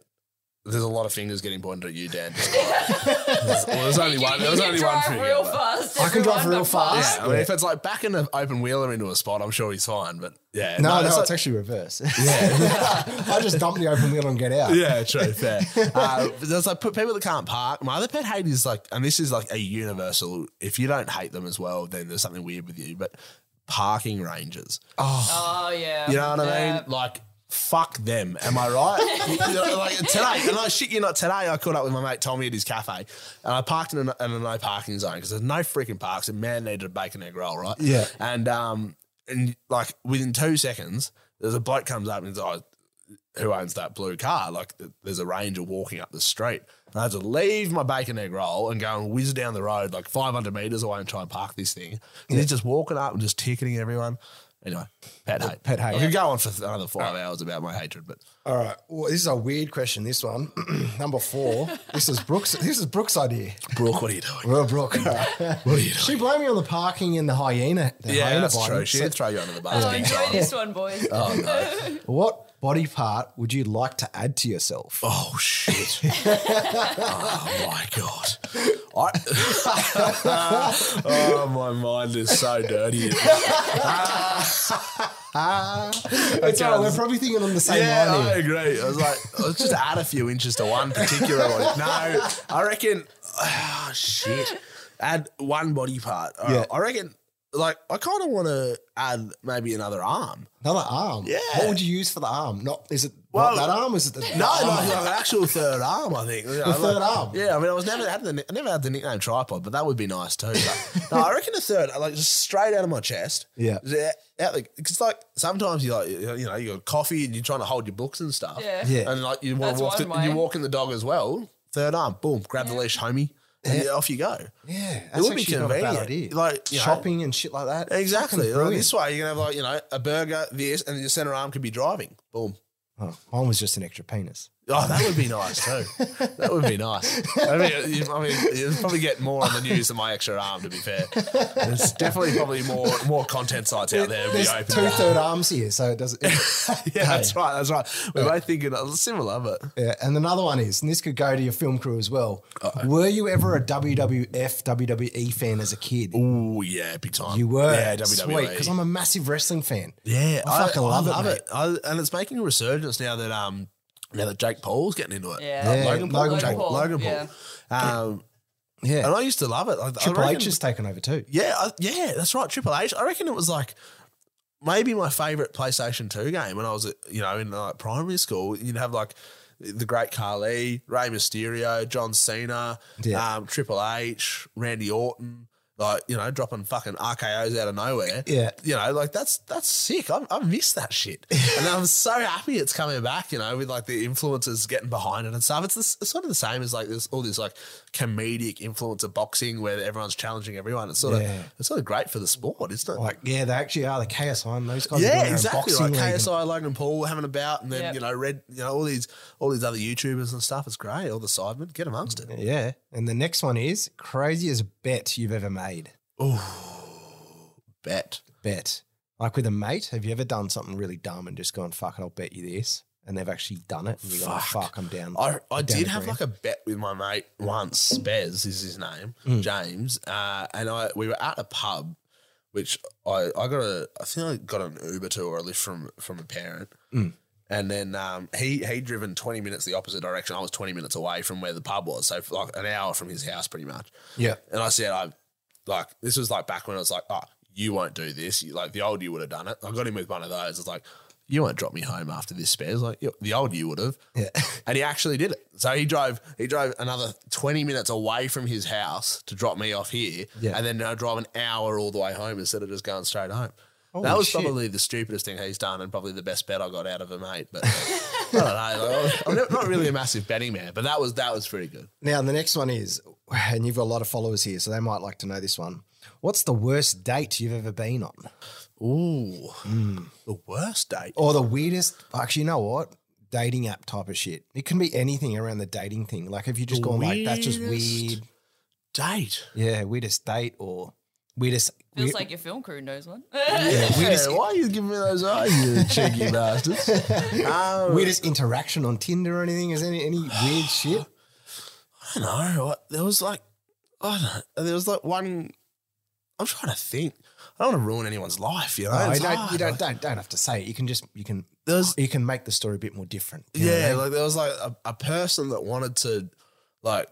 There's a lot of fingers getting pointed at you, Dan. Well, there's only you, one. There was only one finger. Real fast, I can drive real fast. Yeah, I mean, yeah. If it's like backing an open wheeler into a spot, I'm sure he's fine. But yeah, no, no, no it's, it's like, actually reverse. Yeah, I just dump the open wheeler and get out. Yeah, true, fair. Uh, there's like people that can't park. My other pet hate is like, and this is like a universal. If you don't hate them as well, then there's something weird with you. But parking rangers. Oh. oh, yeah. You know what yeah. I mean? Like, fuck them. Am I right? You know, like today, and I shit you not, today I caught up with my mate Tommy at his cafe and I parked in a, in a no parking zone because there's no freaking parks and man needed a bacon egg roll, right? Yeah. And, um, and like, within two seconds, there's a bloke comes up and says, oh, who owns that blue car? Like, there's a ranger walking up the street. And I had to leave my bacon egg roll and go and whiz down the road like five hundred metres away and try and park this thing. And yeah. he's just walking up and just ticketing everyone. Anyway, Pat hate. Pat hate. I could go on for another five hours about my hatred, but all right. Well, this is a weird question. This one, number four. This is Brooke's. This is Brooke's idea. Brooke, what are you doing? Well, Brooke, uh, what are you doing? She blamed me on the parking and the hyena. The yeah, hyena that's bottom. True. She so, did throw you under the bus. Oh, enjoy this one, boys. Oh no. What body part would you like to add to yourself? Oh shit! Oh my god! I... oh, my mind is so dirty. Ah, it's all right, we're probably thinking on the same yeah, line. Yeah, I agree. I was like, let's just add a few inches to one particular one. No, I reckon, oh, shit, add one body part. All yeah. right, I reckon, like, I kind of want to add maybe another arm. Another arm? Yeah. What would you use for the arm? Not Is it well, not that arm? Is it the No, arm? Like, like an actual third arm, I think. You know, the third like, arm? Yeah, I mean, I was never had the I never had the nickname tripod, but that would be nice too. But, no, I reckon a third, like just straight out of my chest. Yeah. yeah It's like sometimes you like you know you got coffee and you're trying to hold your books and stuff. Yeah, yeah. And like you want to walk, the, you're walking the dog as well. Third arm, boom, grab yeah. the leash, homie, and yeah. off you go. Yeah, that's it would be convenient. Not a bad idea. Like shopping know, and shit like that. Exactly. Like this way, you're gonna have like you know a burger, this, and your center arm could be driving. Boom. Oh, mine was just an extra penis. Oh, that would be nice too. That would be nice. I mean, you, I mean, you'll probably get more on the news than my extra arm, to be fair. There's definitely probably more more content sites out there. There's be two third arms here, so it doesn't. It, yeah, that's right, that's right. We're yeah. both thinking similar, but. Yeah, and another one is, and this could go to your film crew as well. Uh-oh. Were you ever a W W F, W W E fan as a kid? Oh, yeah, big time. You were? Yeah, W W E. Sweet, because I'm a massive wrestling fan. Yeah, I fucking I, love, I love it. Love it. I, and it's making a resurgence now that. um. Now that Jake Paul's getting into it. Yeah. yeah. Logan Paul. Logan, Jake, Paul. Logan Paul. Yeah. Um, yeah. And I used to love it. I, Triple I reckon, H has taken over too. Yeah. I, yeah, that's right. Triple H. I reckon it was like maybe my favourite PlayStation two game when I was, you know, in like primary school. You'd have like the great Khali, Rey Mysterio, John Cena, yeah. um, Triple H, Randy Orton. Like, you know, dropping fucking R K Os out of nowhere. Yeah. You know, like that's that's sick. I, I miss that shit. And I'm so happy it's coming back, you know, with like the influencers getting behind it and stuff. It's, this, it's sort of the same as like this, all this like comedic influencer boxing where everyone's challenging everyone. It's sort yeah. of it's sort of great for the sport, isn't it? Like, yeah, they actually are. The K S I and those guys. Yeah, exactly. Like K S I, Logan Paul having a bout and then, yep. you know, Red, you know, all these all these other YouTubers and stuff. It's great. All the sidemen, get amongst it. Yeah. And the next one is craziest bet you've ever made. Oh, bet. Bet. Like with a mate, have you ever done something really dumb and just gone, fuck it, I'll bet you this? And they've actually done it. And you fuck. Go, fuck, I'm down. I, I down did have like a bet with my mate once, Spez is his name, mm. James. Uh, and I we were at a pub, which I, I got a, I think I got an Uber to or a lift from, from a parent. Mm. And then um, he he driven twenty minutes the opposite direction. I was twenty minutes away from where the pub was. So for like an hour from his house pretty much. Yeah. And I said, I, Like, this was like back when I was like, oh, you won't do this. You, like, the old you would have done it. I got him with one of those. It's like, you won't drop me home after this, Spares. Like, the old you would have. Yeah. And he actually did it. So he drove he drove another twenty minutes away from his house to drop me off here yeah. and then now drive an hour all the way home instead of just going straight home. Holy that was shit. Probably the stupidest thing he's done and probably the best bet I got out of him, mate. But I don't know. Like, I'm not really a massive betting man, but that was, that was pretty good. Now, the next one is... And you've got a lot of followers here, so they might like to know this one. What's the worst date you've ever been on? Ooh, mm. The worst date? Or the weirdest, actually, you know what? Dating app type of shit. It can be anything around the dating thing. Like if you just gone like, that's just weird. Date? Yeah, weirdest date or weirdest. Feels weird. Like your film crew knows one. Yeah, weirdest, yeah, why are you giving me those eyes, you cheeky bastards? Um, weirdest interaction on Tinder or anything? Is any, any weird shit? I don't know. There was like, I don't know. There was like one. I'm trying to think. I don't want to ruin anyone's life, you know. No, don't, you don't, don't don't have to say it. You can just you can was, you can make the story a bit more different. Yeah, I mean? Like there was like a, a person that wanted to like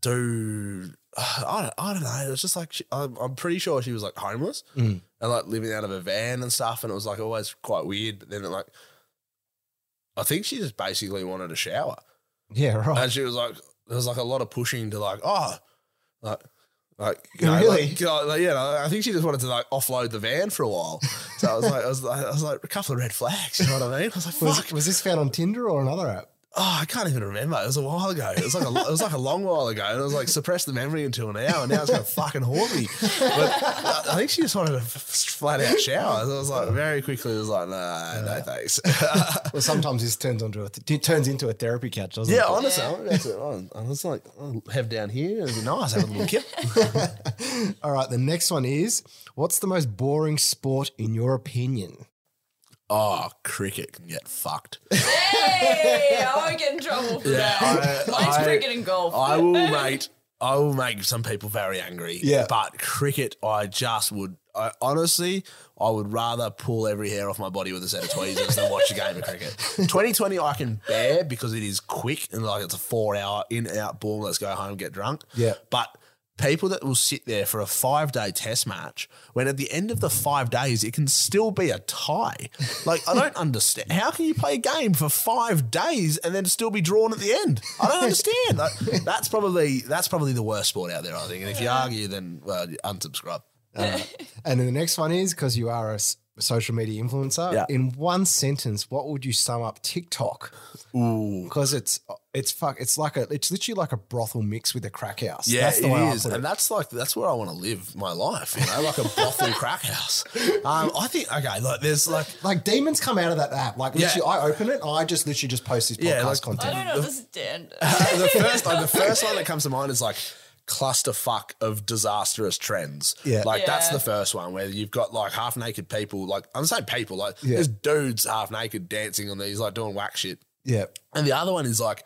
do. I don't, I don't know. It was just like she, I'm, I'm pretty sure she was like homeless mm. and like living out of a van and stuff, and it was like always quite weird. But then it like, I think she just basically wanted a shower. Yeah, right. And she was like. There was like a lot of pushing to like, oh, like, like, you know, really? Like, you know, like, yeah, I think she just wanted to like offload the van for a while. So I was like, I was like, I was like a couple of red flags. You know what I mean? I was like, fuck. Was, was this found on Tinder or another app? Oh, I can't even remember. It was a while ago. It was like a, it was like a long while ago. And I was like, suppress the memory until now, and now it's going to fucking haunt me. But I think she just wanted a flat out shower. So I was like, very quickly, I was like, nah, no, no thanks. Well, sometimes this turns onto a th- it turns into a therapy couch, doesn't yeah, it? Honestly, yeah, honestly, I was like, I'll have down here. It'd be nice having a little kip. All right, the next one is, what's the most boring sport in your opinion? Oh, cricket can get fucked. Hey, I won't get in trouble for yeah, that. I, Mine's I, cricket and golf. I will, mate. I will make some people very angry. Yeah. But cricket, I just would. I, honestly, I would rather pull every hair off my body with a set of tweezers than watch a game of cricket. twenty twenty I can bear because it is quick and like it's a four-hour in-out ball. Let's go home, get drunk. Yeah. But people that will sit there for a five-day test match when at the end of the five days it can still be a tie. Like, I don't understand. How can you play a game for five days and then still be drawn at the end? I don't understand. Like, that's probably that's probably the worst sport out there, I think. And if you argue, then, well, unsubscribe. Uh, and then the next one is, because you are a social media influencer, yeah. in one sentence, what would you sum up TikTok? Ooh. Because it's it's fuck it's like a it's literally like a brothel mix with a crack house. Yeah, that's the it way is, and it. that's like that's where I want to live my life. You know, like a brothel crack house. Um, I think okay, like there's like like demons come out of that app. Like literally, yeah. I open it, I just literally just post this podcast yeah, like, content. I don't understand. Uh, the first like, the first one that comes to mind is like clusterfuck of disastrous trends. Yeah. Like yeah. that's the first one where you've got like half naked people, like I'm saying people, like yeah. there's dudes half naked dancing on these, like doing whack shit. Yeah. And the other one is like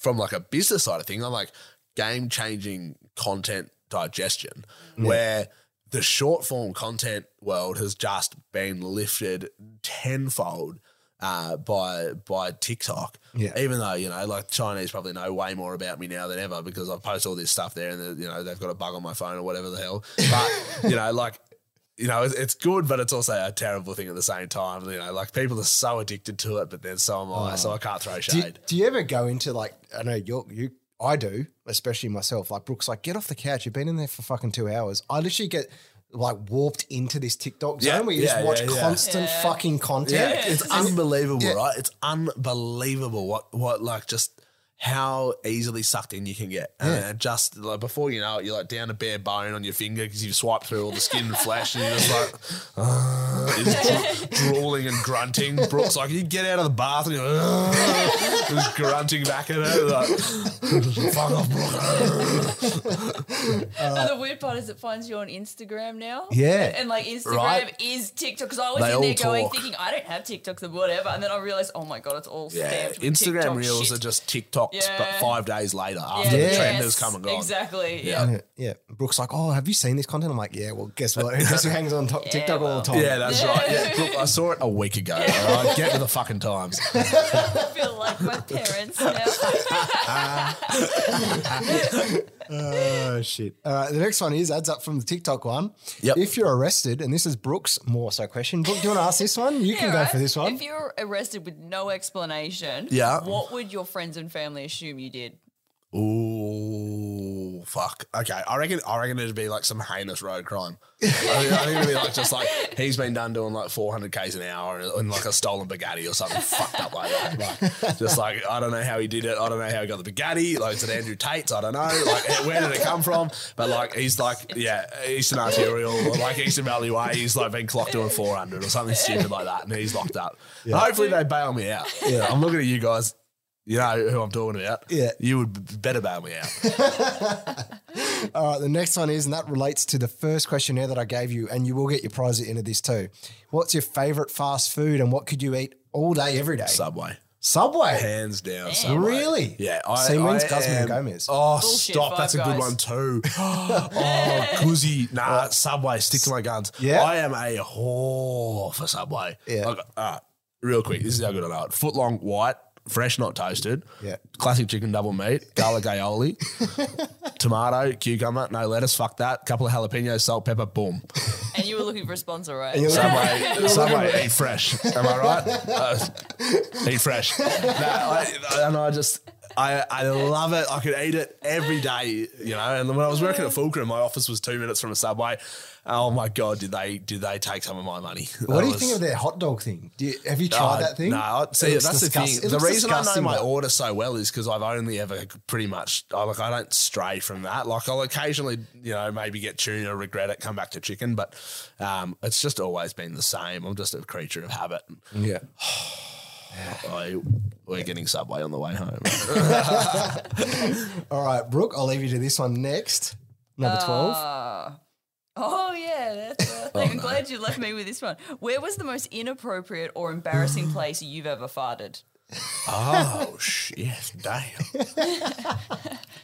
from like a business side of thing, I'm like game changing content digestion yeah. where the short form content world has just been lifted tenfold Uh, by by TikTok, yeah. even though, you know, like Chinese probably know way more about me now than ever because I post all this stuff there and, you know, they've got a bug on my phone or whatever the hell. But, you know, like, you know, it's good, but it's also a terrible thing at the same time. You know, like people are so addicted to it, but then so am I, oh. so I can't throw shade. Do, do you ever go into like, I know you're, you, I do, especially myself, like Brooke's like, get off the couch. You've been in there for fucking two hours. I literally get like warped into this TikTok zone yeah, where you yeah, just watch yeah, yeah. constant yeah. fucking content. Yeah, it's, it's unbelievable, yeah. right? It's unbelievable what, what like just how easily sucked in you can get. Yeah. And just like before you know it, you're like down to bare bone on your finger because you've swiped through all the skin and flesh and you're just like, uh, drooling and grunting. Brooke's like, you get out of the bath and you're uh, just grunting back at her. Like, fuck off, Brooke. Uh, and the weird part is it finds you on Instagram now. Yeah. And like Instagram right? is TikTok because I was they in there going, talk. thinking, I don't have TikToks or whatever. And then I realised, oh my God, it's all yeah. stamped with Instagram TikTok reels shit. Are just TikTok. Yeah. But five days later after yeah. the trend yes. has come and gone. Exactly. Yeah. yeah. Yeah. Brooke's like, oh, have you seen this content? I'm like, yeah, well, guess what? Guess who hangs on top yeah, TikTok well. all the time? Yeah, that's yeah. right. Yeah. Brooke, I saw it a week ago. Yeah. All right? Get to the fucking times. I feel like my parents now. Oh, shit. All right. The next one is, adds up from the TikTok one. Yep. If you're arrested, and this is Brooke's more so question. Brooke, do you want to ask this one? You yeah, can go right? for this one. If you're arrested with no explanation, yeah. what would your friends and family assume you did? Ooh, fuck. Okay, I reckon. I reckon it'd be like some heinous road crime. I think, I think it'd be like just like he's been done doing like four hundred k's an hour and, and like a stolen Bugatti or something fucked up like that. Like, just like I don't know how he did it. I don't know how he got the Bugatti. Like it's an Andrew Tate's. I don't know. Like where did it come from? But like he's like yeah, Eastern Arterial or like Eastern Valley Way. He's like been clocked doing four hundred or something stupid like that, and he's locked up. Yeah. And hopefully they bail me out. Yeah, I'm looking at you guys. You know who I'm talking about. Yeah. You would better bail me out. All right, the next one is, and that relates to the first questionnaire that I gave you, and you will get your prize at the end of this too. What's your favourite fast food and what could you eat all day, every day? Subway. Subway? Hands down, yeah. Subway. Really? Yeah. I, Siemens, I Guzman and Gomez. Oh, bullshit, stop. That's a guys. good one too. Oh, Guzzy. Nah, Subway. Stick to my guns. Yeah. I am a whore for Subway. Yeah. Like, all right, real quick. This is how good I know it. Foot long white. Fresh, not toasted. Yeah. Classic chicken double meat, garlic aioli, tomato, cucumber, no lettuce, fuck that. Couple of jalapenos, salt, pepper, boom. And you were looking for a sponsor, right? Subway, Subway, eat fresh. Am I right? Uh, eat fresh. No, I, and I just, I, I love it. I could eat it every day, you know. And when I was working at Fulcrum, my office was two minutes from a Subway. Oh my God, did they did they take some of my money? What that do you was, think of their hot dog thing? Do you, have you tried uh, that thing? No, see, that's the thing. It the reason I know my order so well is because I've only ever pretty much I, like I don't stray from that. Like I'll occasionally, you know, maybe get tuna, regret it, come back to chicken, but um, it's just always been the same. I'm just a creature of habit. Yeah. I, we're getting Subway on the way home. All right, Brooke, I'll leave you to this one next. Number twelve. Uh, oh, yeah. That's a thing. I'm glad you left me with this one. Where was the most inappropriate or embarrassing place you've ever farted? Oh, shit. Damn.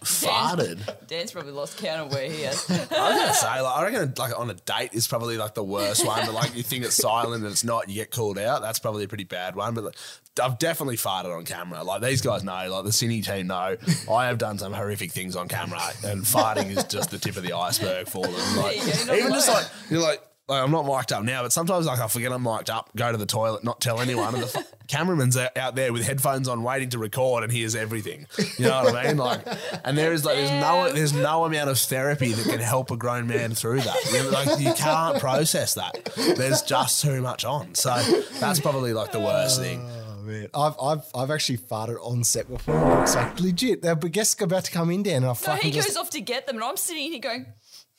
Farted. Dan's, Dan's probably lost count of where he is. I was going to say, like, I reckon like on a date is probably like the worst one, but like you think it's silent and it's not, you get called out. That's probably a pretty bad one, but like, I've definitely farted on camera. Like these guys know, like the Cine team know, I have done some horrific things on camera and farting is just the tip of the iceberg for them. Like, yeah, even just like, you're like, Like, I'm not mic'd up now, but sometimes like I forget I'm mic'd up, go to the toilet, not tell anyone, and the f- cameraman's out there with headphones on waiting to record and hears everything. You know what I mean? Like, and there is like there's no there's no amount of therapy that can help a grown man through that. Like you can't process that. There's just too much on. So that's probably like the worst thing. Man. I've I've I've actually farted on set before. It's like legit. The guests are about to come in, Dan, and I no, fucking he goes just- off to get them, and I'm sitting here going.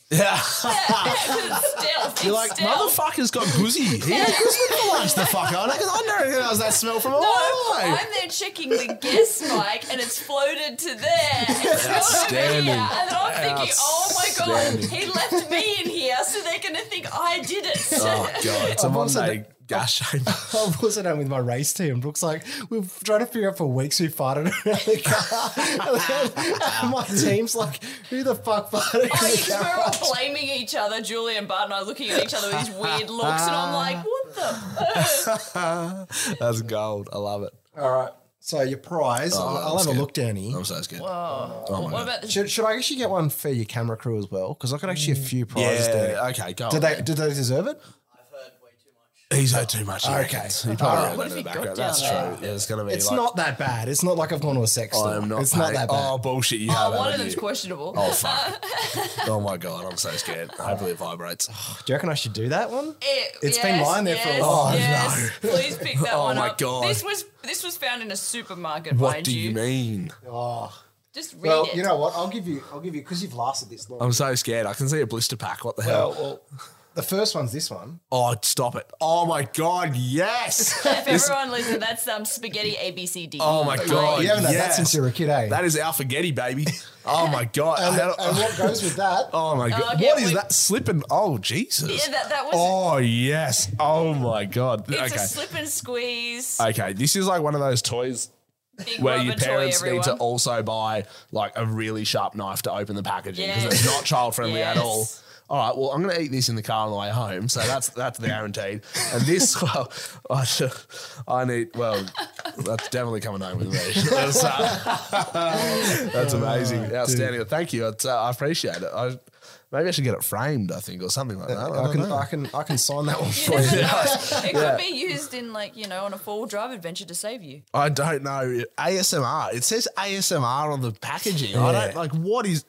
Yeah. yeah, yeah it's still, it's You're like, stealth. Motherfucker's got goozy. He's gonna lunch the fuck on it because I never recognise that smell from a while. No, I'm there checking the guest mic and it's floated to there. It's not over here. And then I'm thinking, oh my God, he left me in here so they're going to think I did it. Oh God, it's a Monday. Gosh, I, I wasn't out with my race team. Brooke's like, we've tried to figure out for weeks who farted around the car. And my team's like, who the fuck farted? Oh, because we're all blaming each other. Julie and Bart and I looking at each other with these weird looks, and I'm like, what the fuck? That's gold. I love it. All right. So your prize, oh, I'll, I'll have scared. a look down here. I'm so scared. Whoa. Oh, what about should, should I actually get one for your camera crew as well? Because I got actually a few prizes yeah, there. Okay, go did on. They, did they deserve it? He's heard too much. Okay. He probably oh, in the background. That's true. Yeah, it's going to be It's like, not that bad. It's not like I've gone to a sex store. Not it's paid. not that bad. Oh, bullshit. You oh, have one of them's you. questionable. Oh, fuck. Oh, my God. I'm so scared. Hopefully it vibrates. Oh, do you reckon I should do that one? It, it's yes, been lying there yes, for a while. Oh, yes. no. Please pick that oh, one up. Oh, my God. This was, this was found in a supermarket, what mind you. What do you mean? Oh. Just read well, it. Well, you know what? I'll give you, I'll give you, because you've lasted this long. I'm so scared. I can see a blister pack. What the hell? Well, well. The first one's this one. Oh, stop it. Oh, my God, yes. If this... everyone listens, that's um, spaghetti A B C D. Oh, my God, You haven't yes. had that since you were a kid, eh? That is alphagetti, baby. Oh, my God. And, and, and what goes with that? Oh, my God. Oh, okay, what is we... that? Slip and... Oh, Jesus. Yeah, that, that was... Oh, yes. Oh, my God. It's okay. a slip and squeeze. Okay, this is like one of those toys... Big where your parents toy, need to also buy, like, a really sharp knife to open the packaging because yes. it's not child-friendly yes. at all. All right, well, I'm going to eat this in the car on the way home, so that's that's guaranteed. And this, well, I, should, I need, well, that's definitely coming home with me. That's, uh, that's amazing, oh, outstanding. Dude. Thank you, uh, I appreciate it. I, maybe I should get it framed, I think, or something like that. I, I, can, I can I can sign that one for you. Yeah. It could be used in, like, you know, on a four-wheel drive adventure to save you. I don't know. A S M R. It says A S M R on the packaging. Yeah. I don't, like, what is...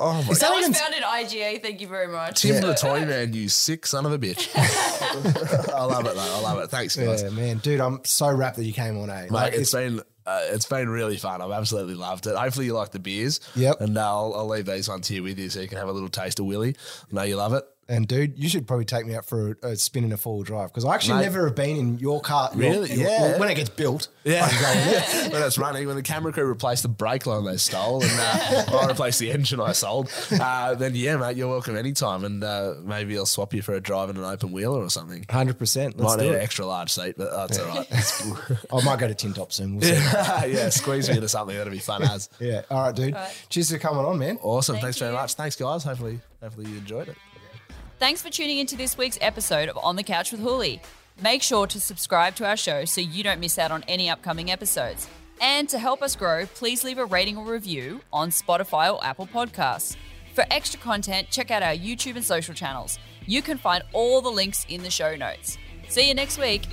Oh, my God. That was found at I G A. Thank you very much. Tim yeah. the Toy Man, you sick son of a bitch. I love it, though. I love it. Thanks, guys. Yeah, man. Dude, I'm so wrapped that you came on, eh? Mate, like, it's, it's been... Uh, it's been really fun. I've absolutely loved it. Hopefully you like the beers. Yep. And uh, I'll, I'll leave these ones here with you so you can have a little taste of Willie. I know you love it. And, dude, you should probably take me out for a, a spin in a four-wheel drive because I actually Mate. never have been in your car. Really? Your, yeah. Your, when it gets built. Yeah. yeah. When it's running, when the camera crew replaced the brake line they stole and uh, I replaced the engine I sold, uh, then, yeah, mate, you're welcome anytime and uh, maybe I'll swap you for a drive in an open wheeler or something. one hundred percent. Let's might need an extra large seat, but that's yeah. all right. I might go to Tin Top soon. We'll see. Yeah. yeah, squeeze me into something. That'll be fun as. Yeah. All right, dude. All right. Cheers for coming on, man. Awesome. Thank Thanks you. very much. Thanks, guys. Hopefully, Hopefully you enjoyed it. Thanks for tuning into this week's episode of On the Couch with Hooli. Make sure to subscribe to our show so you don't miss out on any upcoming episodes. And to help us grow, please leave a rating or review on Spotify or Apple Podcasts. For extra content, check out our YouTube and social channels. You can find all the links in the show notes. See you next week.